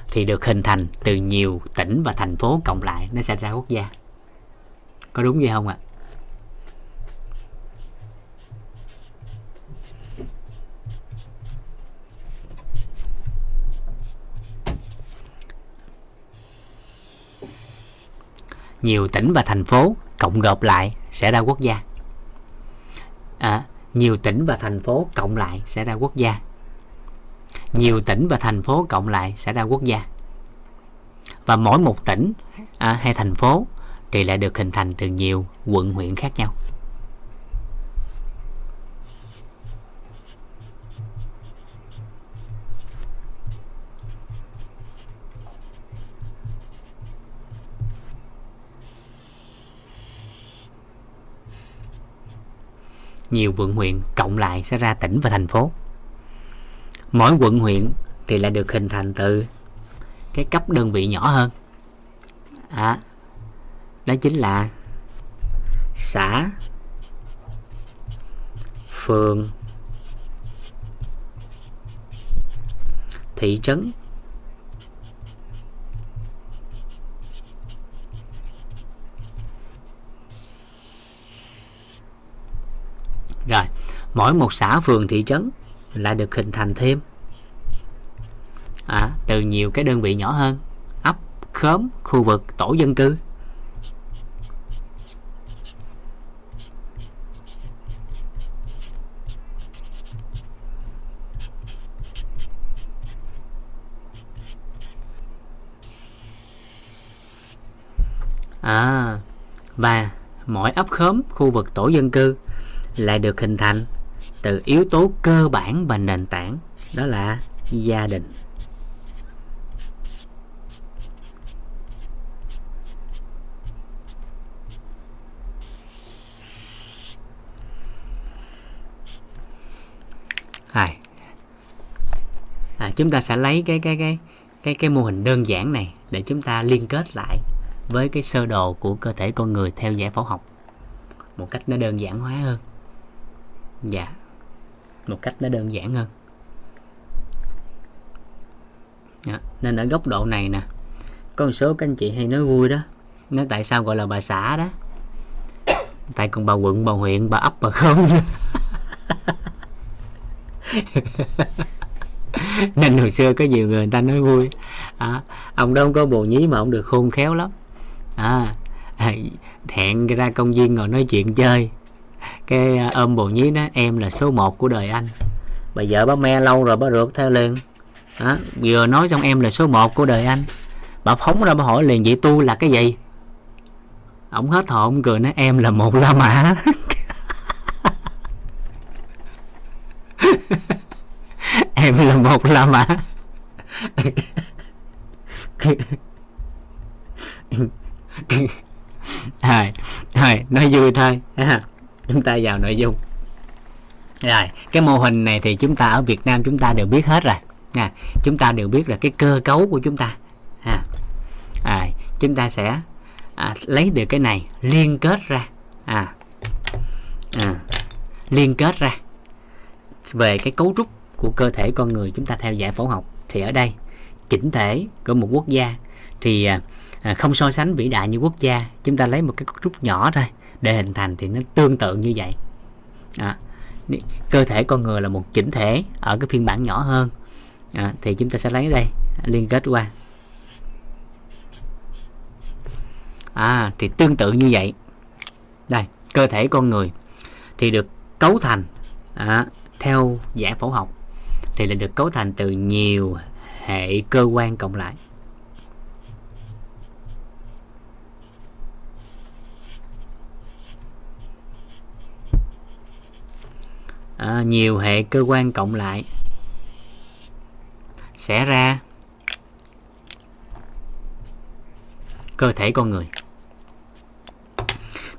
thì được hình thành từ nhiều tỉnh và thành phố cộng lại nó sẽ ra quốc gia. Có đúng vậy không ạ? Nhiều tỉnh và thành phố cộng gộp lại sẽ ra quốc gia. Nhiều tỉnh và thành phố cộng lại sẽ ra quốc gia. Nhiều tỉnh và thành phố cộng lại sẽ ra quốc gia. Và mỗi một tỉnh hay thành phố thì lại được hình thành từ nhiều quận huyện khác nhau. Nhiều quận huyện cộng lại sẽ ra tỉnh và thành phố. Mỗi quận huyện thì lại được hình thành từ cái cấp đơn vị nhỏ hơn. Đó chính là xã, phường, thị trấn, Rồi, mỗi một xã phường thị trấn lại được hình thành thêm từ nhiều cái đơn vị nhỏ hơn: ấp, khóm, khu vực, tổ dân cư. Và mỗi ấp, khóm, khu vực, tổ dân cư lại được hình thành từ yếu tố cơ bản và nền tảng, đó là gia đình. Chúng ta sẽ lấy cái mô hình đơn giản này để chúng ta liên kết lại với cái sơ đồ của cơ thể con người theo giải phẫu học một cách nó đơn giản hóa hơn. Dạ, một cách nó đơn giản hơn. Đó. Nên ở góc độ này nè, có một số các anh chị hay nói vui đó, nói tại sao gọi là bà xã đó, tại còn bà quận, bà huyện, bà ấp, bà không. Nên hồi xưa có nhiều người ta nói vui, ông đó không có bồ nhí mà ông được khôn khéo lắm, hẹn ra công viên ngồi nói chuyện chơi, cái ôm bồ nhí đó: em là số 1 của đời anh. Bà vợ bà me lâu rồi bà rượt theo liền, vừa nói xong em là số 1 của đời anh, bà phóng ra bà hỏi liền: vậy tu là cái gì? Ổng hết hồn cười nói: em là một la mã. Em là một la mã. Nói vui thôi. Chúng ta vào nội dung. Rồi, cái mô hình này thì chúng ta ở Việt Nam chúng ta đều biết hết rồi. Chúng ta đều biết là cái cơ cấu của chúng ta. Chúng ta sẽ lấy được cái này liên kết ra, liên kết ra về cái cấu trúc của cơ thể con người chúng ta theo giải phẫu học. Thì ở đây chỉnh thể của một quốc gia thì không so sánh vĩ đại như quốc gia, chúng ta lấy một cái cấu trúc nhỏ thôi để hình thành thì nó tương tự như vậy. Cơ thể con người là một chỉnh thể ở cái phiên bản nhỏ hơn, thì chúng ta sẽ lấy đây liên kết qua. Thì tương tự như vậy, đây cơ thể con người thì được cấu thành theo giải phẫu học thì là được cấu thành từ nhiều hệ cơ quan cộng lại. Nhiều hệ cơ quan cộng lại sẽ ra cơ thể con người.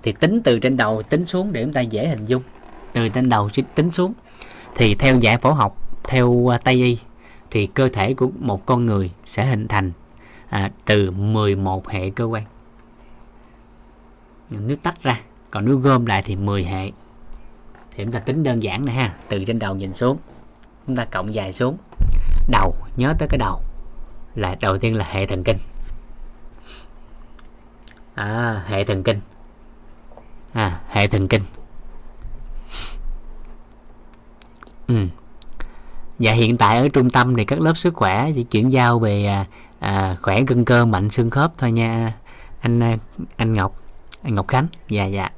Thì tính từ trên đầu tính xuống để chúng ta dễ hình dung, từ trên đầu tính xuống. Thì theo giải phẫu học, theo Tây Y thì cơ thể của một con người sẽ hình thành từ 11 hệ cơ quan. Nếu tách ra, còn nếu gom lại thì 10 hệ. Thì chúng ta tính đơn giản này ha, từ trên đầu nhìn xuống, chúng ta cộng dài xuống. Đầu, nhớ tới cái đầu là đầu tiên là hệ thần kinh. Hệ thần kinh. Hệ thần kinh. Dạ, hiện tại ở trung tâm thì các lớp sức khỏe chỉ chuyển giao về khỏe gân cơ, mạnh xương khớp thôi nha anh Ngọc Khánh. Dạ,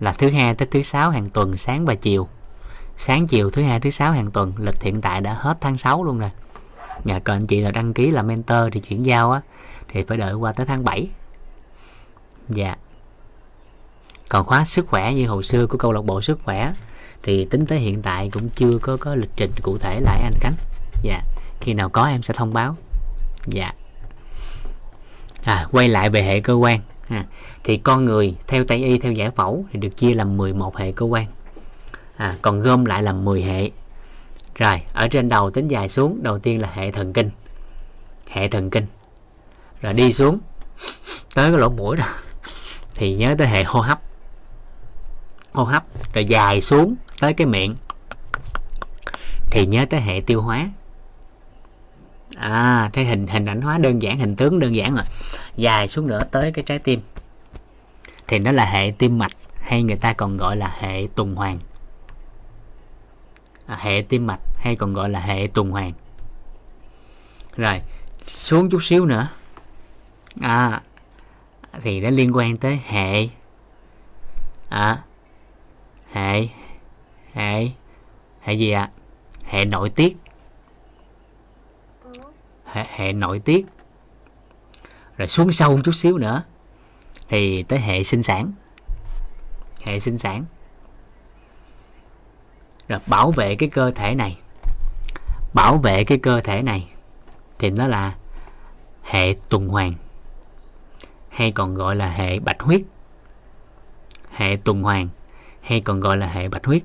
là thứ hai tới thứ sáu hàng tuần, sáng và chiều. Sáng chiều thứ hai thứ sáu hàng tuần, lịch hiện tại đã hết tháng 6 luôn rồi. Dạ, còn anh chị là đăng ký là mentor thì chuyển giao á thì phải đợi qua tới tháng 7. Dạ. Còn khóa sức khỏe như hồi xưa của câu lạc bộ sức khỏe thì tính tới hiện tại cũng chưa có lịch trình cụ thể lại anh Khánh. Dạ, khi nào có em sẽ thông báo. Dạ. Quay lại về hệ cơ quan. Thì con người theo Tây Y, theo giải phẫu thì được chia làm 11 hệ cơ quan. Còn gom lại là 10 hệ. Rồi, ở trên đầu tính dài xuống, đầu tiên là hệ thần kinh. Hệ thần kinh. Rồi đi xuống tới cái lỗ mũi rồi thì nhớ tới hệ hô hấp. Hô hấp, rồi dài xuống tới cái miệng thì nhớ tới hệ tiêu hóa. Thấy hình ảnh hóa đơn giản, hình tướng đơn giản rồi. Dài xuống nữa tới cái trái tim thì nó là hệ tim mạch, hay người ta còn gọi là hệ tuần hoàn. hệ tim mạch hay còn gọi là hệ tuần hoàn. Rồi xuống chút xíu nữa thì nó liên quan tới hệ hệ gì ạ? Hệ nội tiết. Hệ nội tiết. Rồi xuống sâu chút xíu nữa thì tới hệ sinh sản. Hệ sinh sản rồi bảo vệ cái cơ thể này, bảo vệ cái cơ thể này thì nó là hệ tuần hoàn hay còn gọi là hệ bạch huyết. Hệ tuần hoàn hay còn gọi là hệ bạch huyết,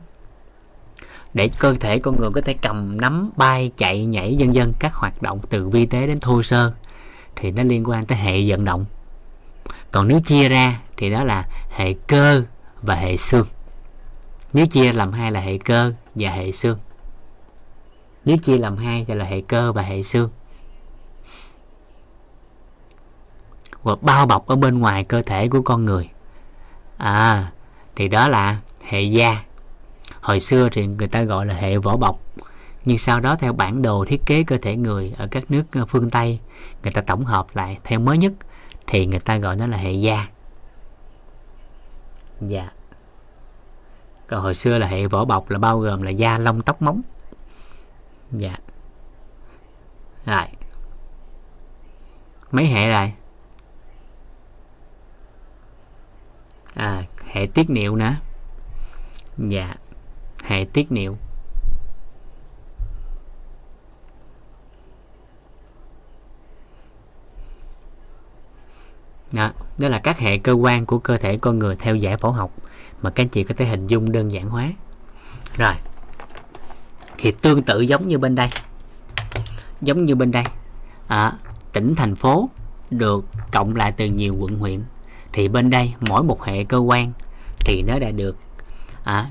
để cơ thể con người có thể cầm nắm, bay, chạy, nhảy, vân vân, các hoạt động từ vi tế đến thô sơ thì nó liên quan tới hệ vận động. Còn nếu chia ra thì đó là hệ cơ và hệ xương. Nếu chia làm hai là hệ cơ và hệ xương. Nếu chia làm hai thì là hệ cơ và hệ xương. Và bao bọc ở bên ngoài cơ thể của con người thì đó là hệ da. Hồi xưa thì người ta gọi là hệ vỏ bọc, nhưng sau đó theo bản đồ thiết kế cơ thể người ở các nước phương Tây, người ta tổng hợp lại theo mới nhất thì người ta gọi nó là hệ da. Dạ. Còn hồi xưa là hệ vỏ bọc là bao gồm là da, lông, tóc, móng. Dạ. Rồi. Mấy hệ rồi? Hệ tiết niệu nữa. Dạ. Hệ tiết niệu. Đó là các hệ cơ quan của cơ thể con người theo giải phẫu học mà các anh chị có thể hình dung đơn giản hóa. Rồi thì tương tự giống như bên đây, tỉnh thành phố được cộng lại từ nhiều quận huyện, thì bên đây mỗi một hệ cơ quan thì nó đã được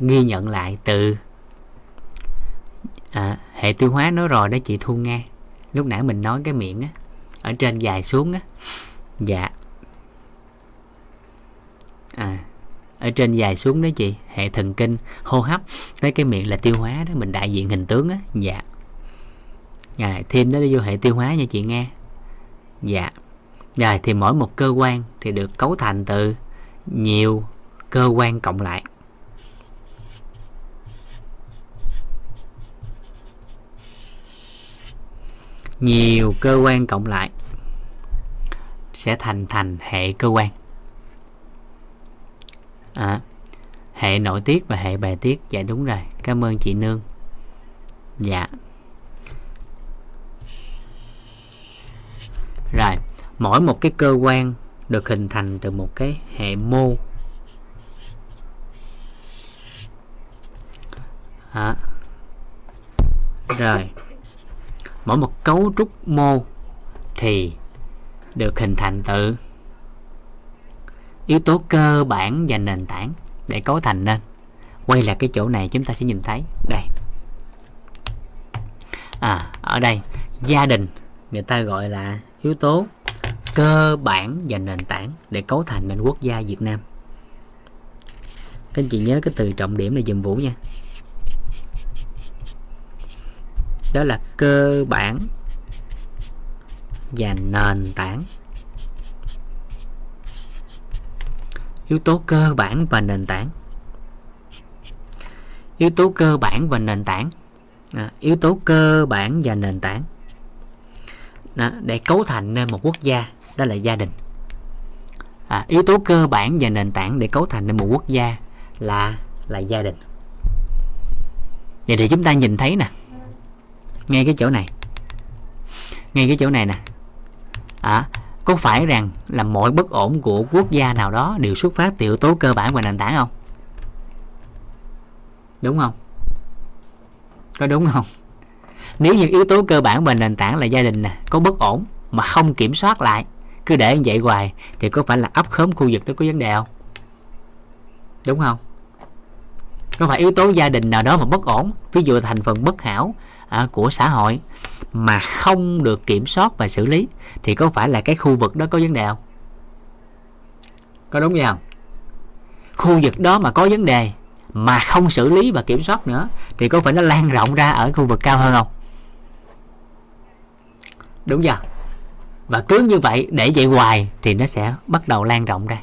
ghi nhận lại từ hệ tiêu hóa. Nói rồi đó chị Thu Nga, lúc nãy mình nói cái miệng á, ở trên dài xuống á. Dạ. Ở trên dài xuống đó chị, hệ thần kinh, hô hấp, tới cái miệng là tiêu hóa đó, mình đại diện hình tướng á. Dạ. Rồi thêm nó đi vô hệ tiêu hóa nha chị nghe. Dạ. Rồi thì mỗi một cơ quan thì được cấu thành từ nhiều cơ quan cộng lại. Nhiều cơ quan cộng lại sẽ thành hệ cơ quan. Hệ nội tiết và hệ bài tiết. Dạ đúng rồi, cảm ơn chị Nương. Dạ. Rồi, mỗi một cái cơ quan được hình thành từ một cái hệ mô. Rồi, mỗi một cấu trúc mô thì được hình thành từ yếu tố cơ bản và nền tảng để cấu thành nên. Quay lại cái chỗ này chúng ta sẽ nhìn thấy đây. Ở đây gia đình người ta gọi là yếu tố cơ bản và nền tảng để cấu thành nên quốc gia Việt Nam. Các anh chị nhớ cái từ trọng điểm này dùm Vũ nha. Đó là cơ bản và nền tảng. Yếu tố cơ bản và nền tảng. Yếu tố cơ bản và nền tảng. Yếu tố cơ bản và nền tảng để cấu thành nên một quốc gia, đó là gia đình. Yếu tố cơ bản và nền tảng để cấu thành nên một quốc gia là gia đình. Vậy thì chúng ta nhìn thấy nè, ngay cái chỗ này, ngay cái chỗ này nè. Có phải rằng là mọi bất ổn của quốc gia nào đó đều xuất phát từ yếu tố cơ bản và nền tảng không? Đúng không? Có đúng không? Nếu như yếu tố cơ bản và nền tảng là gia đình nè, có bất ổn mà không kiểm soát lại, cứ để như vậy hoài thì có phải là ấp khóm khu vực đó có vấn đề không? Đúng không? Có phải yếu tố gia đình nào đó mà bất ổn, ví dụ thành phần bất hảo của xã hội mà không được kiểm soát và xử lý thì có phải là cái khu vực đó có vấn đề không? Có đúng vậy không? Khu vực đó mà có vấn đề mà không xử lý và kiểm soát nữa thì có phải nó lan rộng ra ở khu vực cao hơn không? Đúng chưa? Và cứ như vậy để vậy hoài thì nó sẽ bắt đầu lan rộng ra.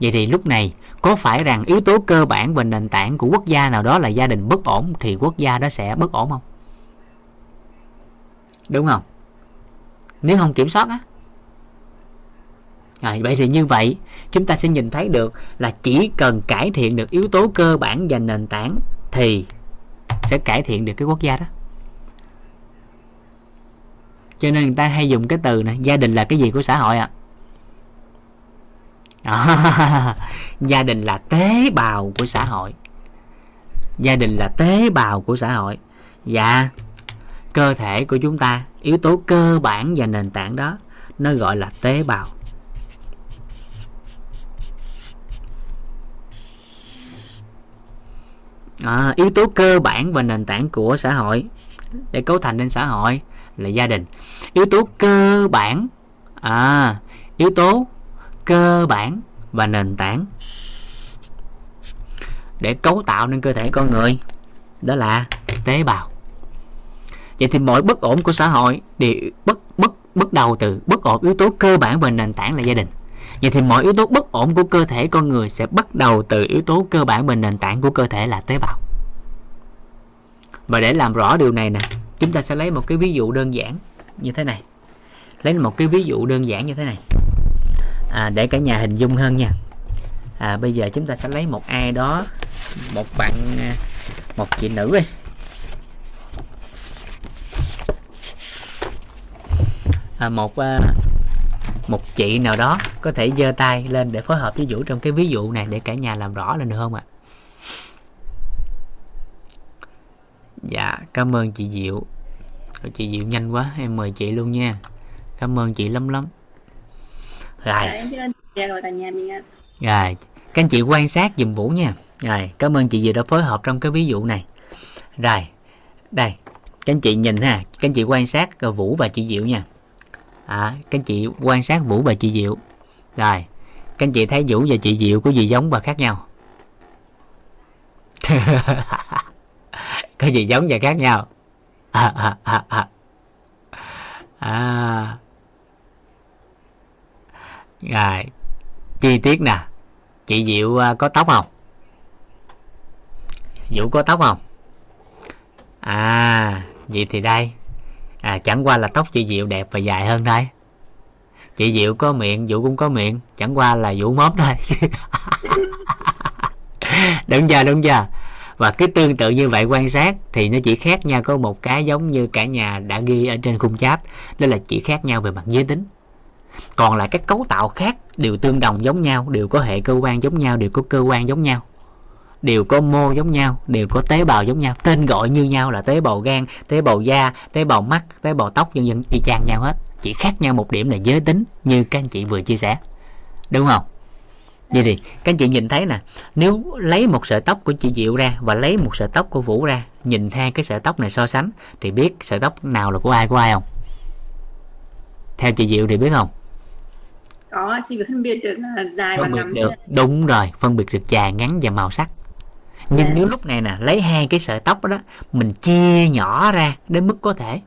Vậy thì lúc này có phải rằng yếu tố cơ bản và nền tảng của quốc gia nào đó là gia đình bất ổn thì quốc gia đó sẽ bất ổn không? Đúng không? Nếu không kiểm soát á. Vậy thì như vậy chúng ta sẽ nhìn thấy được là chỉ cần cải thiện được yếu tố cơ bản và nền tảng thì sẽ cải thiện được cái quốc gia đó. Cho nên người ta hay dùng cái từ này, gia đình là cái gì của xã hội ạ? Gia đình là tế bào của xã hội. Gia đình là tế bào của xã hội. Dạ, cơ thể của chúng ta, yếu tố cơ bản và nền tảng đó nó gọi là tế bào. Yếu tố cơ bản và nền tảng của xã hội để cấu thành nên xã hội là gia đình. Yếu tố cơ bản, yếu tố cơ bản và nền tảng để cấu tạo nên cơ thể con người đó là tế bào. Vậy thì mọi bất ổn của xã hội đều bắt đầu từ bất ổn yếu tố cơ bản và nền tảng là gia đình. Vậy thì mọi yếu tố bất ổn của cơ thể con người sẽ bắt đầu từ yếu tố cơ bản và nền tảng của cơ thể là tế bào. Và để làm rõ điều này nè, chúng ta sẽ lấy một cái ví dụ đơn giản như thế này. Để cả nhà hình dung hơn nha. Bây giờ chúng ta sẽ lấy một ai đó, một chị nữ đi. Một chị nào đó có thể giơ tay lên để phối hợp với Vũ trong cái ví dụ này để cả nhà làm rõ lên được không ạ? Dạ, cảm ơn chị Diệu. Chị Diệu nhanh quá, em mời chị luôn nha. Cảm ơn chị lắm. Rồi, các anh chị quan sát giùm Vũ nha. Rồi, cảm ơn chị Diệu đã phối hợp trong cái ví dụ này. Rồi, đây, các anh chị nhìn ha, các anh chị quan sát Vũ và chị Diệu nha. Các anh chị quan sát Vũ và chị Diệu. Rồi, các anh chị thấy Vũ và chị Diệu có gì giống và khác nhau? Có gì giống và khác nhau? Rồi, chi tiết nè. Chị Diệu có tóc không? Vũ có tóc không? Vậy thì đây, chẳng qua là tóc chị Diệu đẹp và dài hơn thôi. Chị Diệu có miệng, Vũ cũng có miệng, chẳng qua là Vũ móm thôi. Đúng chưa, đúng chưa? Và cái tương tự như vậy quan sát thì nó chỉ khác nhau có một cái giống như cả nhà đã ghi ở trên khung chat, đó là chỉ khác nhau về mặt giới tính. Còn lại các cấu tạo khác đều tương đồng giống nhau, đều có hệ cơ quan giống nhau, đều có cơ quan giống nhau, đều có mô giống nhau, đều có tế bào giống nhau, tên gọi như nhau là tế bào gan, tế bào da, tế bào mắt, tế bào tóc, vân vân, y chang nhau hết. Chỉ khác nhau một điểm là giới tính như các anh chị vừa chia sẻ, đúng không? Vậy thì các anh chị nhìn thấy nè, nếu lấy một sợi tóc của chị Diệu ra và lấy một sợi tóc của Vũ ra, nhìn hai cái sợi tóc này so sánh thì biết sợi tóc nào là của ai không? Theo chị Diệu thì biết không? Có, chị phân biệt được là dài và ngắn. Đúng rồi, phân biệt được dài, ngắn và màu sắc. Nhưng nếu lúc này nè, lấy hai cái sợi tóc đó, mình chia nhỏ ra đến mức có thể.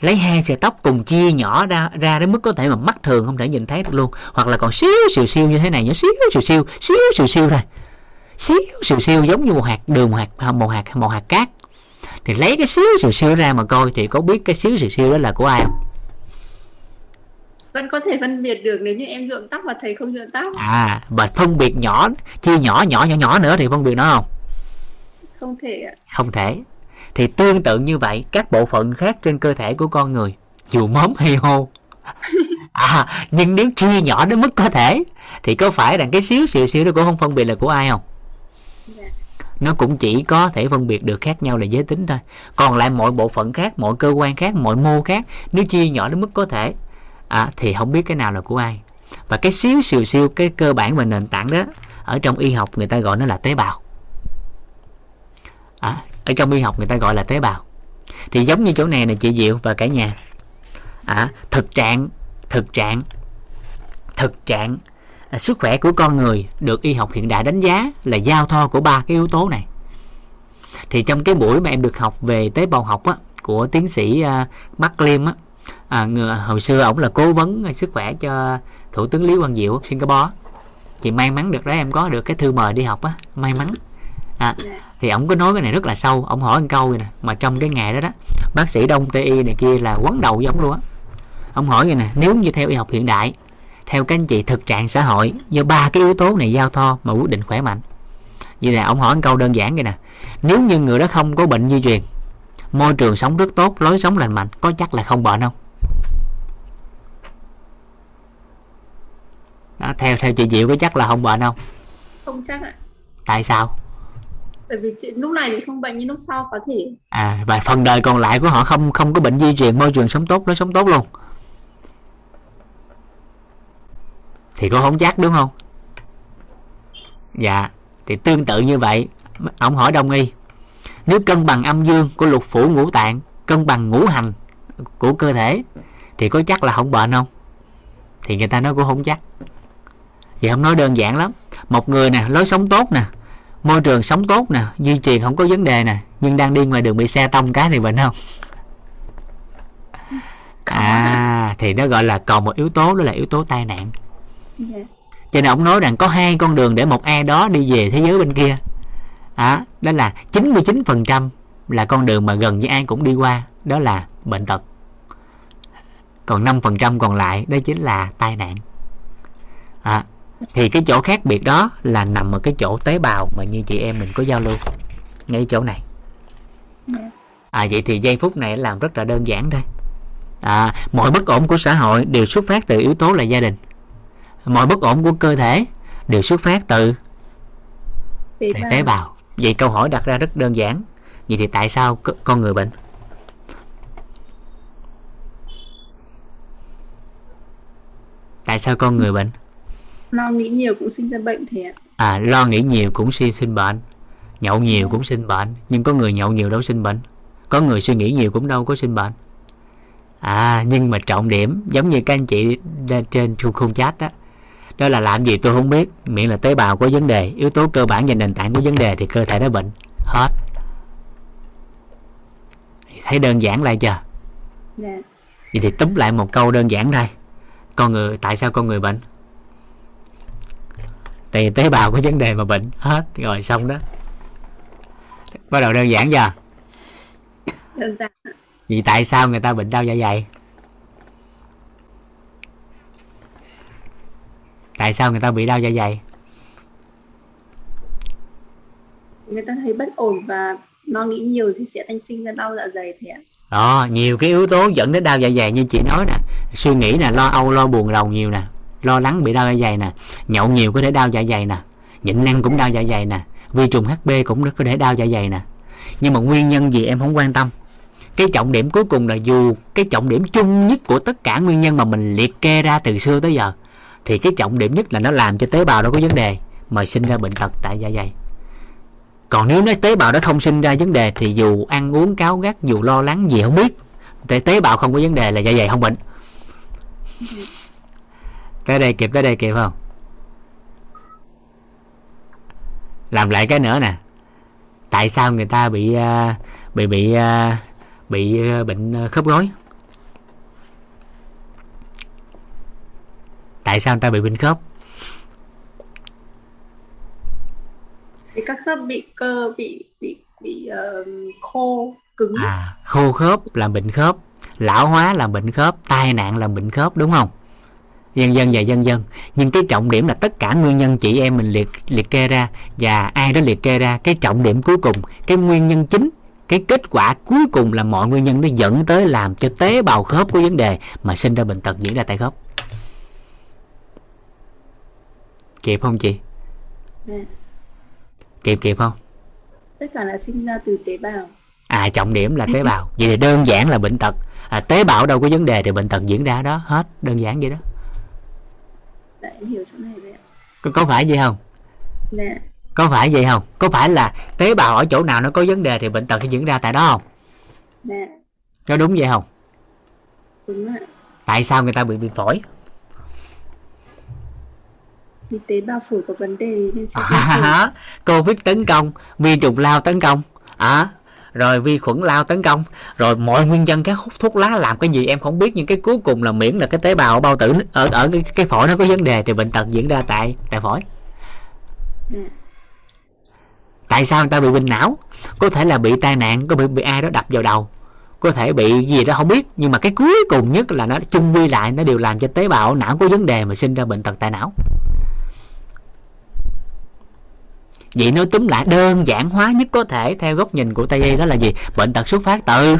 Lấy hai sợi tóc cùng chia nhỏ ra đến mức có thể mà mắt thường không thể nhìn thấy được luôn. Hoặc là còn xíu như thế này, xíu thôi. Xíu giống như một hạt đường, một hạt cát. Thì lấy cái xíu ra mà coi thì có biết cái xíu đó là của ai không? Vẫn có thể phân biệt được nếu như em nhuộm tóc và thầy không nhuộm tóc. Và phân biệt nhỏ, chia nhỏ nữa thì phân biệt nó không? Không thể ạ. Không thể. Thì tương tự như vậy, các bộ phận khác trên cơ thể của con người, dù móm hay hô. Nhưng nếu chia nhỏ đến mức có thể, thì có phải rằng cái xíu đó cũng không phân biệt là của ai không? Dạ. Nó cũng chỉ có thể phân biệt được khác nhau là giới tính thôi. Còn lại mọi bộ phận khác, mọi cơ quan khác, mọi mô khác, nếu chia nhỏ đến mức có thể, thì không biết cái nào là của ai. Và cái xíu cái cơ bản và nền tảng đó, ở trong y học người ta gọi nó là tế bào. Thì giống như chỗ này là chị Diệu và cả nhà. Thực trạng sức khỏe của con người được y học hiện đại đánh giá là giao thoa của ba cái yếu tố này. Thì trong cái buổi mà em được học về tế bào học á, của tiến sĩ Mark Lim á, hồi xưa ổng là cố vấn sức khỏe cho Thủ tướng Lý Quang Diệu ở Singapore, thì may mắn được đó em có được cái thư mời đi học á, may mắn. Thì ổng có nói cái này rất là sâu, ổng hỏi một câu này nè, mà trong cái ngày đó đó bác sĩ Đông Tây Y này kia là quấn đầu với ổng luôn á. Ổng hỏi này nè, nếu như theo y học hiện đại, theo các anh chị, thực trạng xã hội do ba cái yếu tố này giao thoa mà quyết định khỏe mạnh. Vậy là ổng hỏi một câu đơn giản vậy nè, nếu như người đó không có bệnh di truyền, môi trường sống rất tốt, lối sống lành mạnh, có chắc là không bệnh không? Đó, theo chị Diệu có chắc là không bệnh không? Không chắc ạ. Tại sao? Bởi vì lúc này thì không bệnh nhưng lúc sau có thể. Và phần đời còn lại của họ không có bệnh di truyền, môi trường sống tốt, lối sống tốt luôn. Thì cô không chắc đúng không? Dạ. Thì tương tự như vậy, ông hỏi Đông Y, nếu cân bằng âm dương của lục phủ ngũ tạng, cân bằng ngũ hành của cơ thể, thì có chắc là không bệnh không? Thì người ta nói cũng không chắc. Vậy không nói đơn giản lắm. Một người nè, lối sống tốt nè, môi trường sống tốt nè, di truyền không có vấn đề nè, nhưng đang đi ngoài đường bị xe tông cái thì bệnh không? Thì nó gọi là còn một yếu tố, đó là yếu tố tai nạn. Cho nên ông nói rằng có hai con đường để một ai đó đi về thế giới bên kia. Đó là 99% là con đường mà gần như ai cũng đi qua, đó là bệnh tật. Còn 5% còn lại đó chính là tai nạn. Thì cái chỗ khác biệt đó là nằm ở cái chỗ tế bào mà như chị em mình có giao lưu ngay chỗ này. Vậy thì giây phút này làm rất là đơn giản thôi. Mọi bất ổn của xã hội đều xuất phát từ yếu tố là gia đình. Mọi bất ổn của cơ thể đều xuất phát từ tế bào. Vậy câu hỏi đặt ra rất đơn giản. Vậy thì tại sao con người bệnh? Tại sao con người bệnh? Lo nghĩ nhiều cũng sinh ra bệnh thế ạ. Lo nghĩ nhiều cũng sinh bệnh. Nhậu nhiều cũng sinh bệnh. Nhưng có người nhậu nhiều đâu sinh bệnh. Có người suy nghĩ nhiều cũng đâu có sinh bệnh. Nhưng mà trọng điểm, giống như các anh chị trên khung chat đó, đó là làm gì tôi không biết, miễn là tế bào có vấn đề, yếu tố cơ bản và nền tảng của vấn đề thì cơ thể đã bệnh hết. Thấy đơn giản lại chưa? Vậy thì túm lại một câu đơn giản thôi, tại sao con người bệnh? Thì tế bào có vấn đề mà bệnh hết rồi, xong đó. Bắt đầu đơn giản chưa? Đơn giản. Vì tại sao người ta bệnh đau dạ dày? Tại sao người ta bị đau dạ dày? Người ta thấy bất ổn và nó nghĩ nhiều thì sẽ thành sinh ra đau dạ dày thế ạ. Nhiều cái yếu tố dẫn đến đau dạ dày như chị nói nè, suy nghĩ nè, lo âu lo buồn rầu nhiều nè, lo lắng bị đau dạ dày nè, nhậu nhiều có thể đau dạ dày nè, nhịn ăn cũng đau dạ dày nè, vi trùng HB cũng có thể đau dạ dày nè. Nhưng mà nguyên nhân gì em không quan tâm. Cái trọng điểm cuối cùng là dù cái trọng điểm chung nhất của tất cả nguyên nhân mà mình liệt kê ra từ xưa tới giờ, thì cái trọng điểm nhất là nó làm cho tế bào đó có vấn đề mà sinh ra bệnh tật tại dạ dày. Còn nếu nói tế bào đó không sinh ra vấn đề thì dù ăn uống cáu gắt, dù lo lắng gì không biết, tế bào không có vấn đề là dạ dày không bệnh. Tới đây kịp không? Làm lại cái nữa nè. Tại sao người ta bị bệnh khớp gối? Tại sao người ta bị bệnh khớp? Vì các khớp bị khô cứng. Khô khớp làm bệnh khớp, lão hóa làm bệnh khớp, tai nạn làm bệnh khớp, đúng không? Dân dân. Nhưng cái trọng điểm là tất cả nguyên nhân chị em mình liệt kê ra, và ai đó liệt kê ra, cái trọng điểm cuối cùng, cái nguyên nhân chính, cái kết quả cuối cùng là mọi nguyên nhân nó dẫn tới làm cho tế bào khớp có vấn đề mà sinh ra bệnh tật diễn ra tại khớp. Kịp không chị? Kịp không? Tất cả là sinh ra từ tế bào. Trọng điểm là tế bào. Vậy thì đơn giản là bệnh tật. Tế bào đâu có vấn đề thì bệnh tật diễn ra đó, hết, đơn giản vậy đó. Đấy, em hiểu chỗ này đấy ạ. Có phải vậy không? Dạ. Có phải vậy không? Có phải là tế bào ở chỗ nào nó có vấn đề thì bệnh tật sẽ diễn ra tại đó không? Dạ. Có đúng vậy không? Đúng ạ. Tại sao người ta bị phổi? thì tế bào phổi có vấn đề nên sẽ Covid tấn công, vi trùng lao tấn công, rồi vi khuẩn lao tấn công, rồi mọi nguyên nhân cái hút thuốc lá làm cái gì em không biết, nhưng cái cuối cùng là miễn là cái tế bào bao tử ở cái phổi nó có vấn đề thì bệnh tật diễn ra tại phổi. Tại sao người ta bị bệnh não? Có thể là bị tai nạn, có bị ai đó đập vào đầu, có thể bị gì đó không biết, nhưng mà cái cuối cùng nhất là nó chung quy lại nó đều làm cho tế bào não có vấn đề mà sinh ra bệnh tật tại não. Vậy nói túm lại đơn giản hóa nhất có thể theo góc nhìn của Tây y đó là gì? Bệnh tật xuất phát từ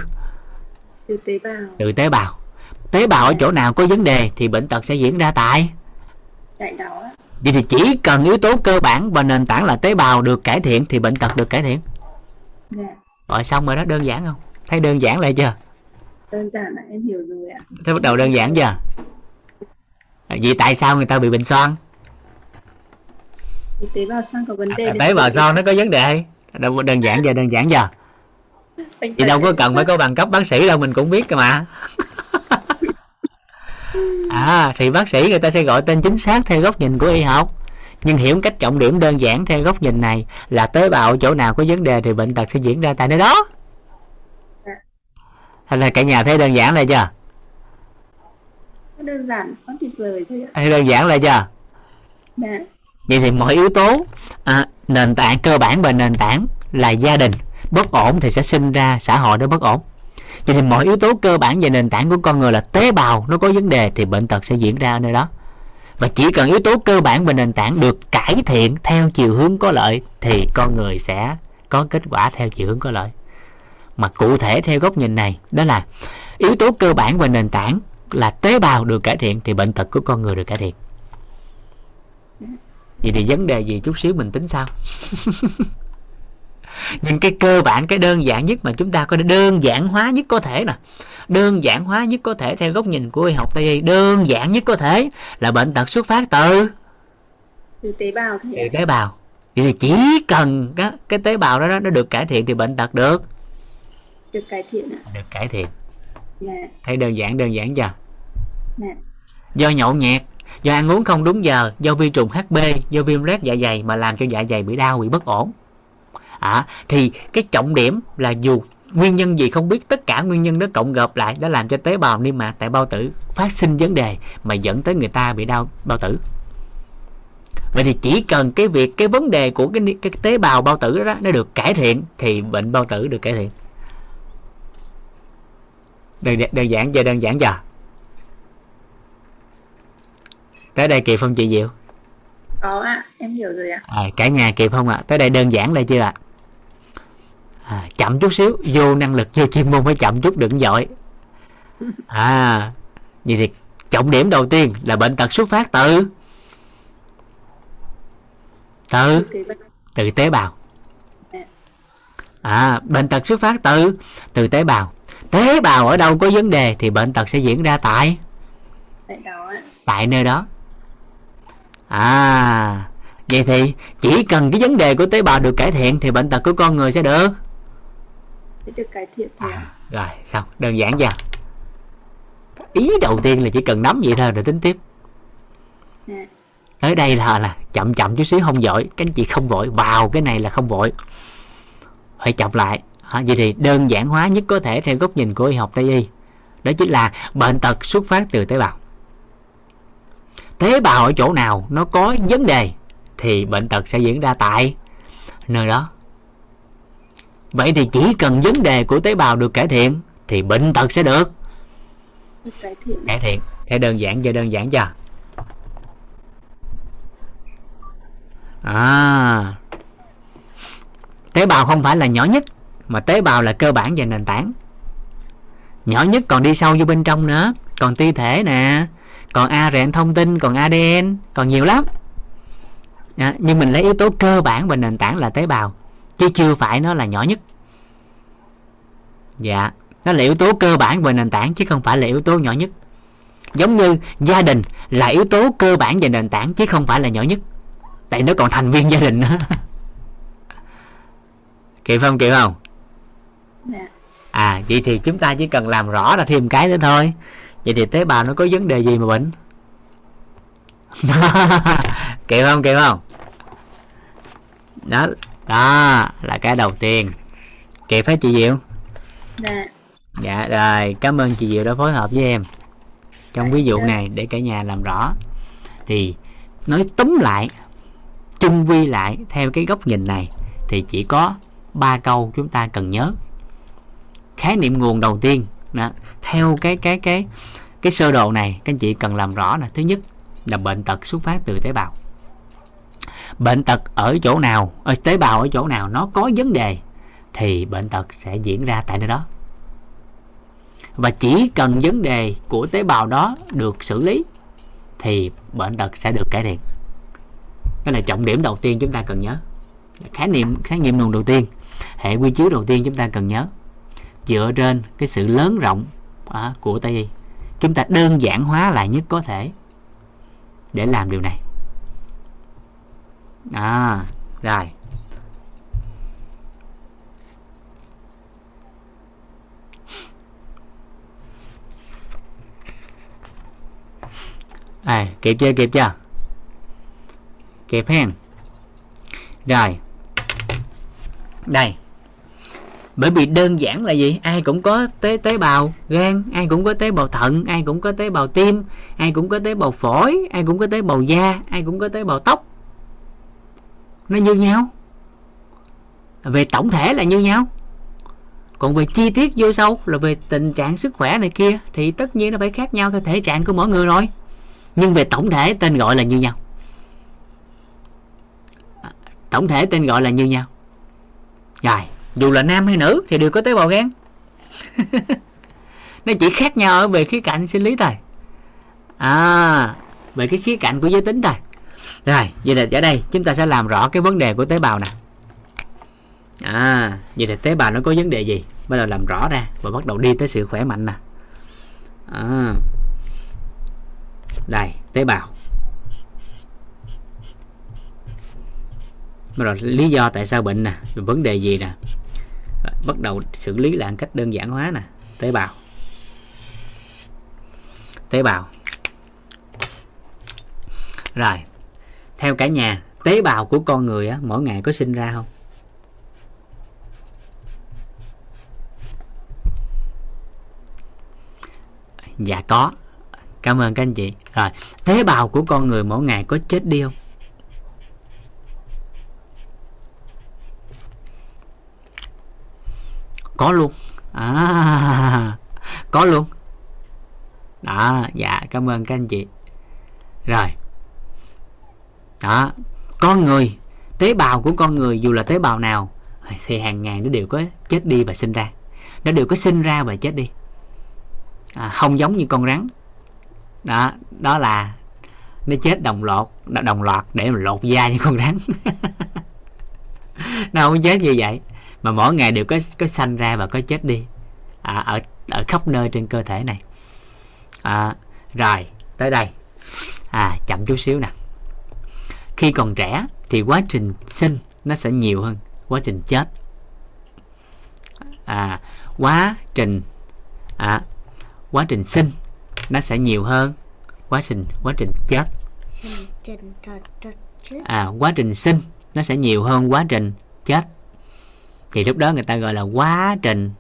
tế bào. Từ tế bào. Tế bào ở chỗ nào có vấn đề thì bệnh tật sẽ diễn ra tại đó. Vậy thì chỉ cần yếu tố cơ bản và nền tảng là tế bào được cải thiện thì bệnh tật được cải thiện. Rồi xong rồi đó, đơn giản không? Thấy đơn giản lại chưa? Đơn giản là em hiểu rồi ạ. Thế bắt đầu đơn giản chưa? Vậy tại sao người ta bị bệnh xoang? Tế bào xoang có vấn đề. Tế bào xoang nó có vấn đề. Đơn giản giờ, đơn giản giờ. Thì đâu có cần phải có bằng cấp bác sĩ đâu, mình cũng biết mà. Thì bác sĩ người ta sẽ gọi tên chính xác theo góc nhìn của y học. Nhưng hiểu cách trọng điểm đơn giản theo góc nhìn này là tế bào chỗ nào có vấn đề thì bệnh tật sẽ diễn ra tại nơi đó. Hay là cả nhà thấy đơn giản lại chưa? Đơn giản, quá tuyệt vời thôi. Thấy đơn giản lại chưa? Dạ. Vậy thì mọi yếu tố nền tảng cơ bản và nền tảng là gia đình bất ổn thì sẽ sinh ra xã hội đó bất ổn. Vậy thì mọi yếu tố cơ bản và nền tảng của con người là tế bào nó có vấn đề thì bệnh tật sẽ diễn ra ở nơi đó. Và chỉ cần yếu tố cơ bản và nền tảng được cải thiện theo chiều hướng có lợi thì con người sẽ có kết quả theo chiều hướng có lợi. Mà cụ thể theo góc nhìn này đó là yếu tố cơ bản và nền tảng là tế bào được cải thiện thì bệnh tật của con người được cải thiện. Vậy thì vấn đề gì chút xíu mình tính sao. Nhưng cái cơ bản, cái đơn giản nhất mà chúng ta có thể đơn giản hóa nhất có thể nè, đơn giản hóa nhất có thể theo góc nhìn của y học Tây y, đơn giản nhất có thể là bệnh tật xuất phát từ tế bào. Từ tế bào. Vậy thì chỉ cần cái tế bào đó nó được cải thiện thì bệnh tật được cải thiện ạ. Được cải thiện. Thấy đơn giản chưa? Do nhậu nhẹt, do ăn uống không đúng giờ, do vi trùng HB, do viêm loét dạ dày mà làm cho dạ dày bị đau, bị bất ổn. Thì cái trọng điểm là dù nguyên nhân gì không biết, tất cả nguyên nhân đó cộng gộp lại đã làm cho tế bào niêm mạc tại bao tử phát sinh vấn đề mà dẫn tới người ta bị đau bao tử. Vậy thì chỉ cần cái vấn đề của cái tế bào bao tử đó nó được cải thiện thì bệnh bao tử được cải thiện. Đơn giản giờ. Tới đây kịp không chị Diệu? Có ạ, em hiểu rồi ạ. Cả nhà kịp không ạ? Tới đây đơn giản đây chưa ạ? Chậm chút xíu, vô năng lực, vô chuyên môn phải chậm chút, đừng vội. Vậy thì trọng điểm đầu tiên là bệnh tật xuất phát từ tế bào. Bệnh tật xuất phát từ tế bào. Tế bào ở đâu có vấn đề thì bệnh tật sẽ diễn ra tại nơi đó. Vậy thì chỉ cần cái vấn đề của tế bào được cải thiện thì bệnh tật của con người sẽ được cải thiện. Rồi xong, đơn giản chưa? Ý đầu tiên là chỉ cần nắm vậy thôi rồi tính tiếp. Tới đây là chậm chút xíu, không vội. Các anh chị không vội, vào cái này là không vội, phải chậm lại. Vậy thì đơn giản hóa nhất có thể theo góc nhìn của y học Tây y đó chính là bệnh tật xuất phát từ tế bào. Tế bào ở chỗ nào nó có vấn đề thì bệnh tật sẽ diễn ra tại nơi đó. Vậy thì chỉ cần vấn đề của tế bào được cải thiện thì bệnh tật sẽ được cải thiện. Thế đơn giản chưa? Tế bào không phải là nhỏ nhất, mà tế bào là cơ bản và nền tảng. Nhỏ nhất còn đi sâu vô bên trong nữa, còn ti thể nè, còn ARN thông tin, còn ADN, còn nhiều lắm. Nhưng mình lấy yếu tố cơ bản và nền tảng là tế bào, chứ chưa phải nó là nhỏ nhất. Nó là yếu tố cơ bản và nền tảng chứ không phải là yếu tố nhỏ nhất. Giống như gia đình là yếu tố cơ bản và nền tảng chứ không phải là nhỏ nhất, tại nó còn thành viên gia đình nữa. Kịp không? Vậy thì chúng ta chỉ cần làm rõ ra thêm cái nữa thôi. Vậy thì tế bào nó có vấn đề gì mà bệnh? Kịp không? Đó là cái đầu tiên. Kịp hết chị Diệu? Dạ rồi, cảm ơn chị Diệu đã phối hợp với em trong ví dụ này để cả nhà làm rõ. Thì nói tóm lại, chung quy lại theo cái góc nhìn này thì chỉ có 3 câu chúng ta cần nhớ. Khái niệm nguồn đầu tiên đó, theo cái sơ đồ này các anh chị cần làm rõ là thứ nhất là bệnh tật xuất phát từ tế bào. Bệnh tật ở chỗ nào, ở tế bào ở chỗ nào nó có vấn đề thì bệnh tật sẽ diễn ra tại nơi đó. Và chỉ cần vấn đề của tế bào đó được xử lý thì bệnh tật sẽ được cải thiện. Đó là trọng điểm đầu tiên chúng ta cần nhớ. Khái niệm nguồn đầu tiên, hệ quy chiếu đầu tiên chúng ta cần nhớ. Dựa trên cái sự lớn rộng của Tây Y, chúng ta đơn giản hóa lại nhất có thể để làm điều này. Rồi. Kịp chưa? Kịp hen. Rồi. Đây. Bởi vì đơn giản là gì? Ai cũng có tế bào gan, ai cũng có tế bào thận, ai cũng có tế bào tim, ai cũng có tế bào phổi, ai cũng có tế bào da, ai cũng có tế bào tóc. Nó như nhau. Về tổng thể là như nhau. Còn về chi tiết vô sâu là về tình trạng sức khỏe này kia thì tất nhiên nó phải khác nhau theo thể trạng của mỗi người rồi. Nhưng về tổng thể tên gọi là như nhau. Rồi, dù là nam hay nữ thì đều có tế bào gan. Nó chỉ khác nhau ở về khía cạnh sinh lý thôi. Về cái khía cạnh của giới tính thôi. Rồi, vậy là ở đây chúng ta sẽ làm rõ cái vấn đề của tế bào nè. Vậy thì tế bào nó có vấn đề gì? Bắt đầu làm rõ ra và bắt đầu đi tới sự khỏe mạnh nè. Đây, tế bào. Rồi lý do tại sao bệnh nè, vấn đề gì nè. Rồi, bắt đầu xử lý lại cách đơn giản hóa nè. Tế bào. Rồi, theo cả nhà, tế bào của con người á, mỗi ngày có sinh ra không? Dạ có. Cảm ơn các anh chị. Rồi, tế bào của con người mỗi ngày có chết đi không? Có luôn. Có luôn. Đó, dạ cảm ơn các anh chị. Rồi. Đó, con người, tế bào của con người dù là tế bào nào thì hàng ngày nó đều có chết đi và sinh ra. Nó đều có sinh ra và chết đi. Không giống như con rắn. Đó là nó chết đồng loạt để mà lột da như con rắn. Nó không chết như vậy, mà mỗi ngày đều có sanh ra và có chết đi ở khắp nơi trên cơ thể này. Rồi tới đây, chậm chút xíu nè. Khi còn trẻ thì quá trình sinh nó sẽ nhiều hơn quá trình chết. Quá trình sinh nó sẽ nhiều hơn quá trình chết. Quá trình sinh nó sẽ nhiều hơn quá trình chết. Thì lúc đó người ta gọi là quá trình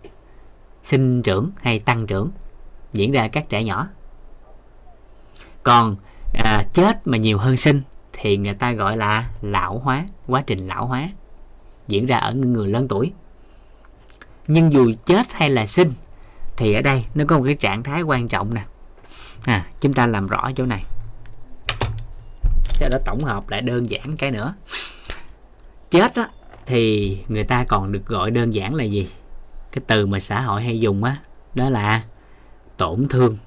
sinh trưởng hay tăng trưởng diễn ra các trẻ nhỏ. Còn chết mà nhiều hơn sinh thì người ta gọi là lão hóa, quá trình lão hóa diễn ra ở người lớn tuổi. Nhưng dù chết hay là sinh thì ở đây nó có một cái trạng thái quan trọng nè. Chúng ta làm rõ chỗ này, sau đó tổng hợp lại đơn giản cái nữa. Chết á, thì người ta còn được gọi đơn giản là gì? Cái từ mà xã hội hay dùng á, đó là tổn thương.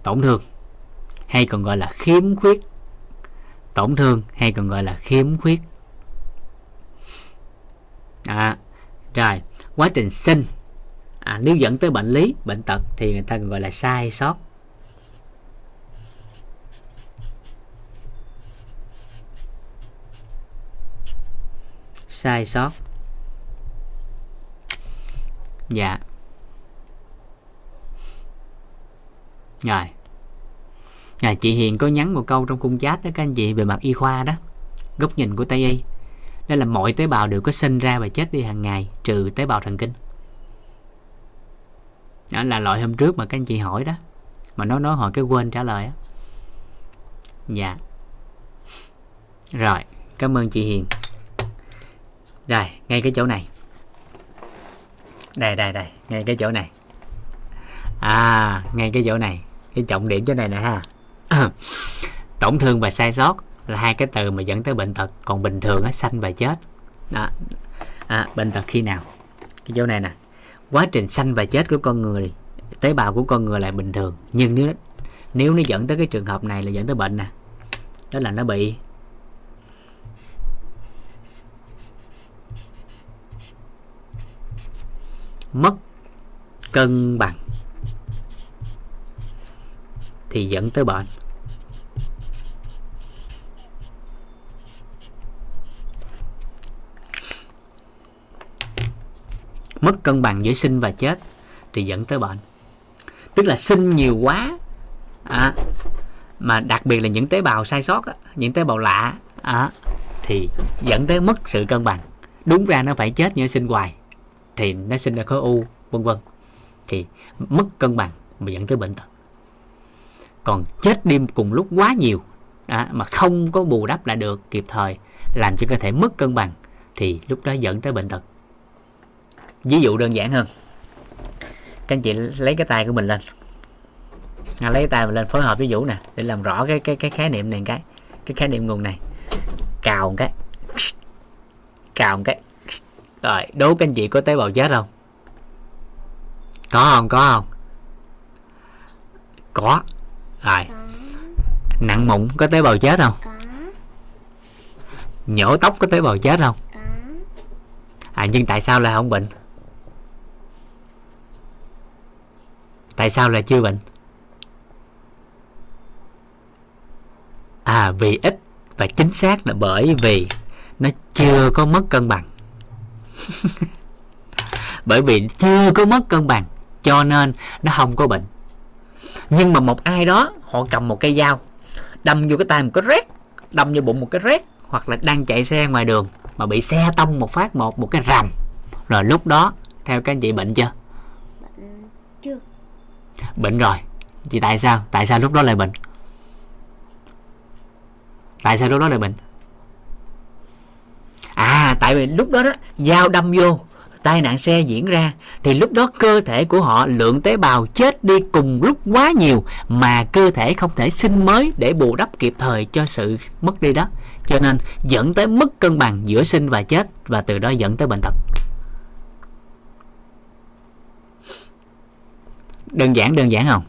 Tổn thương hay còn gọi là khiếm khuyết. Rồi quá trình sinh nếu dẫn tới bệnh lý, bệnh tật thì người ta còn gọi là sai sót. Dạ. Rồi. À, chị Hiền có nhắn một câu trong khung chat đó các anh chị, về mặt y khoa đó, góc nhìn của Tây Y, đó là mọi tế bào đều có sinh ra và chết đi hàng ngày, trừ tế bào thần kinh. Đó là loại hôm trước mà các anh chị hỏi đó, mà nó nói hỏi cái quên trả lời á. Dạ. Rồi, cảm ơn chị Hiền. Rồi, ngay cái chỗ này. Đây, đây, đây, ngay cái chỗ này. À, ngay cái chỗ này. Cái trọng điểm chỗ này nè ha. Tổn thương và sai sót là hai cái từ mà dẫn tới bệnh tật. Còn bình thường á, sanh và chết. Đó. À, bệnh tật khi nào? Cái chỗ này nè. Quá trình sanh và chết của con người, tế bào của con người lại bình thường. Nhưng nếu nó dẫn tới cái trường hợp này là dẫn tới bệnh nè. Đó là nó bị mất cân bằng thì dẫn tới bệnh. Mất cân bằng giữa sinh và chết thì dẫn tới bệnh. Tức là sinh nhiều quá à, mà đặc biệt là những tế bào sai sót, những tế bào lạ à, thì dẫn tới mất sự cân bằng. Đúng ra nó phải chết như sinh hoài thì nó sinh ra khối u vân vân, thì mất cân bằng mà dẫn tới bệnh tật. Còn chết đêm cùng lúc quá nhiều à, mà không có bù đắp lại được kịp thời, làm cho cơ thể mất cân bằng thì lúc đó dẫn tới bệnh tật. Ví dụ đơn giản hơn, các anh chị lấy cái tay của mình lên, lấy tay mình lên phối hợp với Vũ nè để làm rõ cái khái niệm này, cái khái niệm nguồn này. Cào một cái, cào một cái. Rồi, đố các anh chị có tế bào chết không? Có không? Có không? Có. Rồi. Nặng mụn có tế bào chết không? Có. Nhổ tóc có tế bào chết không? Có. À, nhưng tại sao là không bệnh? Tại sao là chưa bệnh? À, vì ít và chính xác là bởi vì nó chưa có mất cân bằng. Bởi vì chưa có mất cân bằng cho nên nó không có bệnh. Nhưng mà một ai đó họ cầm một cây dao đâm vô cái tay một cái rét, đâm vô bụng một cái rét, hoặc là đang chạy xe ngoài đường mà bị xe tông một phát một cái rầm, rồi lúc đó theo các anh chị bệnh chưa? Bệnh chưa. Bệnh rồi. Chị tại sao? Tại sao lúc đó lại bệnh? Tại sao lúc đó lại bệnh? À, tại vì lúc đó đó dao đâm vô, tai nạn xe diễn ra, thì lúc đó cơ thể của họ lượng tế bào chết đi cùng lúc quá nhiều mà cơ thể không thể sinh mới để bù đắp kịp thời cho sự mất đi đó, cho nên dẫn tới mất cân bằng giữa sinh và chết, và từ đó dẫn tới bệnh tật. Đơn giản không?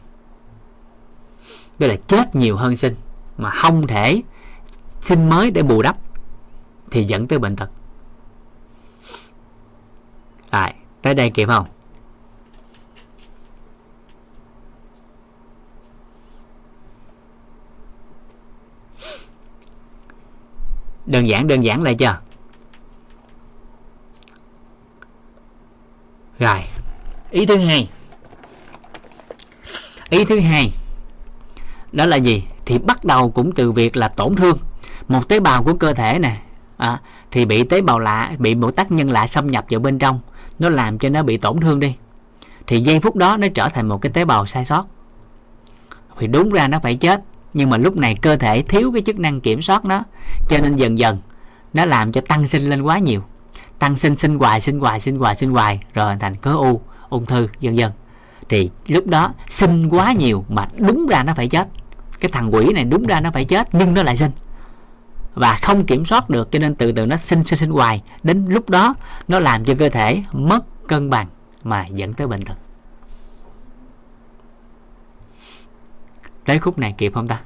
Tức là chết nhiều hơn sinh mà không thể sinh mới để bù đắp thì dẫn tới bệnh tật. Rồi, tới đây kịp không? Đơn giản lại chưa? Rồi, ý thứ hai đó là gì? Thì bắt đầu cũng từ việc là tổn thương một tế bào của cơ thể nè. À, thì bị tế bào lạ, bị một tác nhân lạ xâm nhập vào bên trong, nó làm cho nó bị tổn thương đi, thì giây phút đó nó trở thành một cái tế bào sai sót. Thì đúng ra nó phải chết, nhưng mà lúc này cơ thể thiếu cái chức năng kiểm soát nó, cho nên dần dần nó làm cho tăng sinh lên quá nhiều, tăng sinh sinh hoài rồi hình thành khối u, ung thư vân vân. Thì lúc đó sinh quá nhiều mà đúng ra nó phải chết, cái thằng quỷ này đúng ra nó phải chết nhưng nó lại sinh và không kiểm soát được, cho nên từ từ nó sinh hoài, đến lúc đó nó làm cho cơ thể mất cân bằng mà dẫn tới bệnh tật. Tới khúc này kịp không ta?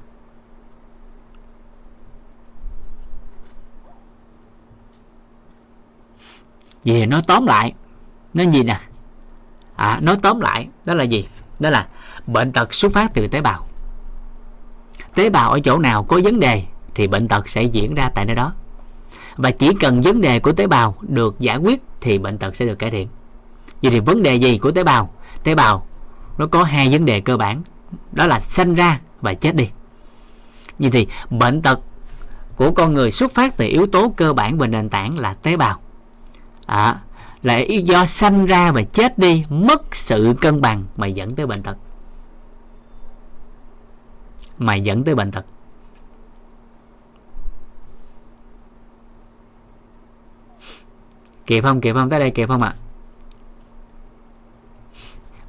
Vậy thì nói tóm lại, nói gì nè? À, nói tóm lại đó là gì? Đó là bệnh tật xuất phát từ tế bào. Tế bào ở chỗ nào có vấn đề thì bệnh tật sẽ diễn ra tại nơi đó. Và chỉ cần vấn đề của tế bào được giải quyết thì bệnh tật sẽ được cải thiện. Vậy thì vấn đề gì của tế bào? Tế bào nó có hai vấn đề cơ bản, đó là sanh ra và chết đi. Vậy thì bệnh tật của con người xuất phát từ yếu tố cơ bản và nền tảng là tế bào. Là do sanh ra và chết đi, mất sự cân bằng mà dẫn tới bệnh tật. Kịp không? Tới đây kịp không ạ?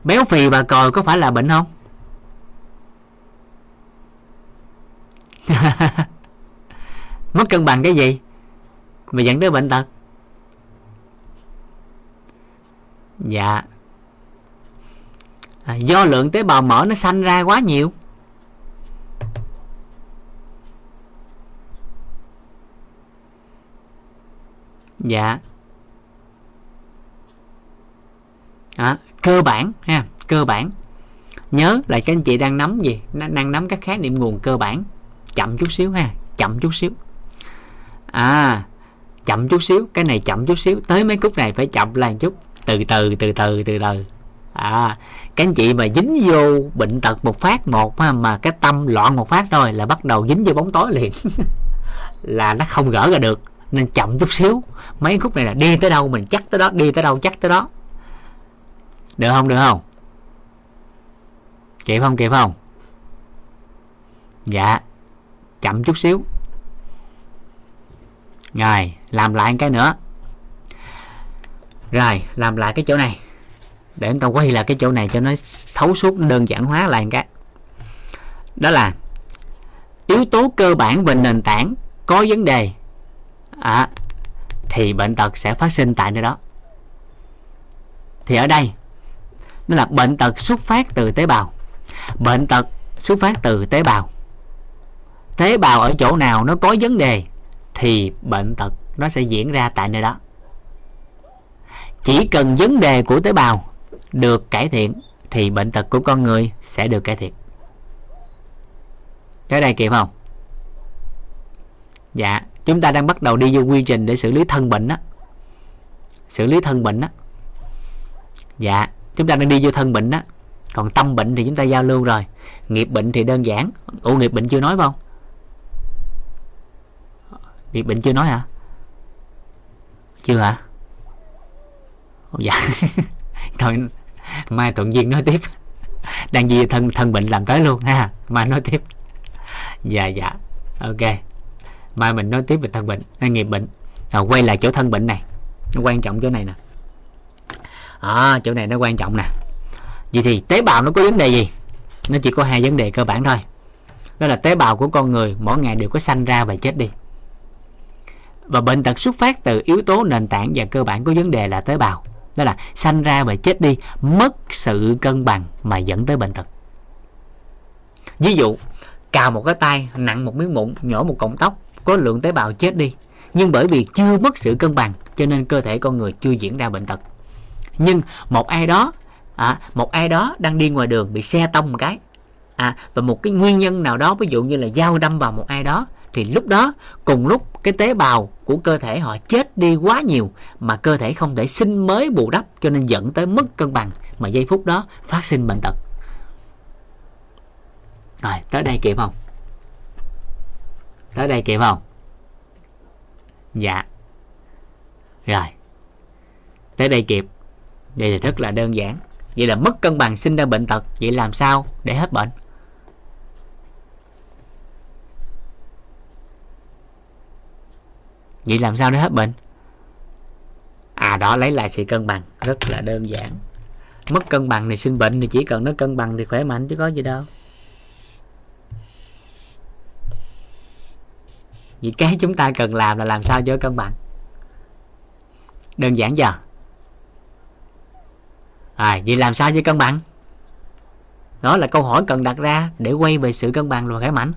Béo phì và còi có phải là bệnh không? Mất cân bằng cái gì mà dẫn tới bệnh tật? Dạ, do lượng tế bào mỡ nó sanh ra quá nhiều. Dạ. Cơ bản ha, cơ bản. Nhớ là các anh chị đang nắm gì? Đang nắm các khái niệm nguồn cơ bản. Chậm chút xíu ha, chậm chút xíu. Chậm chút xíu, cái này chậm chút xíu, tới mấy khúc này phải chậm lại chút, từ từ. Các anh chị mà dính vô bệnh tật một phát một mà cái tâm loạn một phát thôi là bắt đầu dính vô bóng tối liền. Là nó không gỡ ra được, nên chậm chút xíu. Mấy khúc này là đi tới đâu mình chắc tới đó, đi tới đâu chắc tới đó. Được không? Kịp không? Dạ, chậm chút xíu. Rồi, làm lại cái nữa. Rồi, làm lại cái chỗ này. Để chúng ta quay lại cái chỗ này cho nó thấu suốt, đơn giản hóa lại cái. Đó là yếu tố cơ bản về nền tảng có vấn đề thì bệnh tật sẽ phát sinh tại nơi đó. Thì ở đây nó là bệnh tật xuất phát từ tế bào. Tế bào ở chỗ nào nó có vấn đề thì bệnh tật nó sẽ diễn ra tại nơi đó. Chỉ cần vấn đề của tế bào được cải thiện thì bệnh tật của con người sẽ được cải thiện. Tới đây kịp không? Dạ, chúng ta đang bắt đầu đi vô quy trình để xử lý thân bệnh đó. Dạ, chúng ta đang đi vô thân bệnh đó. Còn tâm bệnh thì chúng ta giao lưu rồi. Nghiệp bệnh thì đơn giản. Nghiệp bệnh chưa nói phải không? Nghiệp bệnh chưa nói hả? Chưa hả? Dạ. Thôi mai Thuận Duyên nói tiếp. Đang gì thân bệnh làm tới luôn ha. Mai nói tiếp. Dạ. Ok. Mai mình nói tiếp về thân bệnh hay nghiệp bệnh. Rồi quay lại chỗ thân bệnh này. Nó quan trọng chỗ này nè. Chỗ này nó quan trọng nè. Vậy thì tế bào nó có vấn đề gì? Nó chỉ có hai vấn đề cơ bản thôi. Đó là tế bào của con người mỗi ngày đều có sanh ra và chết đi. Và bệnh tật xuất phát từ yếu tố nền tảng và cơ bản có vấn đề là tế bào. Đó là sanh ra và chết đi, mất sự cân bằng mà dẫn tới bệnh tật. Ví dụ, cào một cái tay, nặng một miếng mụn, nhỏ một cọng tóc, có lượng tế bào chết đi. Nhưng bởi vì chưa mất sự cân bằng cho nên cơ thể con người chưa diễn ra bệnh tật. Nhưng một ai đó đang đi ngoài đường bị xe tông một cái, và một cái nguyên nhân nào đó, ví dụ như là dao đâm vào một ai đó, thì lúc đó cùng lúc cái tế bào của cơ thể họ chết đi quá nhiều mà cơ thể không thể sinh mới bù đắp, cho nên dẫn tới mất cân bằng mà giây phút đó phát sinh bệnh tật. Rồi, tới đây kịp không? Dạ. Rồi, tới đây kịp. Vậy thì rất là đơn giản. Vậy là mất cân bằng sinh ra bệnh tật. Vậy làm sao để hết bệnh? Đó, lấy lại sự cân bằng. Rất là đơn giản. Mất cân bằng thì sinh bệnh, thì chỉ cần nó cân bằng thì khỏe mạnh chứ có gì đâu. Vậy cái chúng ta cần làm là làm sao cho cân bằng. Đơn giản giờ. Vậy làm sao cho cân bằng? Đó là câu hỏi cần đặt ra để quay về sự cân bằng và khỏe mạnh.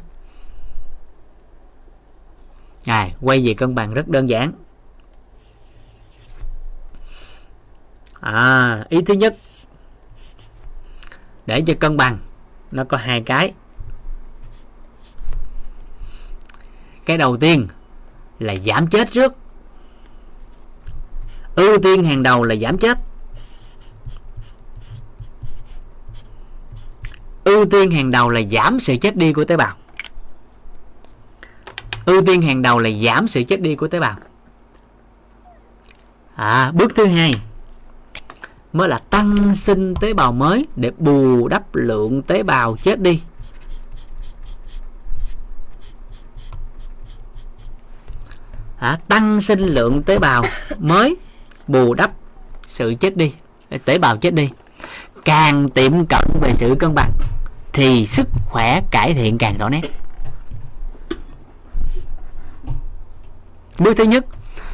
Quay về cân bằng rất đơn giản. Ý thứ nhất, để cho cân bằng nó có hai cái. Cái đầu tiên là giảm chết trước. Ưu tiên hàng đầu là giảm chết. ưu tiên hàng đầu là giảm sự chết đi của tế bào. Ưu tiên hàng đầu là giảm sự chết đi của tế bào. Bước thứ hai mới là tăng sinh tế bào mới để bù đắp lượng tế bào chết đi. Tăng sinh lượng tế bào mới bù đắp sự chết đi, tế bào chết đi. Càng tiệm cận về sự cân bằng thì sức khỏe cải thiện càng rõ nét. Bước thứ nhất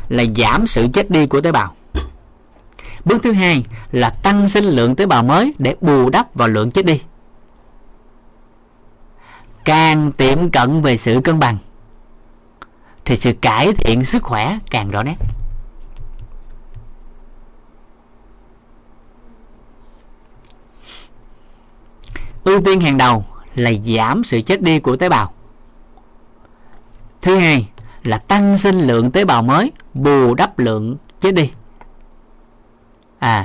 là giảm sự chết đi của tế bào. Bước thứ hai là tăng sinh lượng tế bào mới để bù đắp vào lượng chết đi. Càng tiệm cận về sự cân bằng thì sự cải thiện sức khỏe càng rõ nét. Ưu tiên hàng đầu là giảm sự chết đi của tế bào. Thứ hai là tăng sinh lượng tế bào mới bù đắp lượng chết đi.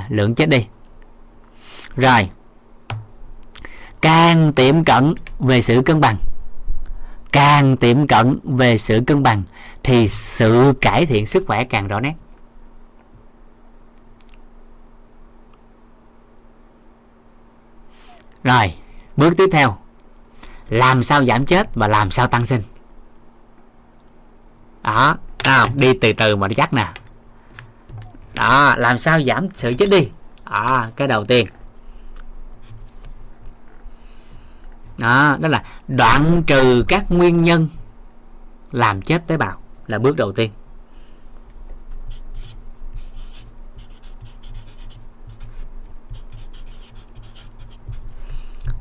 Lượng chết đi. Rồi, càng tiệm cận về sự cân bằng, càng tiệm cận về sự cân bằng thì sự cải thiện sức khỏe càng rõ nét. Rồi, bước tiếp theo, làm sao giảm chết và làm sao tăng sinh. Đó, đi từ từ mà nó chắc nè. Đó, làm sao giảm sự chết đi. Cái đầu tiên đó là đoạn trừ các nguyên nhân làm chết tế bào, là bước đầu tiên.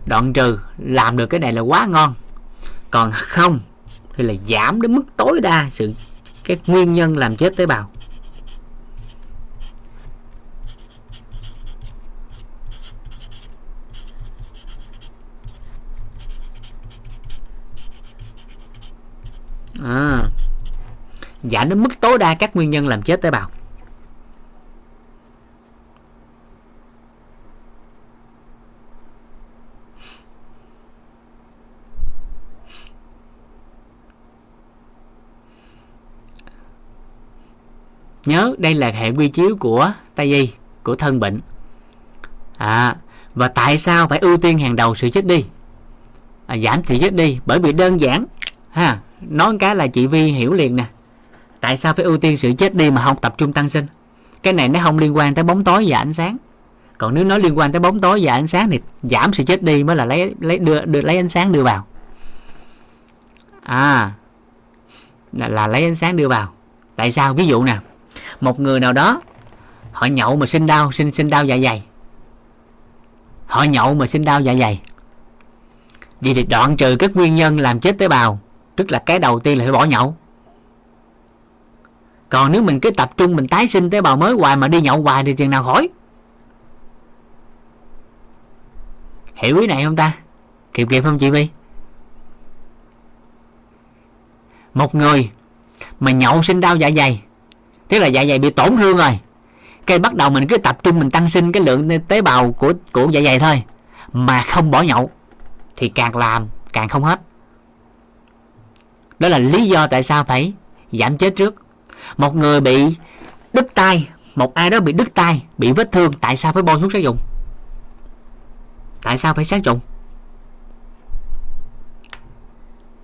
Đoạn trừ, làm được cái này là quá ngon. Còn không thì là giảm đến mức tối đa các nguyên nhân làm chết tế bào. Giảm đến mức tối đa các nguyên nhân làm chết tế bào. Nhớ đây là hệ quy chiếu của Tây y, của thân bệnh. Và tại sao phải ưu tiên hàng đầu sự chết đi, giảm sự chết đi? Bởi vì đơn giản ha, nói cái là chị Vi hiểu liền nè. Tại sao phải ưu tiên sự chết đi mà không tập trung tăng sinh? Cái này nó không liên quan tới bóng tối và ánh sáng. Còn nếu nó liên quan tới bóng tối và ánh sáng thì giảm sự chết đi mới là lấy ánh sáng đưa vào. Là lấy ánh sáng đưa vào. Tại sao? Ví dụ nè, một người nào đó họ nhậu mà sinh đau dạ dày. Họ nhậu mà sinh đau dạ dày. Vậy thì đoạn trừ các nguyên nhân làm chết tế bào, tức là cái đầu tiên là phải bỏ nhậu. Còn nếu mình cứ tập trung mình tái sinh tế bào mới hoài mà đi nhậu hoài thì chừng nào khỏi? Hiểu ý này không ta? Kịp không chị Vi? Một người mà nhậu sinh đau dạ dày, tức là dạ dày bị tổn thương rồi, cái bắt đầu mình cứ tập trung mình tăng sinh cái lượng tế bào của dạ dày thôi mà không bỏ nhậu thì càng làm càng không hết. Đó là lý do tại sao phải giảm chết trước. Một người bị đứt tay, một ai đó bị đứt tay, bị vết thương, tại sao phải bôi thuốc sát trùng? Tại sao phải sát trùng?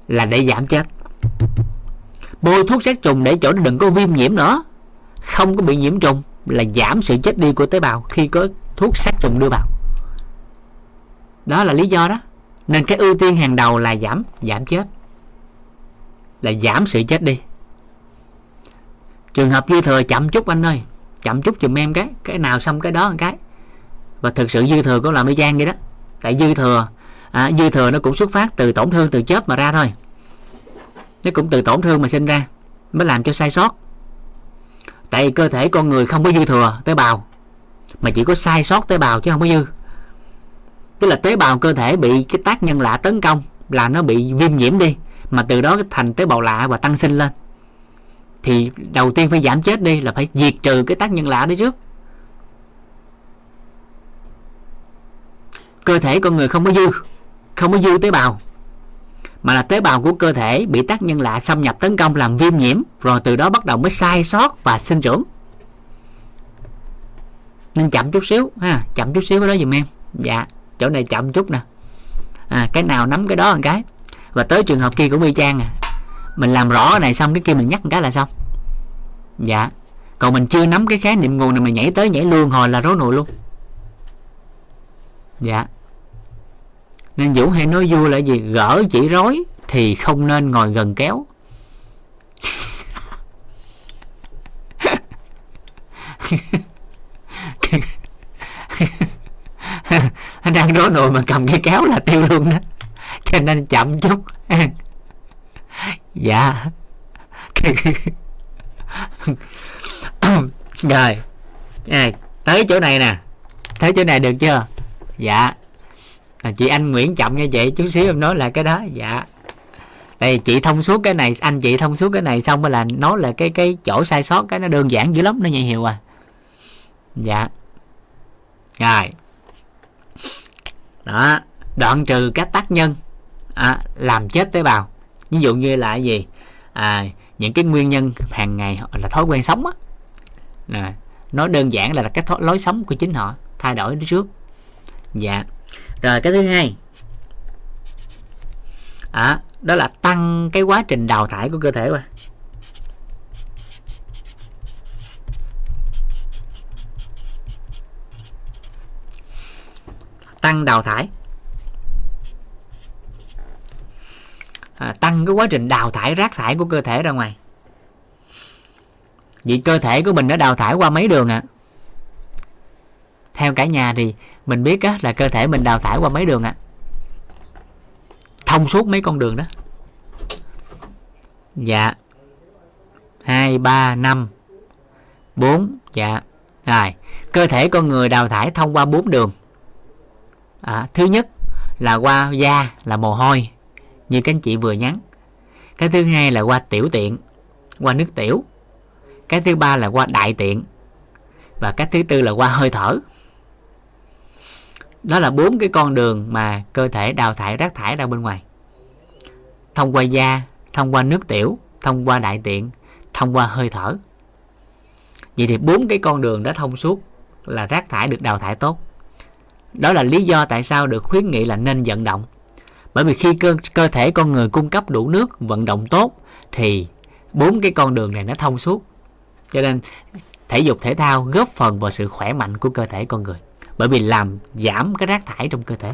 Là để giảm chết. Bôi thuốc sát trùng để chỗ nó đừng có viêm nhiễm nữa, không có bị nhiễm trùng, là giảm sự chết đi của tế bào khi có thuốc sát trùng đưa vào. Đó là lý do đó. Nên cái ưu tiên hàng đầu là giảm chết, là giảm sự chết đi. Trường hợp dư thừa chậm chút anh ơi, chậm chút giùm em cái nào xong cái đó một cái. Và thực sự dư thừa cũng làm y chang vậy đó. Tại dư thừa nó cũng xuất phát từ tổn thương từ chết mà ra thôi. Nó cũng từ tổn thương mà sinh ra, mới làm cho sai sót. Tại cơ thể con người không có dư thừa tế bào, mà chỉ có sai sót tế bào chứ không có dư. Tức là tế bào cơ thể bị cái tác nhân lạ tấn công là nó bị viêm nhiễm đi, mà từ đó thành tế bào lạ và tăng sinh lên. Thì đầu tiên phải giảm chết đi, là phải diệt trừ cái tác nhân lạ đấy trước. Cơ thể con người không có dư, không có dư tế bào, mà là tế bào của cơ thể bị tác nhân lạ xâm nhập tấn công làm viêm nhiễm, rồi từ đó bắt đầu mới sai sót và sinh trưởng. Nên chậm chút xíu ha, chậm chút xíu cái đó dùm em. Dạ, chỗ này chậm chút nè, cái nào nắm cái đó một cái. Và tới trường hợp kia của My Trang à, mình làm rõ cái này xong cái kia mình nhắc một cái là xong. Dạ, còn mình chưa nắm cái khái niệm nguồn này, mình nhảy tới nhảy luôn hồi là rối nùi luôn. Dạ, nên Vũ hay nói vui là gì, gỡ chỉ rối thì không nên ngồi gần kéo. Anh đang rối nùi mà cầm cái kéo là tiêu luôn đó, cho nên chậm chút. Dạ. Rồi tới chỗ này nè, tới chỗ này được chưa? Dạ, chị Anh Nguyễn chậm như vậy chút xíu em nói là cái đó. Dạ, đây chị thông suốt cái này, anh chị thông suốt cái này xong rồi là nói là cái chỗ sai sót cái nó đơn giản dữ lắm, nó dễ hiểu à. Dạ rồi đó, đoạn trừ các tác nhân làm chết tế bào, ví dụ như là cái gì, những cái nguyên nhân hàng ngày hoặc là thói quen sống á, nó đơn giản là cái lối sống của chính họ, thay đổi nó trước. Dạ, rồi cái thứ hai đó là tăng cái quá trình đào thải của cơ thể qua. Tăng đào thải, tăng cái quá trình đào thải rác thải của cơ thể ra ngoài. Vì cơ thể của mình đã đào thải qua mấy đường ạ? Theo cả nhà thì mình biết á, là cơ thể mình đào thải qua mấy đường ạ? Thông suốt mấy con đường đó. Dạ, 2, 3, 5, 4. Dạ, rồi cơ thể con người đào thải thông qua 4 đường. Thứ nhất là qua da là mồ hôi như các anh chị vừa nhắn. Cái thứ hai là qua tiểu tiện, qua nước tiểu. Cái thứ ba là qua đại tiện. Và cái thứ tư là qua hơi thở. Đó là 4 cái con đường mà cơ thể đào thải rác thải ra bên ngoài. Thông qua da, thông qua nước tiểu, thông qua đại tiện, thông qua hơi thở. Vậy thì 4 cái con đường đó thông suốt là rác thải được đào thải tốt. Đó là lý do tại sao được khuyến nghị là nên vận động. Bởi vì khi cơ thể con người cung cấp đủ nước, vận động tốt thì 4 cái con đường này nó thông suốt. Cho nên thể dục thể thao góp phần vào sự khỏe mạnh của cơ thể con người, bởi vì làm giảm cái rác thải trong cơ thể.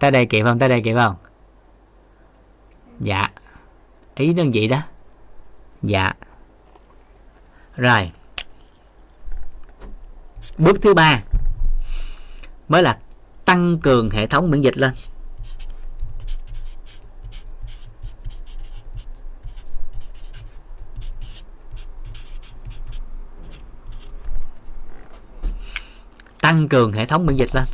Tới đây kịp không? Tới đây kịp không? Dạ, ý nó vậy đó. Dạ. Rồi, bước thứ 3 mới là tăng cường hệ thống miễn dịch lên. Tăng cường hệ thống miễn dịch lên.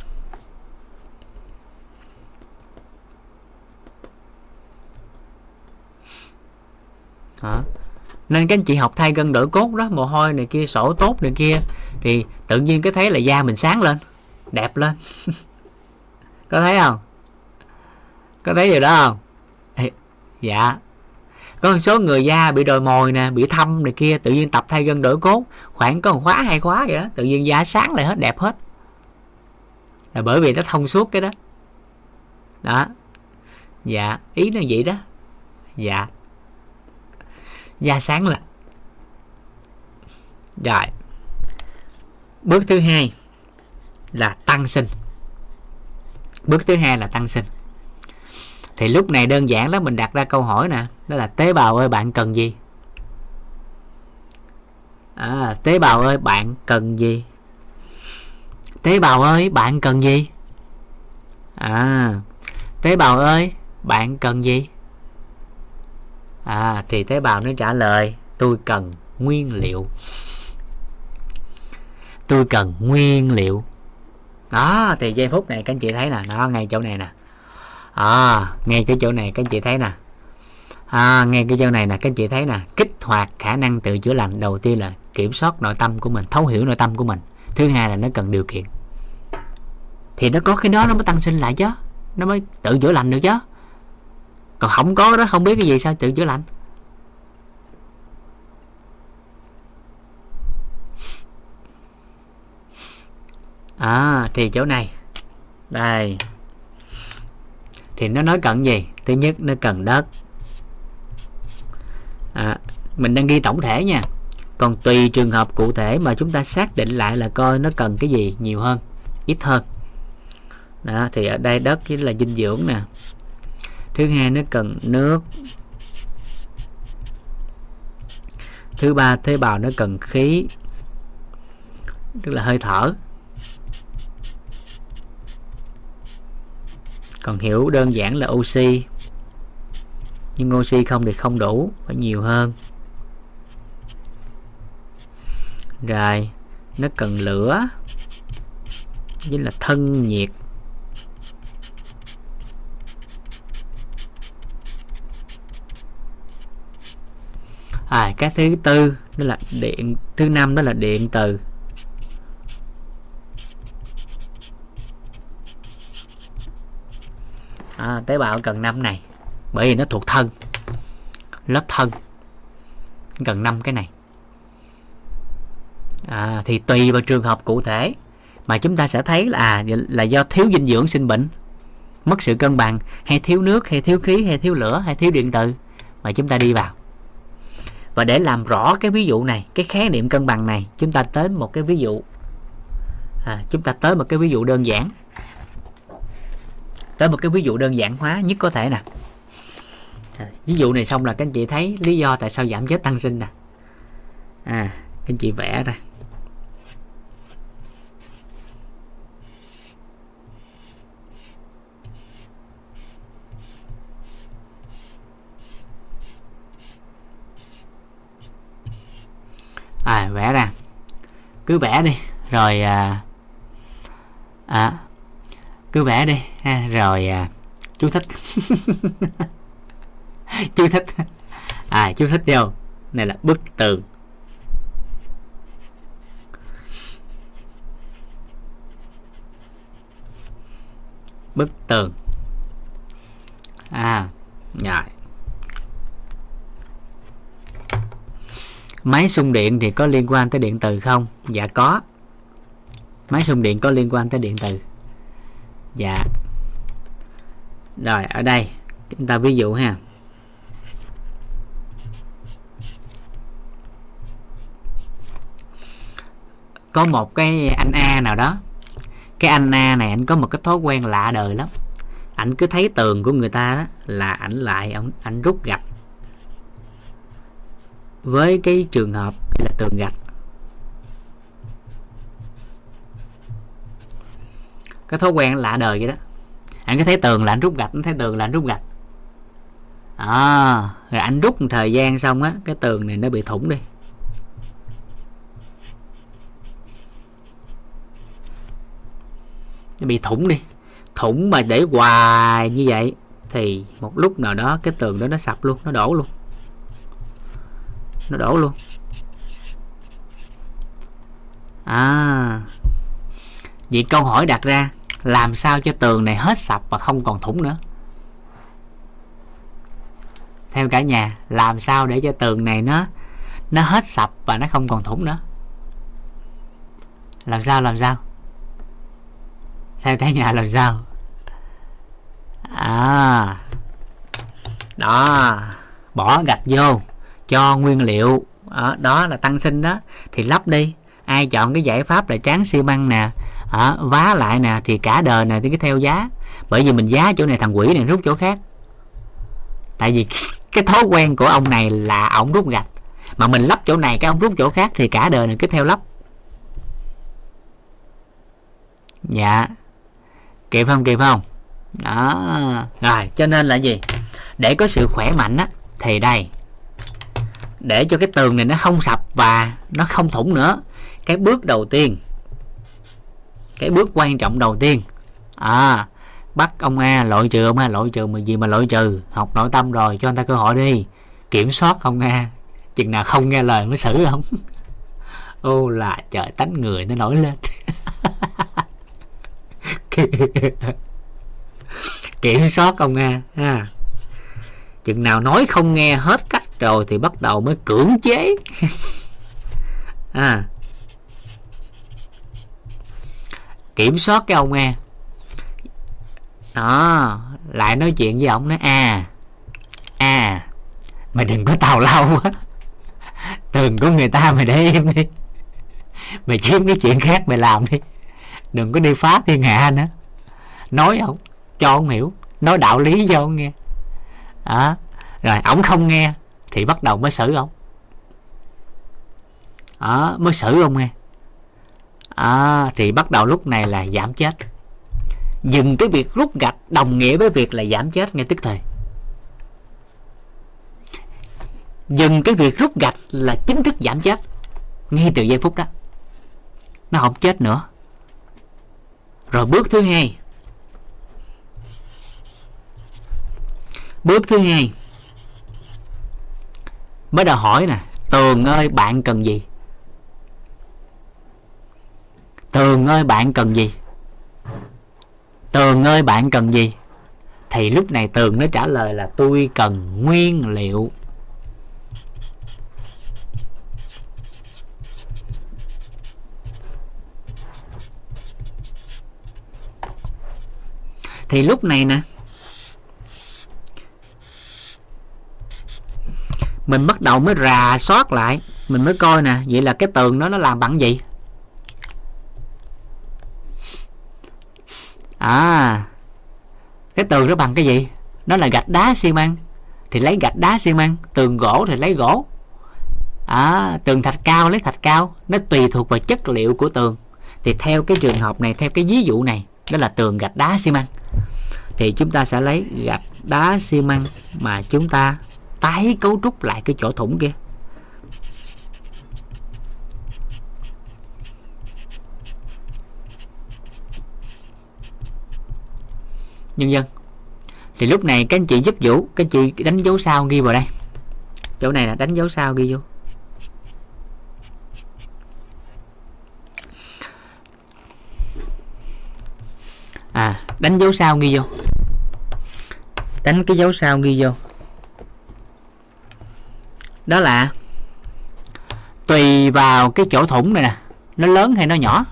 Nên các anh chị học thay gân đổi cốt đó, mồ hôi này kia, sổ tốt này kia, thì tự nhiên cái thấy là da mình sáng lên, đẹp lên. Có thấy không? Có thấy điều đó không? Dạ. Có một số người da bị đồi mồi nè, bị thâm này kia, tự nhiên tập thay gân đổi cốt, khoảng có 1 khóa 2 khóa vậy đó, tự nhiên da sáng lại hết, đẹp hết. Là bởi vì nó thông suốt cái đó. Đó. Dạ, ý nó vậy đó. Dạ. Da sáng lên. Rồi. Bước thứ hai là tăng sinh. Bước thứ hai là tăng sinh. Thì lúc này đơn giản lắm, mình đặt ra câu hỏi nè, đó là tế bào ơi bạn cần gì? Tế bào ơi bạn cần gì? Tế bào ơi bạn cần gì? Tế bào ơi bạn cần gì? Thì tế bào nó trả lời tôi cần nguyên liệu. Tôi cần nguyên liệu. Đó, thì giây phút này các anh chị thấy nè, nó ngay chỗ này nè. Ngay cái chỗ này các anh chị thấy nè. Ngay cái chỗ này nè các anh chị thấy nè, kích hoạt khả năng tự chữa lành. Đầu tiên là kiểm soát nội tâm của mình, thấu hiểu nội tâm của mình. Thứ hai là nó cần điều kiện. Thì nó có cái đó nó mới tăng sinh lại chứ, nó mới tự chữa lành được chứ. Còn không có đó, không biết cái gì sao tự chữa lành. À, thì chỗ này đây thì nó nói cần gì? Thứ nhất nó cần đất. Mình đang ghi tổng thể nha. Còn tùy trường hợp cụ thể mà chúng ta xác định lại là coi nó cần cái gì nhiều hơn, ít hơn. Đó, thì ở đây đất chính là dinh dưỡng nè. Thứ hai nó cần nước. Thứ ba tế bào nó cần khí, tức là hơi thở. Còn hiểu đơn giản là oxy, nhưng oxy không thì không đủ, phải nhiều hơn. Rồi nó cần lửa, chính là thân nhiệt. Cái thứ tư đó là điện, thứ năm đó là điện từ. Tế bào cần 5 này, bởi vì nó thuộc thân, lớp thân, cần 5 cái này. Thì tùy vào trường hợp cụ thể mà chúng ta sẽ thấy là do thiếu dinh dưỡng sinh bệnh, mất sự cân bằng, hay thiếu nước, hay thiếu khí, hay thiếu lửa, hay thiếu điện từ mà chúng ta đi vào. Và để làm rõ cái ví dụ này, cái khái niệm cân bằng này, chúng ta tới một cái ví dụ. Chúng ta tới một cái ví dụ đơn giản, tới một cái ví dụ đơn giản hóa nhất có thể nè. Ví dụ này xong là các anh chị thấy lý do tại sao giảm chết tăng sinh nè. Các anh chị vẽ ra. Vẽ ra, cứ vẽ đi rồi cứ vẽ đi ha, rồi chú thích chú thích chú thích vô này là bức tường. Bức tường rồi. Máy xung điện thì có liên quan tới điện từ không? Dạ có. Máy xung điện có liên quan tới điện từ. Dạ. Rồi ở đây chúng ta ví dụ ha. Có một cái anh A nào đó. Cái anh A này anh có một cái thói quen lạ đời lắm. Anh cứ thấy tường của người ta đó là ảnh lại ảnh rút gạch. Với cái trường hợp đây là tường gạch, cái thói quen lạ đời vậy đó. Anh cứ thấy tường là anh rút gạch, anh thấy tường là anh rút gạch. Rồi anh rút một thời gian xong á, cái tường này nó bị thủng đi. Nó bị thủng đi. Thủng mà để hoài như vậy thì một lúc nào đó cái tường đó nó sập luôn, nó đổ luôn. Nó đổ luôn. Vậy câu hỏi đặt ra, làm sao cho tường này hết sập và không còn thủng nữa? Theo cả nhà, làm sao để cho tường này nó hết sập và nó không còn thủng nữa? Làm sao, làm sao? Theo cả nhà làm sao? Đó, bỏ gạch vô, cho nguyên liệu đó là tăng sinh đó, thì lắp đi. Ai chọn cái giải pháp là tráng xi măng nè, vá lại nè, thì cả đời này thì cứ theo giá. Bởi vì mình giá chỗ này, thằng quỷ này rút chỗ khác. Tại vì cái thói quen của ông này là ổng rút gạch, mà mình lắp chỗ này cái ông rút chỗ khác, thì cả đời này cứ theo lắp. Dạ, kịp không, kịp không? Đó. Rồi, cho nên là gì? Để có sự khỏe mạnh á, thì đây, để cho cái tường này nó không sập và nó không thủng nữa, cái bước đầu tiên, cái bước quan trọng đầu tiên, bắt ông A, loại trừ ông A, loại trừ mình gì mà loại trừ, học nội tâm rồi cho anh ta cơ hội đi, kiểm soát ông A, chừng nào không nghe lời mới xử không Ô là trời, tánh người nó nổi lên. Kiểm soát ông Nga ha. Chừng nào nói không nghe hết cách rồi thì bắt đầu mới cưỡng chế. À, kiểm soát cái ông Nga đó, lại nói chuyện với ông nói mày đừng có tào lao quá, đừng có người ta mày để em đi, mày kiếm cái chuyện khác mày làm đi, đừng có đi phá thiên hạ nữa. Nói ông cho ông hiểu, nói đạo lý cho ông nghe đó. Rồi ổng không nghe thì bắt đầu mới xử ông đó, mới xử ông nghe đó, thì bắt đầu lúc này là giảm chết. Dừng cái việc rút gạch đồng nghĩa với việc là giảm chết ngay tức thời. Dừng cái việc rút gạch là chính thức giảm chết ngay từ giây phút đó, nó không chết nữa. Rồi bước thứ hai, bước thứ hai mới đòi hỏi nè, Tường ơi bạn cần gì, Tường ơi bạn cần gì, Tường ơi bạn cần gì. Thì lúc này Tường nó trả lời là tôi cần nguyên liệu. Thì lúc này nè, mình bắt đầu mới rà soát lại, mình mới coi nè, vậy là cái Tường đó nó làm bằng gì. À, cái tường nó bằng cái gì? Nó là gạch đá xi măng thì lấy gạch đá xi măng, tường gỗ thì lấy gỗ, tường thạch cao lấy thạch cao. Nó tùy thuộc vào chất liệu của tường. Thì theo cái trường hợp này, theo cái ví dụ này, đó là tường gạch đá xi măng, thì chúng ta sẽ lấy gạch đá xi măng mà chúng ta tái cấu trúc lại cái chỗ thủng kia. Nhân dân. Thì lúc này các anh chị giúp Vũ, các anh chị đánh dấu sao ghi vào đây. Chỗ này là đánh dấu sao ghi vô. À, đánh dấu sao ghi vô. Đánh cái dấu sao ghi vô. Đó là tùy vào cái chỗ thủng này nè, nó lớn hay nó nhỏ.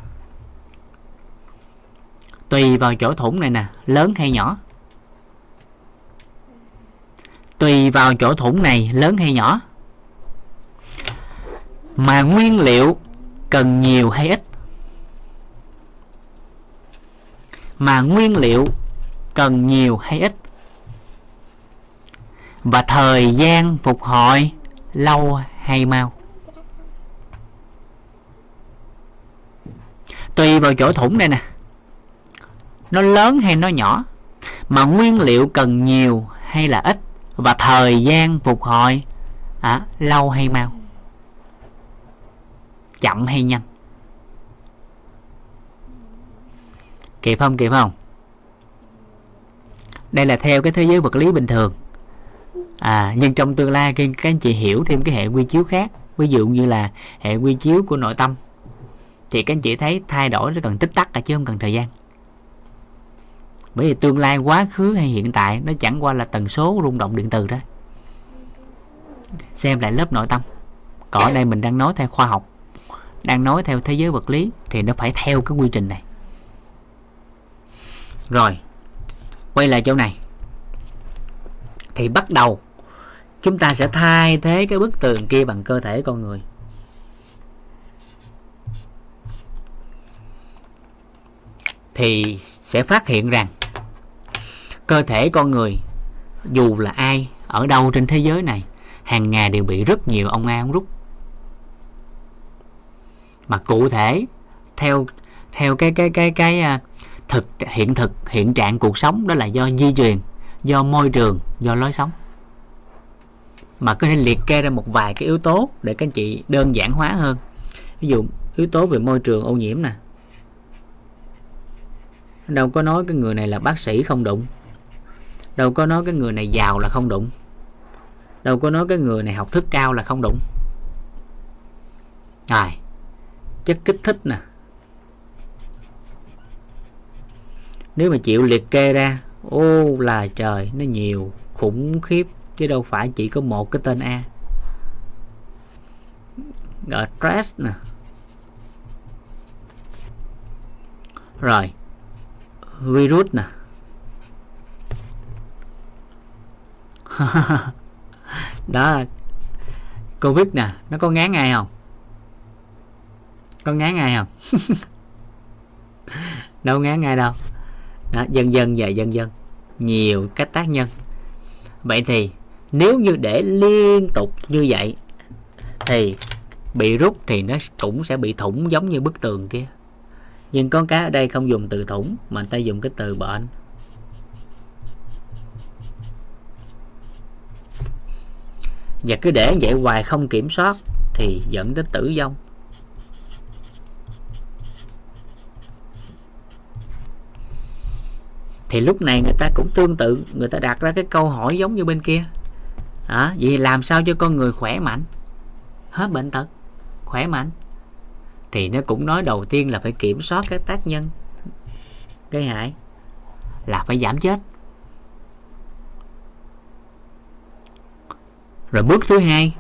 Tùy vào chỗ thủng này nè, lớn hay nhỏ. Tùy vào chỗ thủng này, lớn hay nhỏ. Mà nguyên liệu cần nhiều hay ít. Mà nguyên liệu cần nhiều hay ít. Và thời gian phục hồi lâu hay mau. Tùy vào chỗ thủng này nè, nó lớn hay nó nhỏ, mà nguyên liệu cần nhiều hay là ít, và thời gian phục hồi lâu hay mau, chậm hay nhanh. Kịp không, kịp không? Đây là theo cái thế giới vật lý bình thường. Nhưng trong tương lai các anh chị hiểu thêm cái hệ quy chiếu khác, ví dụ như là hệ quy chiếu của nội tâm, thì các anh chị thấy thay đổi nó cần tích tắc chứ không cần thời gian. Bởi vì tương lai, quá khứ hay hiện tại nó chẳng qua là tần số rung động điện từ đó. Xem lại lớp nội tâm. Còn ở đây mình đang nói theo khoa học, đang nói theo thế giới vật lý, thì nó phải theo cái quy trình này. Rồi, quay lại chỗ này. Thì bắt đầu chúng ta sẽ thay thế cái bức tường kia bằng cơ thể con người. Thì sẽ phát hiện rằng cơ thể con người, dù là ai, ở đâu trên thế giới này, hàng ngày đều bị rất nhiều ông A ông rút. Mà cụ thể, theo cái thực hiện trạng cuộc sống, đó là do di truyền, do môi trường, do lối sống. Mà có thể liệt kê ra một vài cái yếu tố để các anh chị đơn giản hóa hơn. Ví dụ, yếu tố về môi trường ô nhiễm nè. Đâu có nói cái người này là bác sĩ không đụng. Đâu có nói cái người này giàu là không đụng. Đâu có nói cái người này học thức cao là không đụng. chất kích thích nè. Nếu mà chịu liệt kê ra, ô là trời, nó nhiều khủng khiếp chứ đâu phải chỉ có một cái tên A. Rồi stress nè. Rồi virus nè. Đó, Covid nè, nó có ngán ai không? Có ngán ai không? Đâu ngán ai đâu. Đó, dân dân và dân dân, nhiều cách tác nhân. Vậy thì nếu như để liên tục như vậy thì bị rút thì nó cũng sẽ bị thủng giống như bức tường kia. Nhưng con cá ở đây không dùng từ thủng mà người ta dùng cái từ bệnh. Và cứ để vậy hoài không kiểm soát thì dẫn đến tử vong. Thì lúc này người ta cũng tương tự, người ta đặt ra cái câu hỏi giống như bên kia. À, vậy làm sao cho con người khỏe mạnh, hết bệnh tật, khỏe mạnh? Thì nó cũng nói đầu tiên là phải kiểm soát các tác nhân gây hại, là phải giảm chết. Rồi bước thứ hai,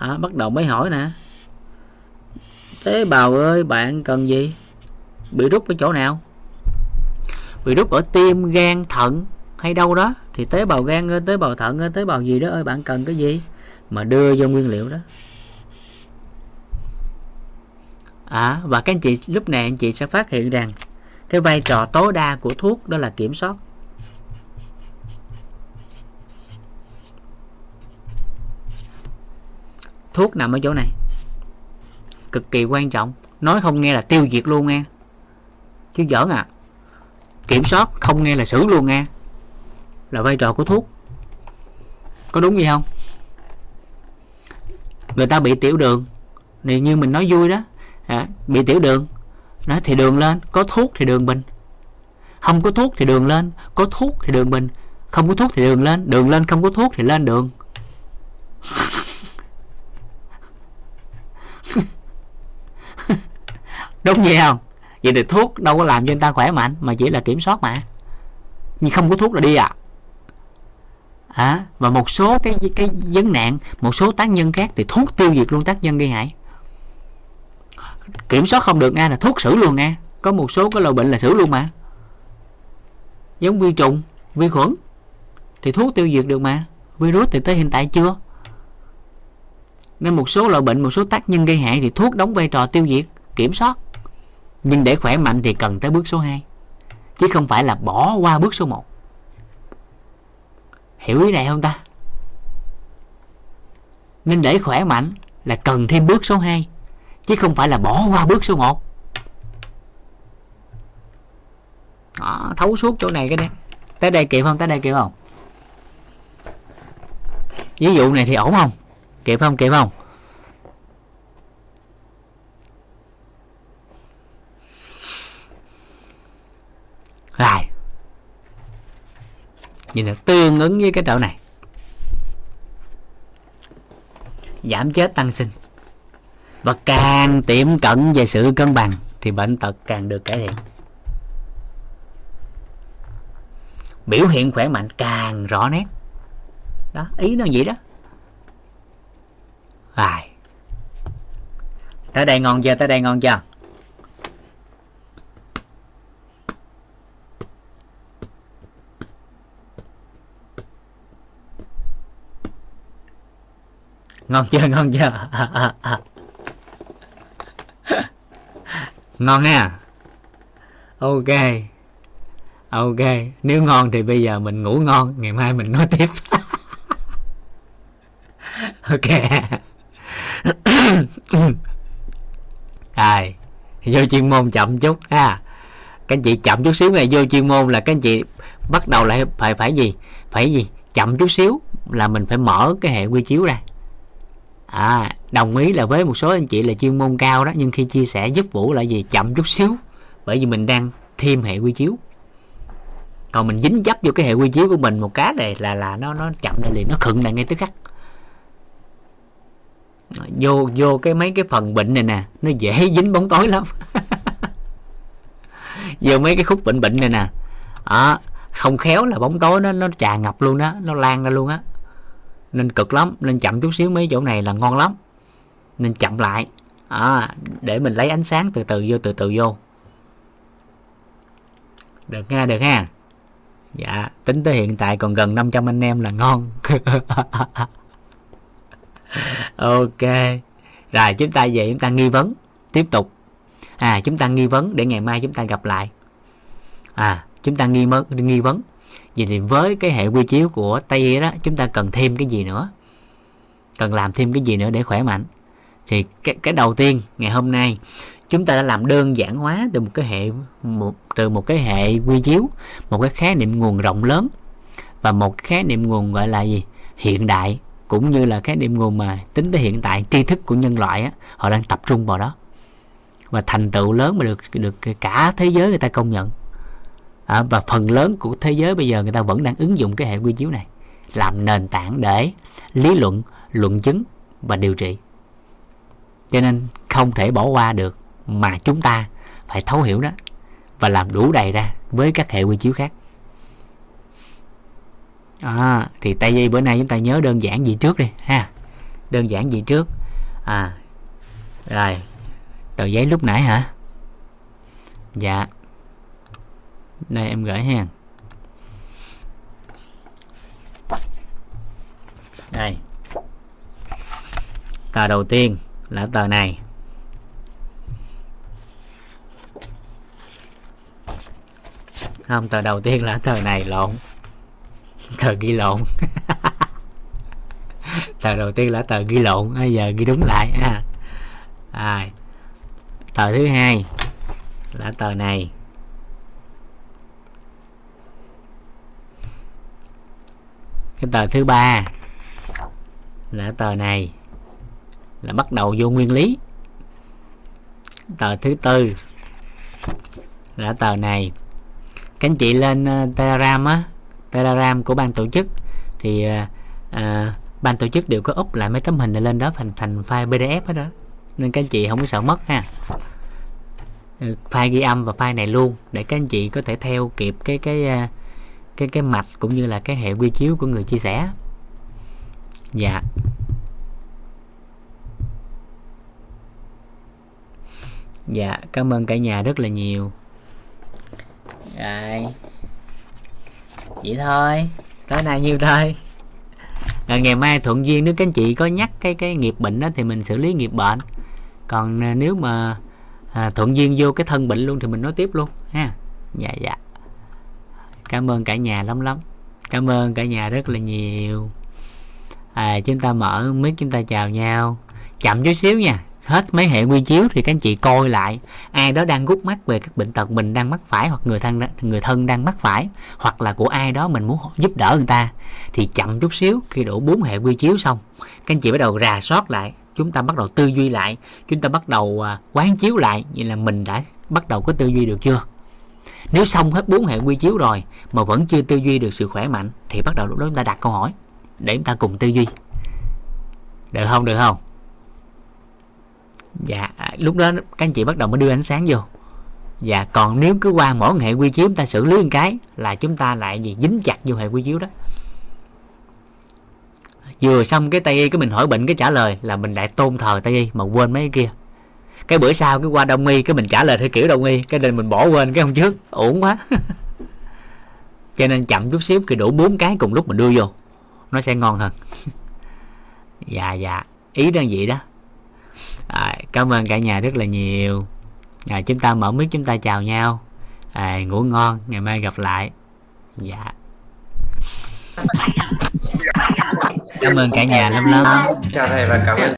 bắt đầu mới hỏi nè, tế bào ơi bạn cần gì? Bị rút ở chỗ nào? Bị rút ở tim, gan, thận hay đâu đó thì tế bào gan ơi, tế bào thận ơi, tế bào gì đó ơi, bạn cần cái gì mà đưa vô nguyên liệu đó. Và các anh chị lúc này anh chị sẽ phát hiện rằng cái vai trò tối đa của thuốc đó là kiểm soát. Thuốc nằm ở chỗ này, cực kỳ quan trọng. Nói không nghe là tiêu diệt luôn nghe, chứ giỡn à. Kiểm soát không nghe là xử luôn nghe, là vai trò của thuốc. Có đúng gì không? Người ta bị tiểu đường thì như mình nói vui đó, bị tiểu đường đó, thì đường lên, có thuốc thì đường bình. Không có thuốc thì đường lên, có thuốc thì đường bình. Không có thuốc thì đường lên, đường lên không có thuốc thì lên đường. Đúng vậy không? Vậy thì thuốc đâu có làm cho người ta khỏe mạnh, mà chỉ là kiểm soát mà. Nhưng không có thuốc là đi Và một số cái vấn nạn, một số tác nhân khác thì thuốc tiêu diệt luôn tác nhân gây hại. Kiểm soát không được nghe là thuốc xử luôn nghe. Có một số cái loại bệnh là xử luôn mà. Giống vi trùng, vi khuẩn thì thuốc tiêu diệt được mà. Virus thì tới hiện tại chưa. Nên một số loại bệnh, một số tác nhân gây hại thì thuốc đóng vai trò tiêu diệt, kiểm soát. Nhưng để khỏe mạnh thì cần tới bước số 2, chứ không phải là bỏ qua bước số 1. Hiểu ý này không ta? Nên để khỏe mạnh là cần thêm bước số 2, chứ không phải là bỏ qua bước số 1. Đó, thấu suốt chỗ này cái này. Tới đây kịp không? Tới đây kịp không? Ví dụ này thì ổn không? Kịp không? Kịp không? Rồi. Nhìn là tương ứng với cái chỗ này. Giảm chết tăng sinh. Và càng tiệm cận về sự cân bằng thì bệnh tật càng được cải thiện. Biểu hiện khỏe mạnh càng rõ nét. Đó, ý nó vậy đó. Rồi. Tới đây ngon chưa? Tới đây ngon chưa? Ngon chưa? Ngon chưa? Ngon ha. Ok. Ok. Nếu ngon thì bây giờ mình ngủ ngon. Ngày mai mình nói tiếp. Ok. Rồi. Vô chuyên môn chậm chút ha. Các anh chị chậm chút xíu này. Vô chuyên môn là các anh chị bắt đầu lại phải gì? Phải gì? Chậm chút xíu là mình phải mở cái hệ quy chiếu ra. Đồng ý là với một số anh chị là chuyên môn cao đó, nhưng khi chia sẻ giúp Vũ là gì? Chậm chút xíu, bởi vì mình đang thêm hệ quy chiếu. Còn mình dính dấp vô cái hệ quy chiếu của mình một cái này là nó chậm lại liền, nó khựng lại ngay tức khắc. vô cái mấy cái phần bệnh này nè, nó dễ dính bóng tối lắm. Vô mấy cái khúc bệnh này nè, không khéo là bóng tối nó trà ngập luôn á, nó lan ra luôn á, nên cực lắm. Nên chậm chút xíu mấy chỗ này là ngon lắm, nên chậm lại để mình lấy ánh sáng từ từ vô, được ha, dạ. Tính tới hiện tại còn gần 500 anh em là ngon. Ok, rồi chúng ta về, chúng ta nghi vấn tiếp tục. Chúng ta nghi vấn để ngày mai chúng ta gặp lại. Chúng ta nghi vấn. Vậy thì với cái hệ quy chiếu của Tây đó, chúng ta cần thêm cái gì nữa, cần làm thêm cái gì nữa để khỏe mạnh? Thì cái đầu tiên ngày hôm nay chúng ta đã làm đơn giản hóa từ một cái hệ quy chiếu, một cái khái niệm nguồn rộng lớn và một khái niệm nguồn gọi là gì, hiện đại, cũng như là khái niệm nguồn mà tính tới hiện tại tri thức của nhân loại á, họ đang tập trung vào đó, và thành tựu lớn mà được cả thế giới người ta công nhận. Và phần lớn của thế giới bây giờ người ta vẫn đang ứng dụng cái hệ quy chiếu này làm nền tảng để lý luận, luận chứng và điều trị. Cho nên không thể bỏ qua được, mà chúng ta phải thấu hiểu đó và làm đủ đầy ra với các hệ quy chiếu khác. Thì tại vì bữa nay chúng ta nhớ đơn giản gì trước đi ha, đơn giản gì trước. Rồi tờ giấy lúc nãy hả? Dạ, đây em gửi ha. Đây, tờ đầu tiên là tờ này. Không, tờ đầu tiên là tờ này, lộn, tờ ghi lộn. Tờ đầu tiên là tờ ghi lộn, bây giờ ghi đúng lại ha. Tờ thứ hai là tờ này. Cái tờ thứ ba là tờ này, là bắt đầu vô nguyên lý. Tờ thứ tư là tờ này. Các anh chị lên Telegram á, Telegram của ban tổ chức thì ban tổ chức đều có up lại mấy tấm hình này lên đó thành file PDF hết đó, nên các anh chị không có sợ mất ha. File ghi âm và file này luôn để các anh chị có thể theo kịp cái mạch cũng như là cái hệ quy chiếu của người chia sẻ. Dạ. Dạ, cảm ơn cả nhà rất là nhiều. Rồi, vậy thôi, tối nay nhiêu thôi. Rồi, ngày mai thuận duyên nếu các anh chị có nhắc cái nghiệp bệnh đó thì mình xử lý nghiệp bệnh. Còn nếu mà thuận duyên vô cái thân bệnh luôn thì mình nói tiếp luôn ha. Dạ dạ. Cảm ơn cả nhà lắm. Cảm ơn cả nhà rất là nhiều. Chúng ta mở mic, chúng ta chào nhau. Chậm chút xíu nha. Hết mấy hệ quy chiếu thì các anh chị coi lại ai đó đang gút mắt về các bệnh tật mình đang mắc phải, hoặc người thân đang mắc phải, hoặc là của ai đó mình muốn giúp đỡ người ta, thì chậm chút xíu khi đủ 4 hệ quy chiếu xong, các anh chị bắt đầu rà soát lại, chúng ta bắt đầu tư duy lại, chúng ta bắt đầu quán chiếu lại, vậy là mình đã bắt đầu có tư duy được chưa? Nếu xong hết 4 hệ quy chiếu rồi mà vẫn chưa tư duy được sự khỏe mạnh thì bắt đầu lúc đó chúng ta đặt câu hỏi để chúng ta cùng tư duy. Được không? Được không? Dạ, lúc đó các anh chị bắt đầu mới đưa ánh sáng vô. Dạ, còn nếu cứ qua mỗi hệ quy chiếu chúng ta xử lý một cái là chúng ta lại gì, dính chặt vô hệ quy chiếu đó. Vừa xong cái Tây Y cái mình hỏi bệnh cái trả lời là mình lại tôn thờ Tây Y mà quên mấy cái kia. Cái bữa sau cái qua Đông Y cái mình trả lời theo kiểu Đông Y, cái nên mình bỏ quên cái hôm trước, uổng quá. Cho nên chậm chút xíu khi đủ 4 cái cùng lúc mình đưa vô nó sẽ ngon hơn. Dạ dạ, ý đơn vị đó. Cảm ơn cả nhà rất là nhiều. Chúng ta mở mic, chúng ta chào nhau. Ngủ ngon, ngày mai gặp lại. Dạ. Cảm ơn cả nhà lắm. Chào thầy và cảm ơn.